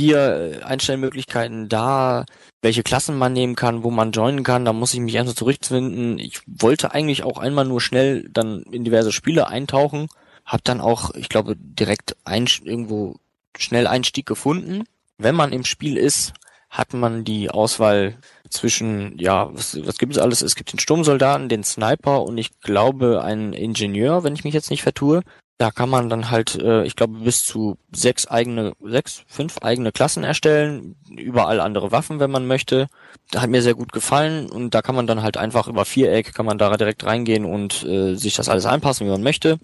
Hier Einstellmöglichkeiten da, welche Klassen man nehmen kann, wo man joinen kann, da muss ich mich erstmal zurückfinden. Ich wollte eigentlich auch einmal nur schnell dann in diverse Spiele eintauchen, hab dann auch, ich glaube, direkt ein, irgendwo schnell Einstieg gefunden. Wenn man im Spiel ist, hat man die Auswahl zwischen, ja, was, was gibt es alles? Es gibt den Sturmsoldaten, den Sniper und ich glaube einen Ingenieur, wenn ich mich jetzt nicht vertue. Da kann man dann halt, äh, ich glaube, bis zu sechs eigene, sechs, fünf eigene Klassen erstellen, überall andere Waffen, wenn man möchte. Das hat mir sehr gut gefallen und da kann man dann halt einfach über Viereck, kann man da direkt reingehen und äh, sich das alles anpassen, wie man möchte.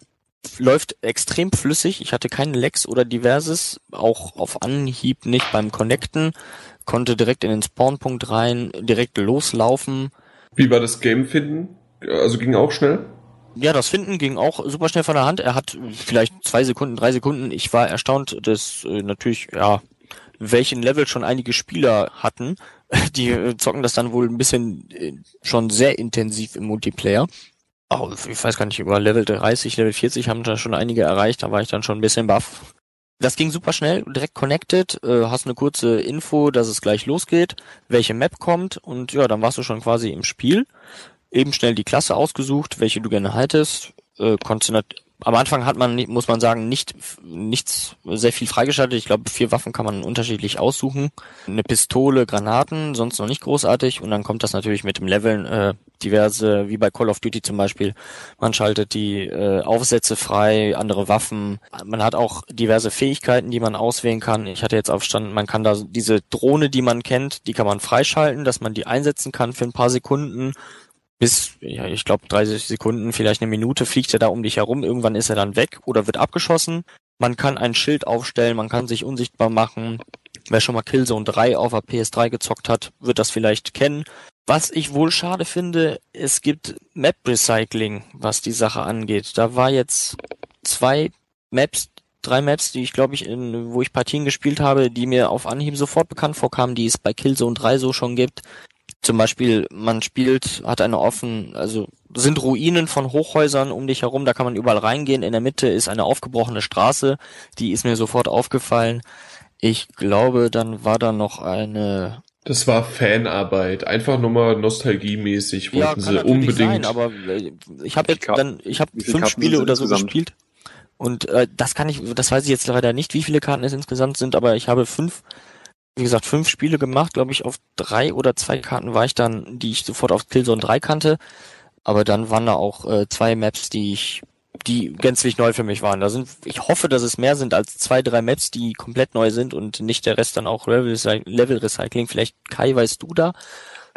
Läuft extrem flüssig, ich hatte keine Lags oder diverses, auch auf Anhieb nicht beim Connecten. Konnte direkt in den Spawnpunkt rein, direkt loslaufen. Wie war das Game finden? Also ging auch schnell? Ja, das Finden ging auch super schnell von der Hand. Er hat vielleicht zwei Sekunden, drei Sekunden. Ich war erstaunt, dass äh, natürlich, ja, welchen Level schon einige Spieler hatten. Die äh, zocken das dann wohl ein bisschen äh, schon sehr intensiv im Multiplayer. Oh, ich weiß gar nicht, über Level dreißig, Level vierzig haben da schon einige erreicht. Da war ich dann schon ein bisschen baff. Das ging super schnell, direkt connected, äh, hast eine kurze Info, dass es gleich losgeht, welche Map kommt und ja, dann warst du schon quasi im Spiel. Eben schnell die Klasse ausgesucht, welche du gerne haltest. Äh, konntest du nat- Am Anfang hat man, muss man sagen, nicht nichts sehr viel freigeschaltet. Ich glaube, vier Waffen kann man unterschiedlich aussuchen. Eine Pistole, Granaten, sonst noch nicht großartig. Und dann kommt das natürlich mit dem Leveln äh, diverse, wie bei Call of Duty zum Beispiel. Man schaltet die äh, Aufsätze frei, andere Waffen. Man hat auch diverse Fähigkeiten, die man auswählen kann. Ich hatte jetzt aufstanden, man kann da diese Drohne, die man kennt, die kann man freischalten, dass man die einsetzen kann für ein paar Sekunden. Bis, ja, ich glaube, dreißig Sekunden, vielleicht eine Minute fliegt er da um dich herum. Irgendwann ist er dann weg oder wird abgeschossen. Man kann ein Schild aufstellen, man kann sich unsichtbar machen. Wer schon mal Killzone drei auf der P S drei gezockt hat, wird das vielleicht kennen. Was ich wohl schade finde, es gibt Map-Recycling, was die Sache angeht. Da war jetzt zwei Maps, drei Maps, die ich glaube ich, in, wo ich Partien gespielt habe, die mir auf Anhieb sofort bekannt vorkamen, die es bei Killzone drei so schon gibt. Zum Beispiel, man spielt, hat eine offen, also sind Ruinen von Hochhäusern um dich herum, da kann man überall reingehen. In der Mitte ist eine aufgebrochene Straße, die ist mir sofort aufgefallen. Ich glaube, dann war da noch eine... Das war Fanarbeit, einfach nochmal nostalgiemäßig, wollten ja, sie unbedingt... Sein, aber ich habe jetzt dann, ich habe fünf Spiele oder so gespielt und äh, das kann ich, das weiß ich jetzt leider nicht, wie viele Karten es insgesamt sind, aber ich habe fünf... Wie gesagt, fünf Spiele gemacht, glaube ich, auf drei oder zwei Karten war ich dann, die ich sofort auf Killzone drei kannte. Aber dann waren da auch äh, zwei Maps, die ich, die gänzlich neu für mich waren. Da sind, ich hoffe, dass es mehr sind als zwei, drei Maps, die komplett neu sind und nicht der Rest dann auch Level-Recycling. Vielleicht, Kai, weißt du da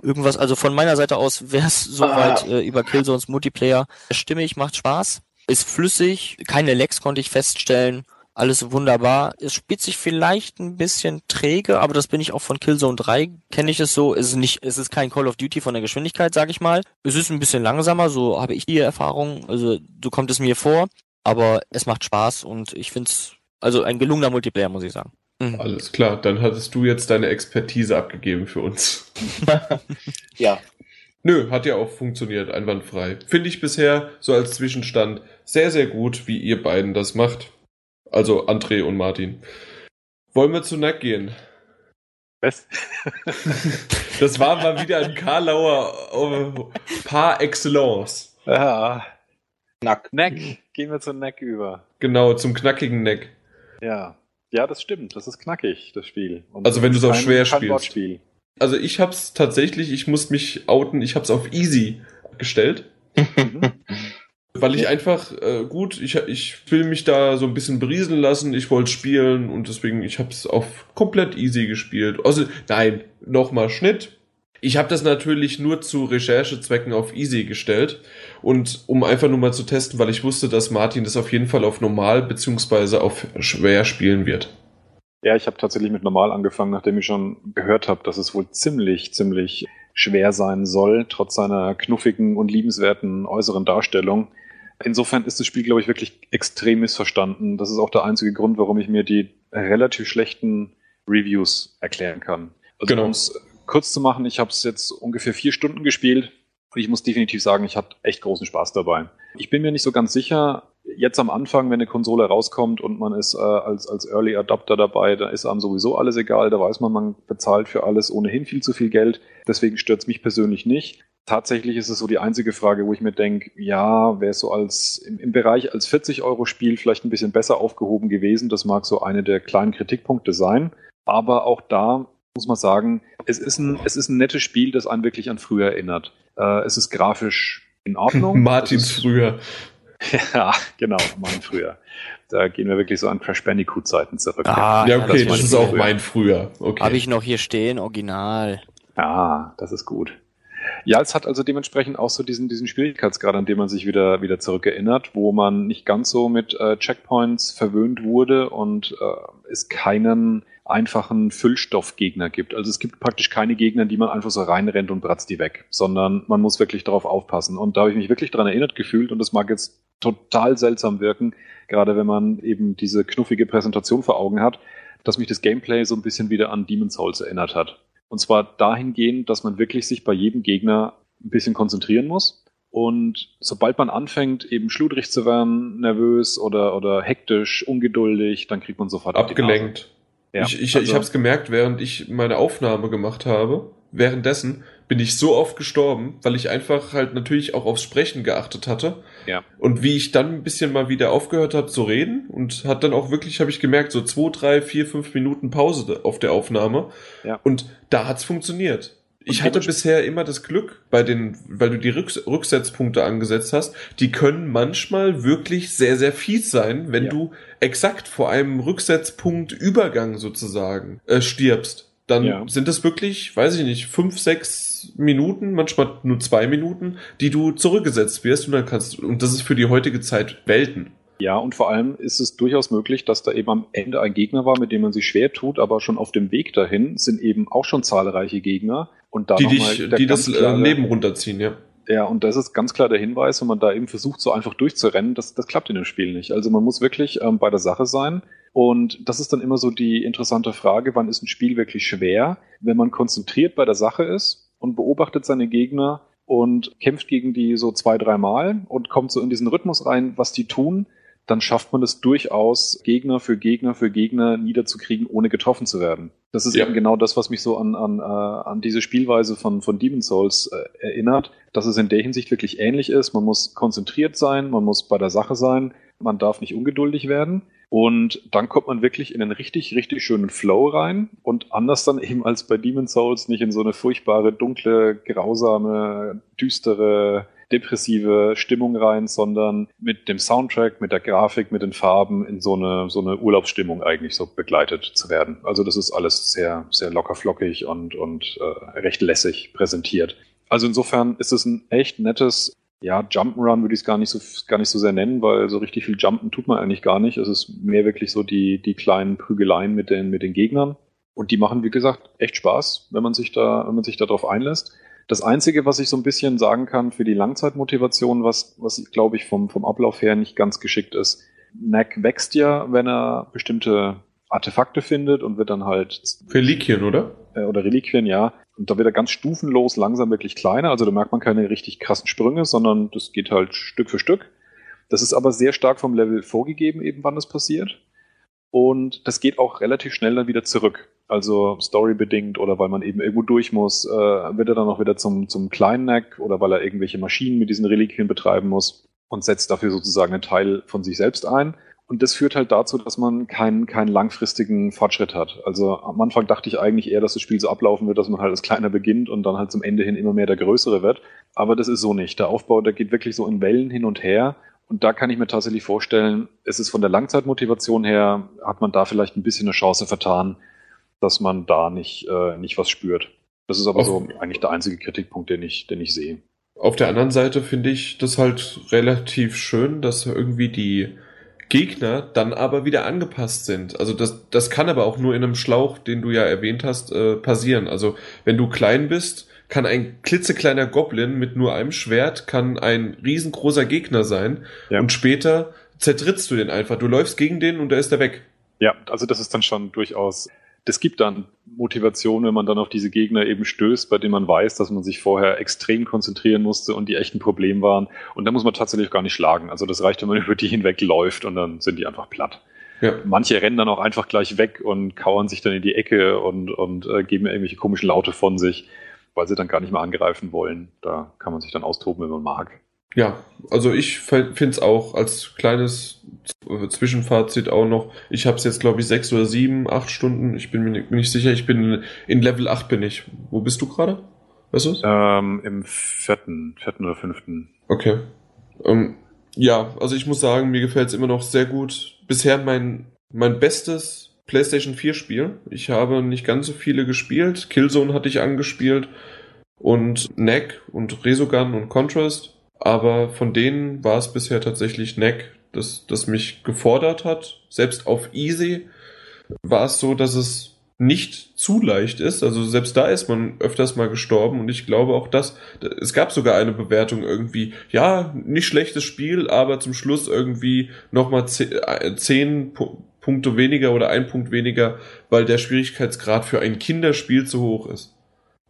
irgendwas? Also von meiner Seite aus wäre es soweit äh, über Killzones Multiplayer. Stimmig, macht Spaß, ist flüssig, keine Lags konnte ich feststellen. Alles wunderbar. Es spielt sich vielleicht ein bisschen träge, aber das bin ich auch von Killzone drei, kenne ich es so. Es ist nicht, es ist kein Call of Duty von der Geschwindigkeit, sage ich mal. Es ist ein bisschen langsamer, so habe ich die Erfahrung. Also so kommt es mir vor, aber es macht Spaß und ich finde es, also ein gelungener Multiplayer, muss ich sagen. Mhm. Alles klar, dann hattest du jetzt deine Expertise abgegeben für uns. Ja. Nö, hat ja auch funktioniert, einwandfrei. Finde ich bisher, so als Zwischenstand, sehr, sehr gut, wie ihr beiden das macht. Also André und Martin. Wollen wir zu Nack gehen? Was? Das war mal wieder ein Karlauer äh, par excellence. Ja. Nack. Nack. Gehen wir zu Nack über. Genau, zum knackigen Nack. Ja. Ja, das stimmt. Das ist knackig, das Spiel. Und also wenn du es auf schwer spielst. Also ich hab's tatsächlich, ich muss mich outen, ich hab's auf easy gestellt. Weil ich einfach, äh, gut, ich, ich will mich da so ein bisschen berieseln lassen, ich wollte spielen und deswegen, ich habe es auf komplett easy gespielt. Also, nein, nochmal Schnitt. Ich habe das natürlich nur zu Recherchezwecken auf easy gestellt und um einfach nur mal zu testen, weil ich wusste, dass Martin das auf jeden Fall auf normal beziehungsweise auf schwer spielen wird. Ja, ich habe tatsächlich mit normal angefangen, nachdem ich schon gehört habe, dass es wohl ziemlich, ziemlich schwer sein soll, trotz seiner knuffigen und liebenswerten äußeren Darstellung. Insofern ist das Spiel, glaube ich, wirklich extrem missverstanden. Das ist auch der einzige Grund, warum ich mir die relativ schlechten Reviews erklären kann. Also, genau. Um es kurz zu machen, ich habe es jetzt ungefähr vier Stunden gespielt. Und ich muss definitiv sagen, ich hatte echt großen Spaß dabei. Ich bin mir nicht so ganz sicher, jetzt am Anfang, wenn eine Konsole rauskommt und man ist äh, als, als Early Adapter dabei, da ist einem sowieso alles egal, da weiß man, man bezahlt für alles ohnehin viel zu viel Geld, deswegen stört's mich persönlich nicht. Tatsächlich ist es so die einzige Frage, wo ich mir denke, ja, wäre so als im, im Bereich als vierzig-Euro-Spiel vielleicht ein bisschen besser aufgehoben gewesen, das mag so eine der kleinen Kritikpunkte sein, aber auch da muss man sagen, es ist ein, es ist ein nettes Spiel, das einen wirklich an früher erinnert. Äh, es ist grafisch in Ordnung. Martins ist, früher. Ja, genau, mein früher. Da gehen wir wirklich so an Crash Bandicoot-Zeiten zurück. Ah, ja, okay, das, das ist auch früher. Mein früher. Okay. Habe ich noch hier stehen, original. Ah, das ist gut. Ja, es hat also dementsprechend auch so diesen, diesen Schwierigkeitsgrad, an dem man sich wieder, wieder zurückerinnert, wo man nicht ganz so mit äh, Checkpoints verwöhnt wurde und äh, es keinen einfachen Füllstoffgegner gibt. Also es gibt praktisch keine Gegner, die man einfach so reinrennt und bratzt die weg, sondern man muss wirklich darauf aufpassen. Und da habe ich mich wirklich daran erinnert gefühlt und das mag jetzt total seltsam wirken, gerade wenn man eben diese knuffige Präsentation vor Augen hat, dass mich das Gameplay so ein bisschen wieder an Demon's Souls erinnert hat. Und zwar dahingehend, dass man wirklich sich bei jedem Gegner ein bisschen konzentrieren muss. Und sobald man anfängt, eben schludrig zu werden, nervös oder, oder hektisch, ungeduldig, dann kriegt man sofort abgelenkt. Ja, ich ich, also, ich habe es gemerkt, während ich meine Aufnahme gemacht habe, währenddessen bin ich so oft gestorben, weil ich einfach halt natürlich auch aufs Sprechen geachtet hatte. Ja. Und wie ich dann ein bisschen mal wieder aufgehört habe zu reden und hat dann auch wirklich, habe ich gemerkt, so zwei, drei, vier, fünf Minuten Pause auf der Aufnahme. Ja. Und da hat's funktioniert. Ich hatte bisher immer das Glück bei den, weil du die Rücks- Rücksetzpunkte angesetzt hast, die können manchmal wirklich sehr, sehr fies sein, wenn ja. du exakt vor einem Rücksetzpunktübergang sozusagen äh, stirbst. Dann ja. sind das wirklich, weiß ich nicht, fünf, sechs Minuten, manchmal nur zwei Minuten, die du zurückgesetzt wirst und dann kannst, und das ist für die heutige Zeit Welten. Ja, und vor allem ist es durchaus möglich, dass da eben am Ende ein Gegner war, mit dem man sich schwer tut, aber schon auf dem Weg dahin sind eben auch schon zahlreiche Gegner. Und da die dich, die das klare, Leben runterziehen, ja. Ja, und das ist ganz klar der Hinweis, wenn man da eben versucht, so einfach durchzurennen, das, das klappt in dem Spiel nicht. Also man muss wirklich ähm, bei der Sache sein. Und das ist dann immer so die interessante Frage, wann ist ein Spiel wirklich schwer? Wenn man konzentriert bei der Sache ist und beobachtet seine Gegner und kämpft gegen die so zwei, drei Mal und kommt so in diesen Rhythmus rein, was die tun, dann schafft man es durchaus, Gegner für Gegner für Gegner niederzukriegen, ohne getroffen zu werden. Das ist ja. eben genau das, was mich so an, an, äh, an diese Spielweise von, von Demon's Souls äh, erinnert, dass es in der Hinsicht wirklich ähnlich ist. Man muss konzentriert sein, man muss bei der Sache sein, man darf nicht ungeduldig werden. Und dann kommt man wirklich in einen richtig, richtig schönen Flow rein und anders dann eben als bei Demon's Souls nicht in so eine furchtbare, dunkle, grausame, düstere, depressive Stimmung rein, sondern mit dem Soundtrack, mit der Grafik, mit den Farben in so eine so eine Urlaubsstimmung eigentlich so begleitet zu werden. Also das ist alles sehr sehr locker flockig und und äh, recht lässig präsentiert. Also insofern ist es ein echt nettes ja Jump'n'Run würde ich es gar nicht so gar nicht so sehr nennen, weil so richtig viel Jumpen tut man eigentlich gar nicht. Es ist mehr wirklich so die die kleinen Prügeleien mit den mit den Gegnern und die machen wie gesagt echt Spaß, wenn man sich da wenn man sich da drauf einlässt. Das Einzige, was ich so ein bisschen sagen kann für die Langzeitmotivation, was, was glaube ich, vom, vom Ablauf her nicht ganz geschickt ist, Knack wächst ja, wenn er bestimmte Artefakte findet und wird dann halt... Reliquien, oder? Äh, oder Reliquien, ja. Und da wird er ganz stufenlos langsam wirklich kleiner, also da merkt man keine richtig krassen Sprünge, sondern das geht halt Stück für Stück. Das ist aber sehr stark vom Level vorgegeben, eben wann das passiert. Und das geht auch relativ schnell dann wieder zurück. Also storybedingt oder weil man eben irgendwo durch muss, äh, wird er dann auch wieder zum, zum kleinen Knack oder weil er irgendwelche Maschinen mit diesen Reliquien betreiben muss und setzt dafür sozusagen einen Teil von sich selbst ein. Und das führt halt dazu, dass man keinen, keinen langfristigen Fortschritt hat. Also am Anfang dachte ich eigentlich eher, dass das Spiel so ablaufen wird, dass man halt als Kleiner beginnt und dann halt zum Ende hin immer mehr der Größere wird. Aber das ist so nicht. Der Aufbau, der geht wirklich so in Wellen hin und her. Und da kann ich mir tatsächlich vorstellen, es ist von der Langzeitmotivation her, hat man da vielleicht ein bisschen eine Chance vertan, dass man da nicht, äh, nicht was spürt. Das ist aber auf, so eigentlich der einzige Kritikpunkt, den ich, den ich sehe. Auf der anderen Seite finde ich das halt relativ schön, dass irgendwie die Gegner dann aber wieder angepasst sind. Also das, das kann aber auch nur in einem Schlauch, den du ja erwähnt hast, äh, passieren. Also wenn du klein bist, kann ein klitzekleiner Goblin mit nur einem Schwert, kann ein riesengroßer Gegner sein. Ja. Und später zertrittst du den einfach. Du läufst gegen den und da ist er weg. Ja, also das ist dann schon durchaus... das gibt dann Motivation, wenn man dann auf diese Gegner eben stößt, bei denen man weiß, dass man sich vorher extrem konzentrieren musste und die echt ein Problem waren. Und da muss man tatsächlich gar nicht schlagen. Also das reicht, wenn man über die hinweg läuft und dann sind die einfach platt. Ja. Manche rennen dann auch einfach gleich weg und kauern sich dann in die Ecke und, und äh, geben irgendwelche komischen Laute von sich, weil sie dann gar nicht mehr angreifen wollen. Da kann man sich dann austoben, wenn man mag. Ja, also ich finde es auch als kleines Zwischenfazit auch noch, ich habe es jetzt glaube ich sechs oder sieben, acht Stunden, ich bin mir nicht sicher, ich bin in Level acht bin ich. Wo bist du gerade? Weißt du es? Ähm, im vierten, vierten oder fünften. Okay. Ähm, ja, also ich muss sagen, mir gefällt es immer noch sehr gut. Bisher mein, mein bestes PlayStation vier Spiel. Ich habe nicht ganz so viele gespielt. Killzone hatte ich angespielt und Neck und Resogun und Contrast. Aber von denen war es bisher tatsächlich Neck, das, das mich gefordert hat. Selbst auf Easy war es so, dass es nicht zu leicht ist. Also selbst da ist man öfters mal gestorben. Und ich glaube auch, dass es gab sogar eine Bewertung irgendwie, ja, nicht schlechtes Spiel, aber zum Schluss irgendwie nochmal zehn Punkte weniger oder ein Punkt weniger, weil der Schwierigkeitsgrad für ein Kinderspiel zu hoch ist.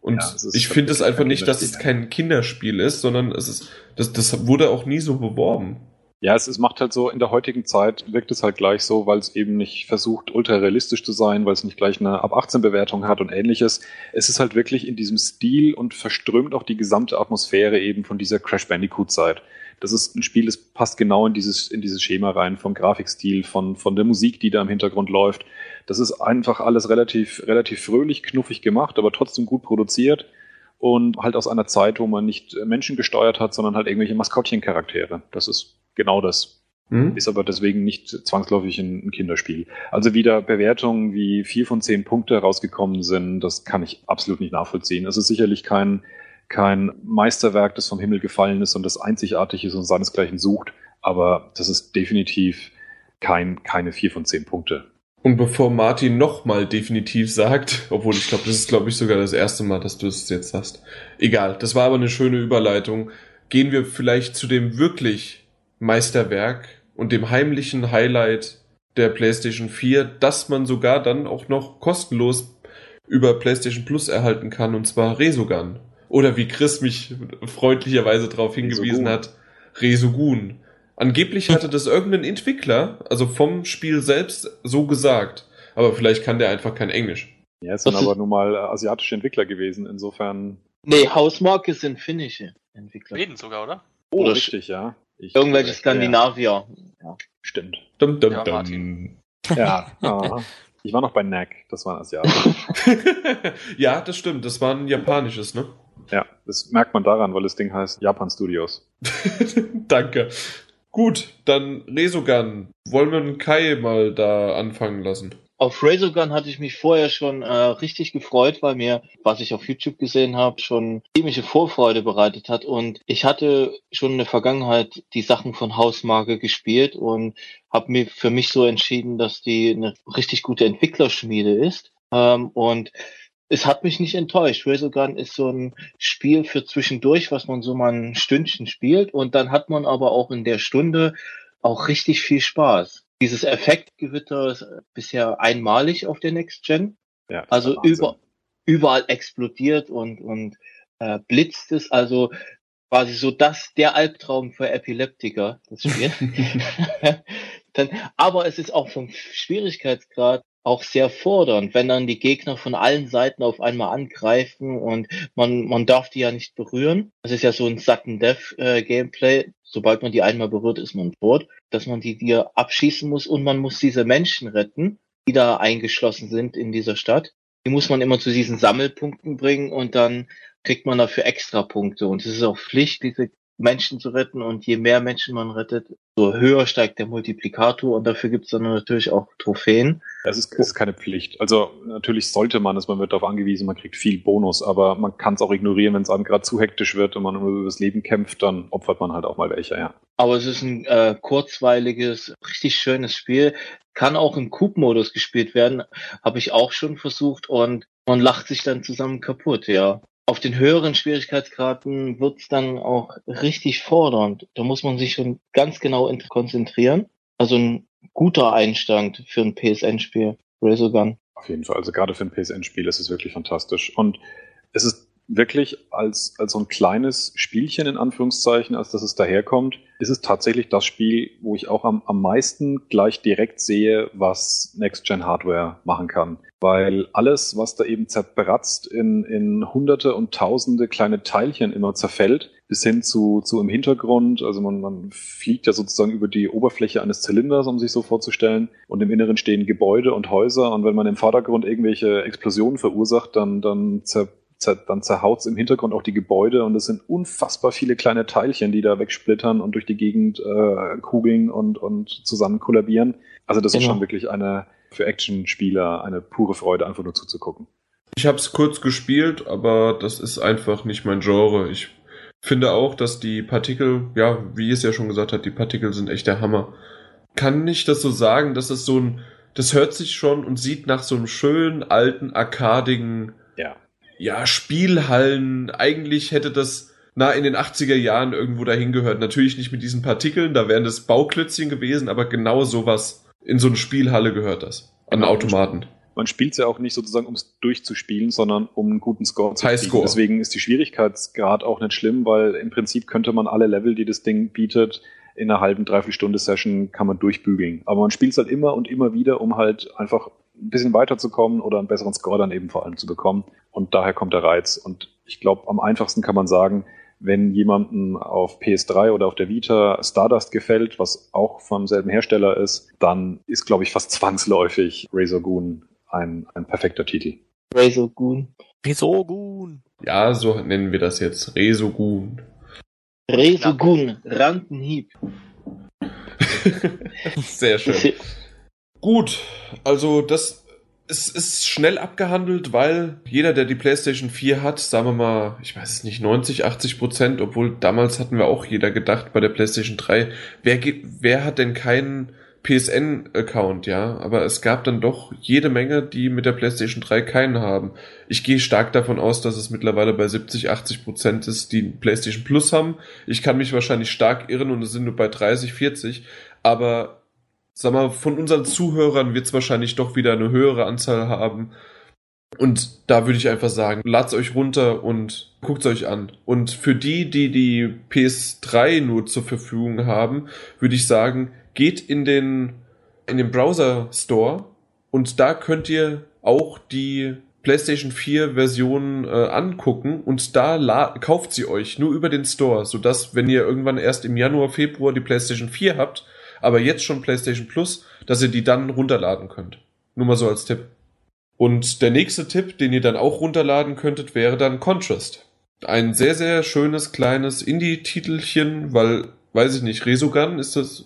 Und ja, ich finde es einfach nicht, dass es kein Kinderspiel ist, sondern es ist, das, das wurde auch nie so beworben. Ja, es, es macht halt so, in der heutigen Zeit wirkt es halt gleich so, weil es eben nicht versucht, ultra realistisch zu sein, weil es nicht gleich eine Ab achtzehn Bewertung hat und ähnliches. Es ist halt wirklich in diesem Stil und verströmt auch die gesamte Atmosphäre eben von dieser Crash Bandicoot-Zeit. Das ist ein Spiel, das passt genau in dieses, in dieses Schema rein, vom Grafikstil, von, von der Musik, die da im Hintergrund läuft. Das ist einfach alles relativ, relativ fröhlich, knuffig gemacht, aber trotzdem gut produziert und halt aus einer Zeit, wo man nicht Menschen gesteuert hat, sondern halt irgendwelche Maskottchencharaktere. Das ist genau das. Mhm. Ist aber deswegen nicht zwangsläufig ein Kinderspiel. Also wieder Bewertungen wie vier von zehn Punkte rausgekommen sind, das kann ich absolut nicht nachvollziehen. Es ist sicherlich kein kein Meisterwerk, das vom Himmel gefallen ist und das einzigartig ist und seinesgleichen sucht, aber das ist definitiv kein, keine vier von zehn Punkte. Und bevor Martin nochmal definitiv sagt, obwohl ich glaube, das ist glaube ich sogar das erste Mal, dass du es jetzt sagst. Egal, das war aber eine schöne Überleitung. Gehen wir vielleicht zu dem wirklich Meisterwerk und dem heimlichen Highlight der PlayStation vier, das man sogar dann auch noch kostenlos über PlayStation Plus erhalten kann, und zwar Resogun. Oder wie Chris mich freundlicherweise darauf hingewiesen Resogun. hat, Resogun. Angeblich hatte das irgendein Entwickler, also vom Spiel selbst, so gesagt. Aber vielleicht kann der einfach kein Englisch. Ja, ist dann das aber nun mal asiatische Entwickler gewesen, insofern... Nee, Hausmarke sind finnische Entwickler. Schweden sogar, oder? Oh, oder richtig, sch- ja. Ich irgendwelche Skandinavier. Ja. Stimmt. Dum, dum, ja, dum. Martin. Ja, ja. Ich war noch bei N A C, das war ein Asiatisch. Ja, das stimmt, das war ein japanisches, ne? Ja, das merkt man daran, weil das Ding heißt Japan Studios. Danke. Gut, dann Resogun. Wollen wir den Kai mal da anfangen lassen? Auf Resogun hatte ich mich vorher schon äh, richtig gefreut, weil mir, was ich auf YouTube gesehen habe, schon ziemliche Vorfreude bereitet hat. Und ich hatte schon in der Vergangenheit die Sachen von Hausmarke gespielt und habe mir für mich so entschieden, dass die eine richtig gute Entwicklerschmiede ist. Ähm, und es hat mich nicht enttäuscht. Resogun ist so ein Spiel für zwischendurch, was man so mal ein Stündchen spielt. Und dann hat man aber auch in der Stunde auch richtig viel Spaß. Dieses Effektgewitter ist bisher einmalig auf der Next Gen. Ja, also über, überall explodiert und, und äh, blitzt es. Also quasi so das, der Albtraum für Epileptiker, das Spiel. Dann, aber es ist auch vom Schwierigkeitsgrad auch sehr fordernd, wenn dann die Gegner von allen Seiten auf einmal angreifen und man man darf die ja nicht berühren. Das ist ja so ein Sudden-Death-Gameplay. Äh, Sobald man die einmal berührt, ist man tot. Dass man die dir abschießen muss und man muss diese Menschen retten, die da eingeschlossen sind in dieser Stadt. Die muss man immer zu diesen Sammelpunkten bringen und dann kriegt man dafür extra Punkte. Und es ist auch Pflicht, diese Menschen zu retten, und je mehr Menschen man rettet, so höher steigt der Multiplikator, und dafür gibt es dann natürlich auch Trophäen. Das ist, ist keine Pflicht. Also natürlich sollte man es, man wird darauf angewiesen, man kriegt viel Bonus, aber man kann es auch ignorieren, wenn es einem gerade zu hektisch wird und man über das Leben kämpft, dann opfert man halt auch mal welche, ja. Aber es ist ein äh, kurzweiliges, richtig schönes Spiel. Kann auch im Coop-Modus gespielt werden, habe ich auch schon versucht, und man lacht sich dann zusammen kaputt, ja. Auf den höheren Schwierigkeitsgraden wird's dann auch richtig fordernd. Da muss man sich schon ganz genau konzentrieren. Also ein guter Einstand für ein P S N-Spiel, Resogun. Auf jeden Fall. Also gerade für ein P S N-Spiel ist es wirklich fantastisch. Und es ist wirklich als, als so ein kleines Spielchen, in Anführungszeichen, als dass es daherkommt, ist es tatsächlich das Spiel, wo ich auch am, am meisten gleich direkt sehe, was Next-Gen-Hardware machen kann. Weil alles, was da eben zerbratzt in, in hunderte und tausende kleine Teilchen immer zerfällt, bis hin zu, zu im Hintergrund, also man, man fliegt ja sozusagen über die Oberfläche eines Zylinders, um sich so vorzustellen, und im Inneren stehen Gebäude und Häuser, und wenn man im Vordergrund irgendwelche Explosionen verursacht, dann, dann zer dann zerhaut's im Hintergrund auch die Gebäude, und es sind unfassbar viele kleine Teilchen, die da wegsplittern und durch die Gegend äh, kugeln und, und zusammen kollabieren. Also das genau. ist schon wirklich eine, für Action-Spieler eine pure Freude, einfach nur zuzugucken. Ich habe es kurz gespielt, aber das ist einfach nicht mein Genre. Ich finde auch, dass die Partikel, ja, wie es ja schon gesagt hat, die Partikel sind echt der Hammer. Kann ich das so sagen, dass es so ein, das hört sich schon und sieht nach so einem schönen, alten, arkadigen, ja. Ja, Spielhallen, eigentlich hätte das na in den achtziger Jahren irgendwo dahin gehört. Natürlich nicht mit diesen Partikeln, da wären das Bauklötzchen gewesen, aber genau sowas in so eine Spielhalle gehört das. An genau, Automaten. Man spielt es ja auch nicht sozusagen, um es durchzuspielen, sondern um einen guten Score zu kriegen. Deswegen ist die Schwierigkeitsgrad auch nicht schlimm, weil im Prinzip könnte man alle Level, die das Ding bietet, in einer halben, dreiviertel Stunde Session kann man durchbügeln. Aber man spielt es halt immer und immer wieder, um halt einfach ein bisschen weiterzukommen oder einen besseren Score dann eben vor allem zu bekommen. Und daher kommt der Reiz. Und ich glaube, am einfachsten kann man sagen, wenn jemandem auf P S drei oder auf der Vita Stardust gefällt, was auch vom selben Hersteller ist, dann ist, glaube ich, fast zwangsläufig Resogun ein, ein perfekter Titel. Resogun. Resogun. Ja, so nennen wir das jetzt. Resogun. Resogun. Rankenhieb. Sehr schön. Gut, also das es ist schnell abgehandelt, weil jeder, der die PlayStation vier hat, sagen wir mal, ich weiß es nicht, neunzig, achtzig Prozent, obwohl damals hatten wir auch jeder gedacht bei der PlayStation drei, wer geht, wer hat denn keinen P S N-Account, ja? Aber es gab dann doch jede Menge, die mit der PlayStation drei keinen haben. Ich gehe stark davon aus, dass es mittlerweile bei siebzig, achtzig Prozent ist, die PlayStation Plus haben. Ich kann mich wahrscheinlich stark irren und es sind nur bei dreißig, vierzig, aber sag mal, von unseren Zuhörern wird es wahrscheinlich doch wieder eine höhere Anzahl haben. Und da würde ich einfach sagen, lad's euch runter und guckt's euch an. Und für die, die die P S drei nur zur Verfügung haben, würde ich sagen, geht in den, in den Browser-Store und da könnt ihr auch die PlayStation vier-Version äh, angucken und da la- kauft sie euch nur über den Store, sodass, wenn ihr irgendwann erst im Januar, Februar die PlayStation vier habt, aber jetzt schon PlayStation Plus, dass ihr die dann runterladen könnt. Nur mal so als Tipp. Und der nächste Tipp, den ihr dann auch runterladen könntet, wäre dann Contrast. Ein sehr, sehr schönes, kleines Indie-Titelchen, weil, weiß ich nicht, Resogun, ist das,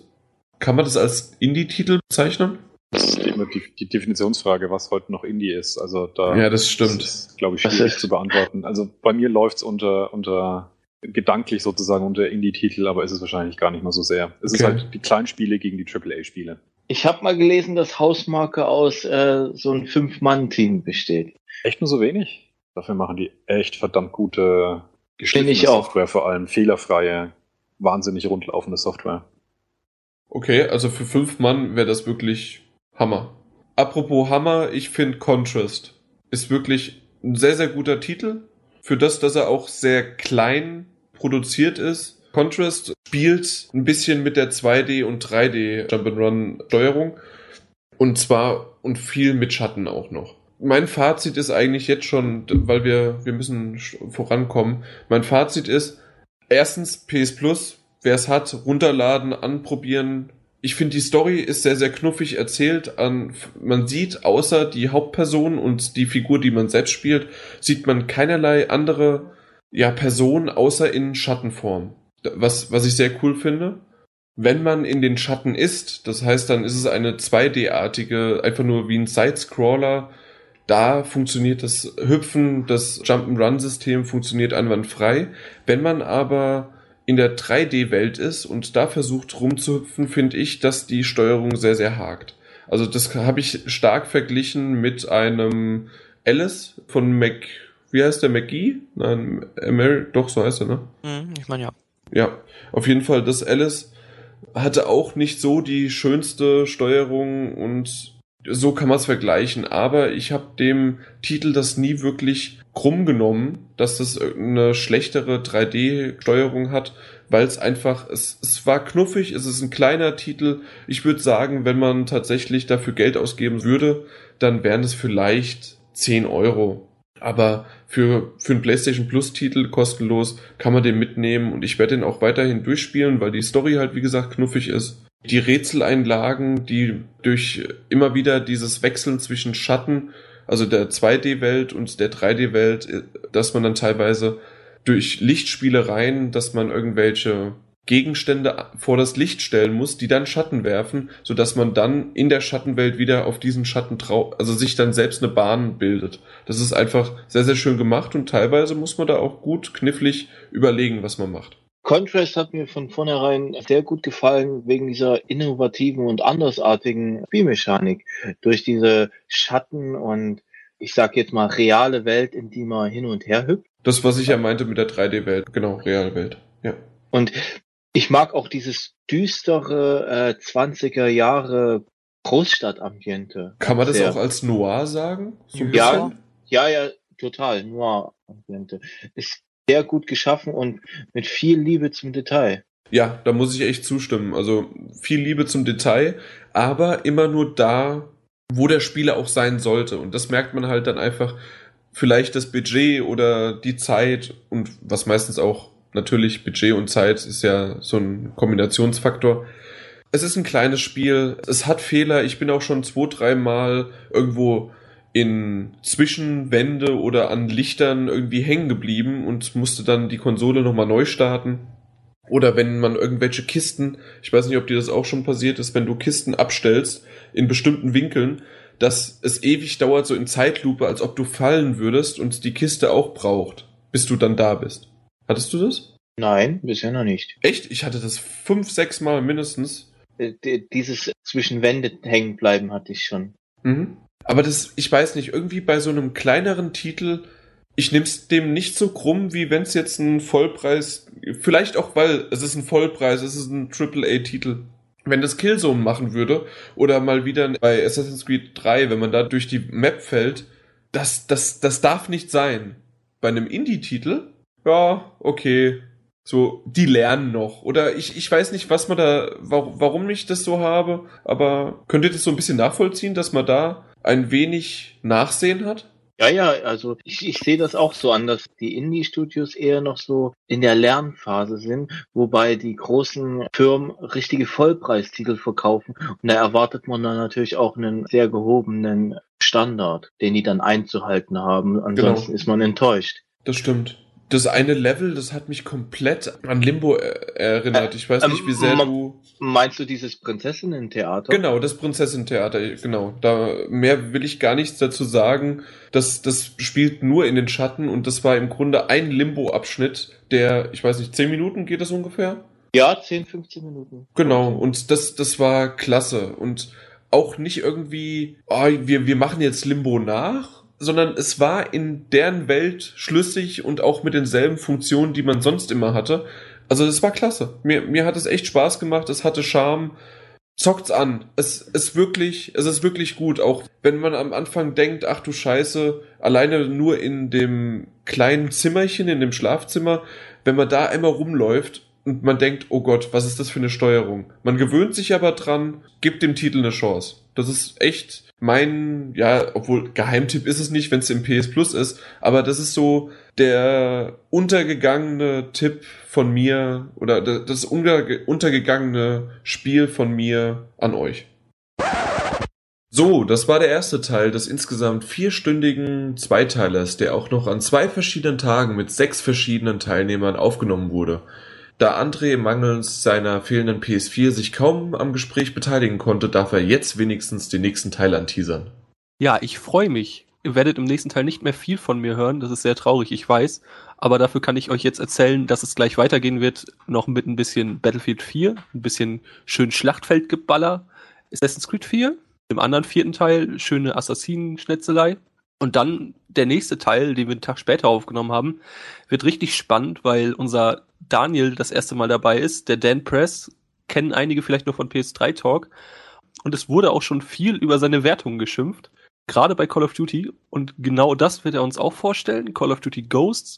kann man das als Indie-Titel bezeichnen? Das ist immer die, die Definitionsfrage, was heute noch Indie ist. Also da ja, das stimmt. Das ist, glaube ich, schwierig zu beantworten. Also bei mir läuft's unter, unter gedanklich sozusagen unter Indie-Titel, aber ist es wahrscheinlich gar nicht mal so sehr. Es okay. ist halt die Kleinspiele gegen die Triple A Spiele. Ich habe mal gelesen, dass Hausmarke aus äh, so einem Fünf-Mann-Team besteht. Echt nur so wenig? Dafür machen die echt verdammt gute geschnittene Software, vor allem fehlerfreie, wahnsinnig rundlaufende Software. Okay, also für fünf Mann wäre das wirklich Hammer. Apropos Hammer, ich finde Contrast ist wirklich ein sehr, sehr guter Titel. Für das, dass er auch sehr klein produziert ist. Contrast spielt ein bisschen mit der zwei D- und drei D Jump'n'Run-Steuerung. Und zwar und viel mit Schatten auch noch. Mein Fazit ist eigentlich jetzt schon, weil wir, wir müssen vorankommen. Mein Fazit ist, erstens P S Plus, wer es hat, runterladen, anprobieren. Ich finde, die Story ist sehr, sehr knuffig erzählt. An, man sieht, außer die Hauptperson und die Figur, die man selbst spielt, sieht man keinerlei andere ja, Person außer in Schattenform. Was, was ich sehr cool finde. Wenn man in den Schatten ist, das heißt, dann ist es eine zwei D-artige, einfach nur wie ein Sidescroller. Da funktioniert das Hüpfen, das Jump'n'Run-System funktioniert einwandfrei. Wenn man aber in der drei D-Welt ist und da versucht rumzuhüpfen, finde ich, dass die Steuerung sehr, sehr hakt. Also das habe ich stark verglichen mit einem Alice von Mac... Wie heißt der? McGee? Nein, Amer- doch, so heißt er, ne? Ich meine, ja. Ja, auf jeden Fall, das Alice hatte auch nicht so die schönste Steuerung und So kann man es vergleichen, aber ich habe dem Titel das nie wirklich krumm genommen, dass das eine schlechtere drei D-Steuerung hat, weil es einfach, es, es war knuffig, es ist ein kleiner Titel. Ich würde sagen, wenn man tatsächlich dafür Geld ausgeben würde, dann wären es vielleicht zehn Euro. Aber für, für einen PlayStation Plus-Titel kostenlos kann man den mitnehmen und ich werde den auch weiterhin durchspielen, weil die Story halt, wie gesagt, knuffig ist. Die Rätseleinlagen, die durch immer wieder dieses Wechseln zwischen Schatten, also der zwei D-Welt und der drei D-Welt, dass man dann teilweise durch Lichtspielereien, dass man irgendwelche Gegenstände vor das Licht stellen muss, die dann Schatten werfen, sodass man dann in der Schattenwelt wieder auf diesen Schatten trau, also sich dann selbst eine Bahn bildet. Das ist einfach sehr, sehr schön gemacht und teilweise muss man da auch gut knifflig überlegen, was man macht. Contrast hat mir von vornherein sehr gut gefallen wegen dieser innovativen und andersartigen Spielmechanik. Durch diese Schatten und ich sag jetzt mal reale Welt, in die man hin und her hüpft. Das, was ich ja meinte mit der drei D-Welt, genau, Realwelt, ja. Und ich mag auch dieses düstere äh, zwanziger Jahre Großstadtambiente. Kann man das sehr. Auch als Noir sagen? So ja, ja, ja, total, Noir-Ambiente. Ist sehr gut geschaffen und mit viel Liebe zum Detail. Ja, da muss ich echt zustimmen. Also viel Liebe zum Detail, aber immer nur da, wo der Spieler auch sein sollte. Und das merkt man halt dann einfach, vielleicht das Budget oder die Zeit und was meistens auch natürlich Budget und Zeit ist ja so ein Kombinationsfaktor. Es ist ein kleines Spiel, es hat Fehler. Ich bin auch schon zwei, drei Mal irgendwo in Zwischenwände oder an Lichtern irgendwie hängen geblieben und musste dann die Konsole nochmal neu starten. Oder wenn man irgendwelche Kisten, ich weiß nicht, ob dir das auch schon passiert ist, wenn du Kisten abstellst in bestimmten Winkeln, dass es ewig dauert, so in Zeitlupe, als ob du fallen würdest und die Kiste auch braucht, bis du dann da bist. Hattest du das? Nein, bisher noch nicht. Echt? Ich hatte das fünf, sechs Mal mindestens. Dieses Zwischenwände hängen bleiben hatte ich schon. Mhm. Aber das, ich weiß nicht, irgendwie bei so einem kleineren Titel, ich nehm's dem nicht so krumm, wie wenn es jetzt ein Vollpreis, vielleicht auch, weil es ist ein Vollpreis, es ist ein Triple A Titel. Wenn das Killzone machen würde, oder mal wieder bei Assassin's Creed drei, wenn man da durch die Map fällt, das, das, das darf nicht sein. Bei einem Indie-Titel, ja, okay, so, die lernen noch. Oder ich, ich weiß nicht, was man da, warum, warum ich das so habe, aber könnt ihr das so ein bisschen nachvollziehen, dass man da ein wenig Nachsehen hat? Ja, ja, also ich, ich sehe das auch so an, dass die Indie-Studios eher noch so in der Lernphase sind, wobei die großen Firmen richtige Vollpreistitel verkaufen und da erwartet man dann natürlich auch einen sehr gehobenen Standard, den die dann einzuhalten haben, ansonsten genau. Ist man enttäuscht. Das stimmt. Das eine Level, das hat mich komplett an Limbo erinnert. Ich weiß nicht, wie sehr du... Meinst du dieses Prinzessinnen-Theater? Genau, das Prinzessinnen-Theater, genau. Da mehr will ich gar nichts dazu sagen. Das, das spielt nur in den Schatten und das war im Grunde ein Limbo-Abschnitt, der, ich weiß nicht, zehn Minuten geht das ungefähr? Ja, zehn, fünfzehn Minuten. Genau, und das, das war klasse. Und auch nicht irgendwie, oh, wir, wir machen jetzt Limbo nach, sondern es war in deren Welt schlüssig und auch mit denselben Funktionen, die man sonst immer hatte. Also das war klasse. Mir, mir hat es echt Spaß gemacht, es hatte Charme. Zockt's an. Es ist wirklich, es ist wirklich gut, auch wenn man am Anfang denkt, ach du Scheiße, alleine nur in dem kleinen Zimmerchen, in dem Schlafzimmer, wenn man da einmal rumläuft und man denkt, oh Gott, was ist das für eine Steuerung? Man gewöhnt sich aber dran, gibt dem Titel eine Chance. Das ist echt mein, ja, obwohl Geheimtipp ist es nicht, wenn es im P S Plus ist, aber das ist so der untergegangene Tipp von mir oder das unterge- untergegangene Spiel von mir an euch. So, das war der erste Teil des insgesamt vierstündigen Zweiteilers, der auch noch an zwei verschiedenen Tagen mit sechs verschiedenen Teilnehmern aufgenommen wurde. Da André mangels seiner fehlenden P S vier sich kaum am Gespräch beteiligen konnte, darf er jetzt wenigstens den nächsten Teil anteasern. Ja, ich freue mich. Ihr werdet im nächsten Teil nicht mehr viel von mir hören. Das ist sehr traurig, ich weiß. Aber dafür kann ich euch jetzt erzählen, dass es gleich weitergehen wird. Noch mit ein bisschen Battlefield vier, ein bisschen schön Schlachtfeldgeballer. Assassin's Creed vier, im anderen vierten Teil schöne Assassinen-Schnetzelei. Und dann der nächste Teil, den wir einen Tag später aufgenommen haben, wird richtig spannend, weil unser Daniel das erste Mal dabei ist. Der Dan Press kennen einige vielleicht noch von P S drei Talk. Und es wurde auch schon viel über seine Wertungen geschimpft, gerade bei Call of Duty. Und genau das wird er uns auch vorstellen, Call of Duty Ghosts.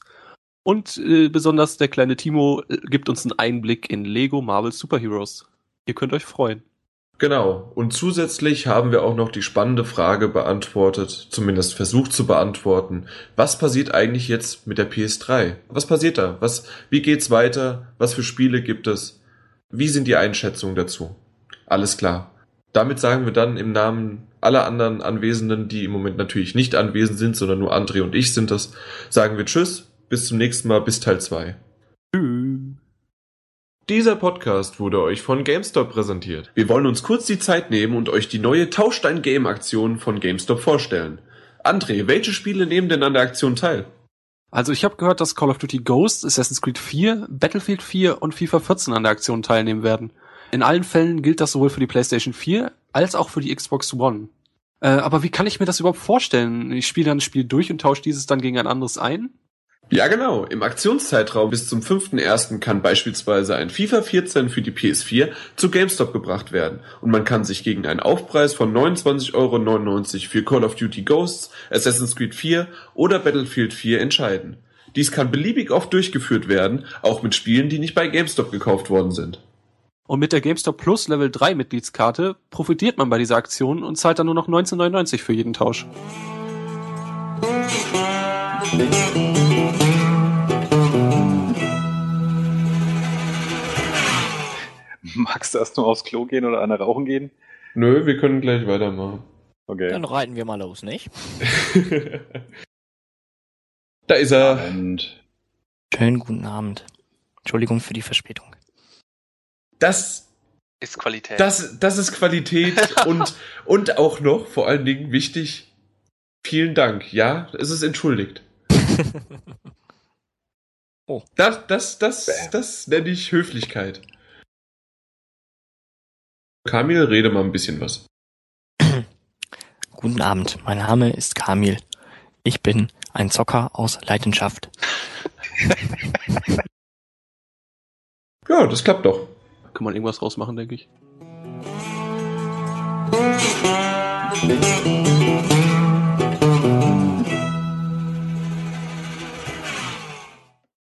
Und äh, besonders der kleine Timo äh, gibt uns einen Einblick in Lego Marvel Superheroes. Ihr könnt euch freuen. Genau. Und zusätzlich haben wir auch noch die spannende Frage beantwortet, zumindest versucht zu beantworten. Was passiert eigentlich jetzt mit der P S drei? Was passiert da? Was, wie geht's weiter? Was für Spiele gibt es? Wie sind die Einschätzungen dazu? Alles klar. Damit sagen wir dann im Namen aller anderen Anwesenden, die im Moment natürlich nicht anwesend sind, sondern nur André und ich sind das, sagen wir Tschüss, bis zum nächsten Mal, bis Teil zwei. Tschüss. Dieser Podcast wurde euch von GameStop präsentiert. Wir wollen uns kurz die Zeit nehmen und euch die neue Tausch dein Game-Aktion von GameStop vorstellen. André, welche Spiele nehmen denn an der Aktion teil? Also ich habe gehört, dass Call of Duty Ghosts, Assassin's Creed vier, Battlefield vier und FIFA vierzehn an der Aktion teilnehmen werden. In allen Fällen gilt das sowohl für die PlayStation vier als auch für die Xbox One. Äh, aber wie kann ich mir das überhaupt vorstellen? Ich spiele dann ein Spiel durch und tausche dieses dann gegen ein anderes ein? Ja, genau. Im Aktionszeitraum bis zum fünften ersten kann beispielsweise ein FIFA vierzehn für die P S vier zu GameStop gebracht werden und man kann sich gegen einen Aufpreis von neunundzwanzig Euro neunundneunzig für Call of Duty Ghosts, Assassin's Creed vier oder Battlefield vier entscheiden. Dies kann beliebig oft durchgeführt werden, auch mit Spielen, die nicht bei GameStop gekauft worden sind. Und mit der GameStop Plus Level drei Mitgliedskarte profitiert man bei dieser Aktion und zahlt dann nur noch neunzehn neunundneunzig für jeden Tausch. Magst du erst nur aufs Klo gehen oder einer rauchen gehen? Nö, wir können gleich weitermachen. Okay. Dann reiten wir mal los, nicht? Da ist er. Und schönen guten Abend. Entschuldigung für die Verspätung. Das ist Qualität. Das, das ist Qualität und, und auch noch, vor allen Dingen wichtig, vielen Dank. Ja, es ist entschuldigt. Oh. Das, das, das, das, das nenne ich Höflichkeit. Kamil, rede mal ein bisschen was. Guten Abend, mein Name ist Kamil. Ich bin ein Zocker aus Leidenschaft. Ja, das klappt doch. Kann man irgendwas draus machen, denke ich.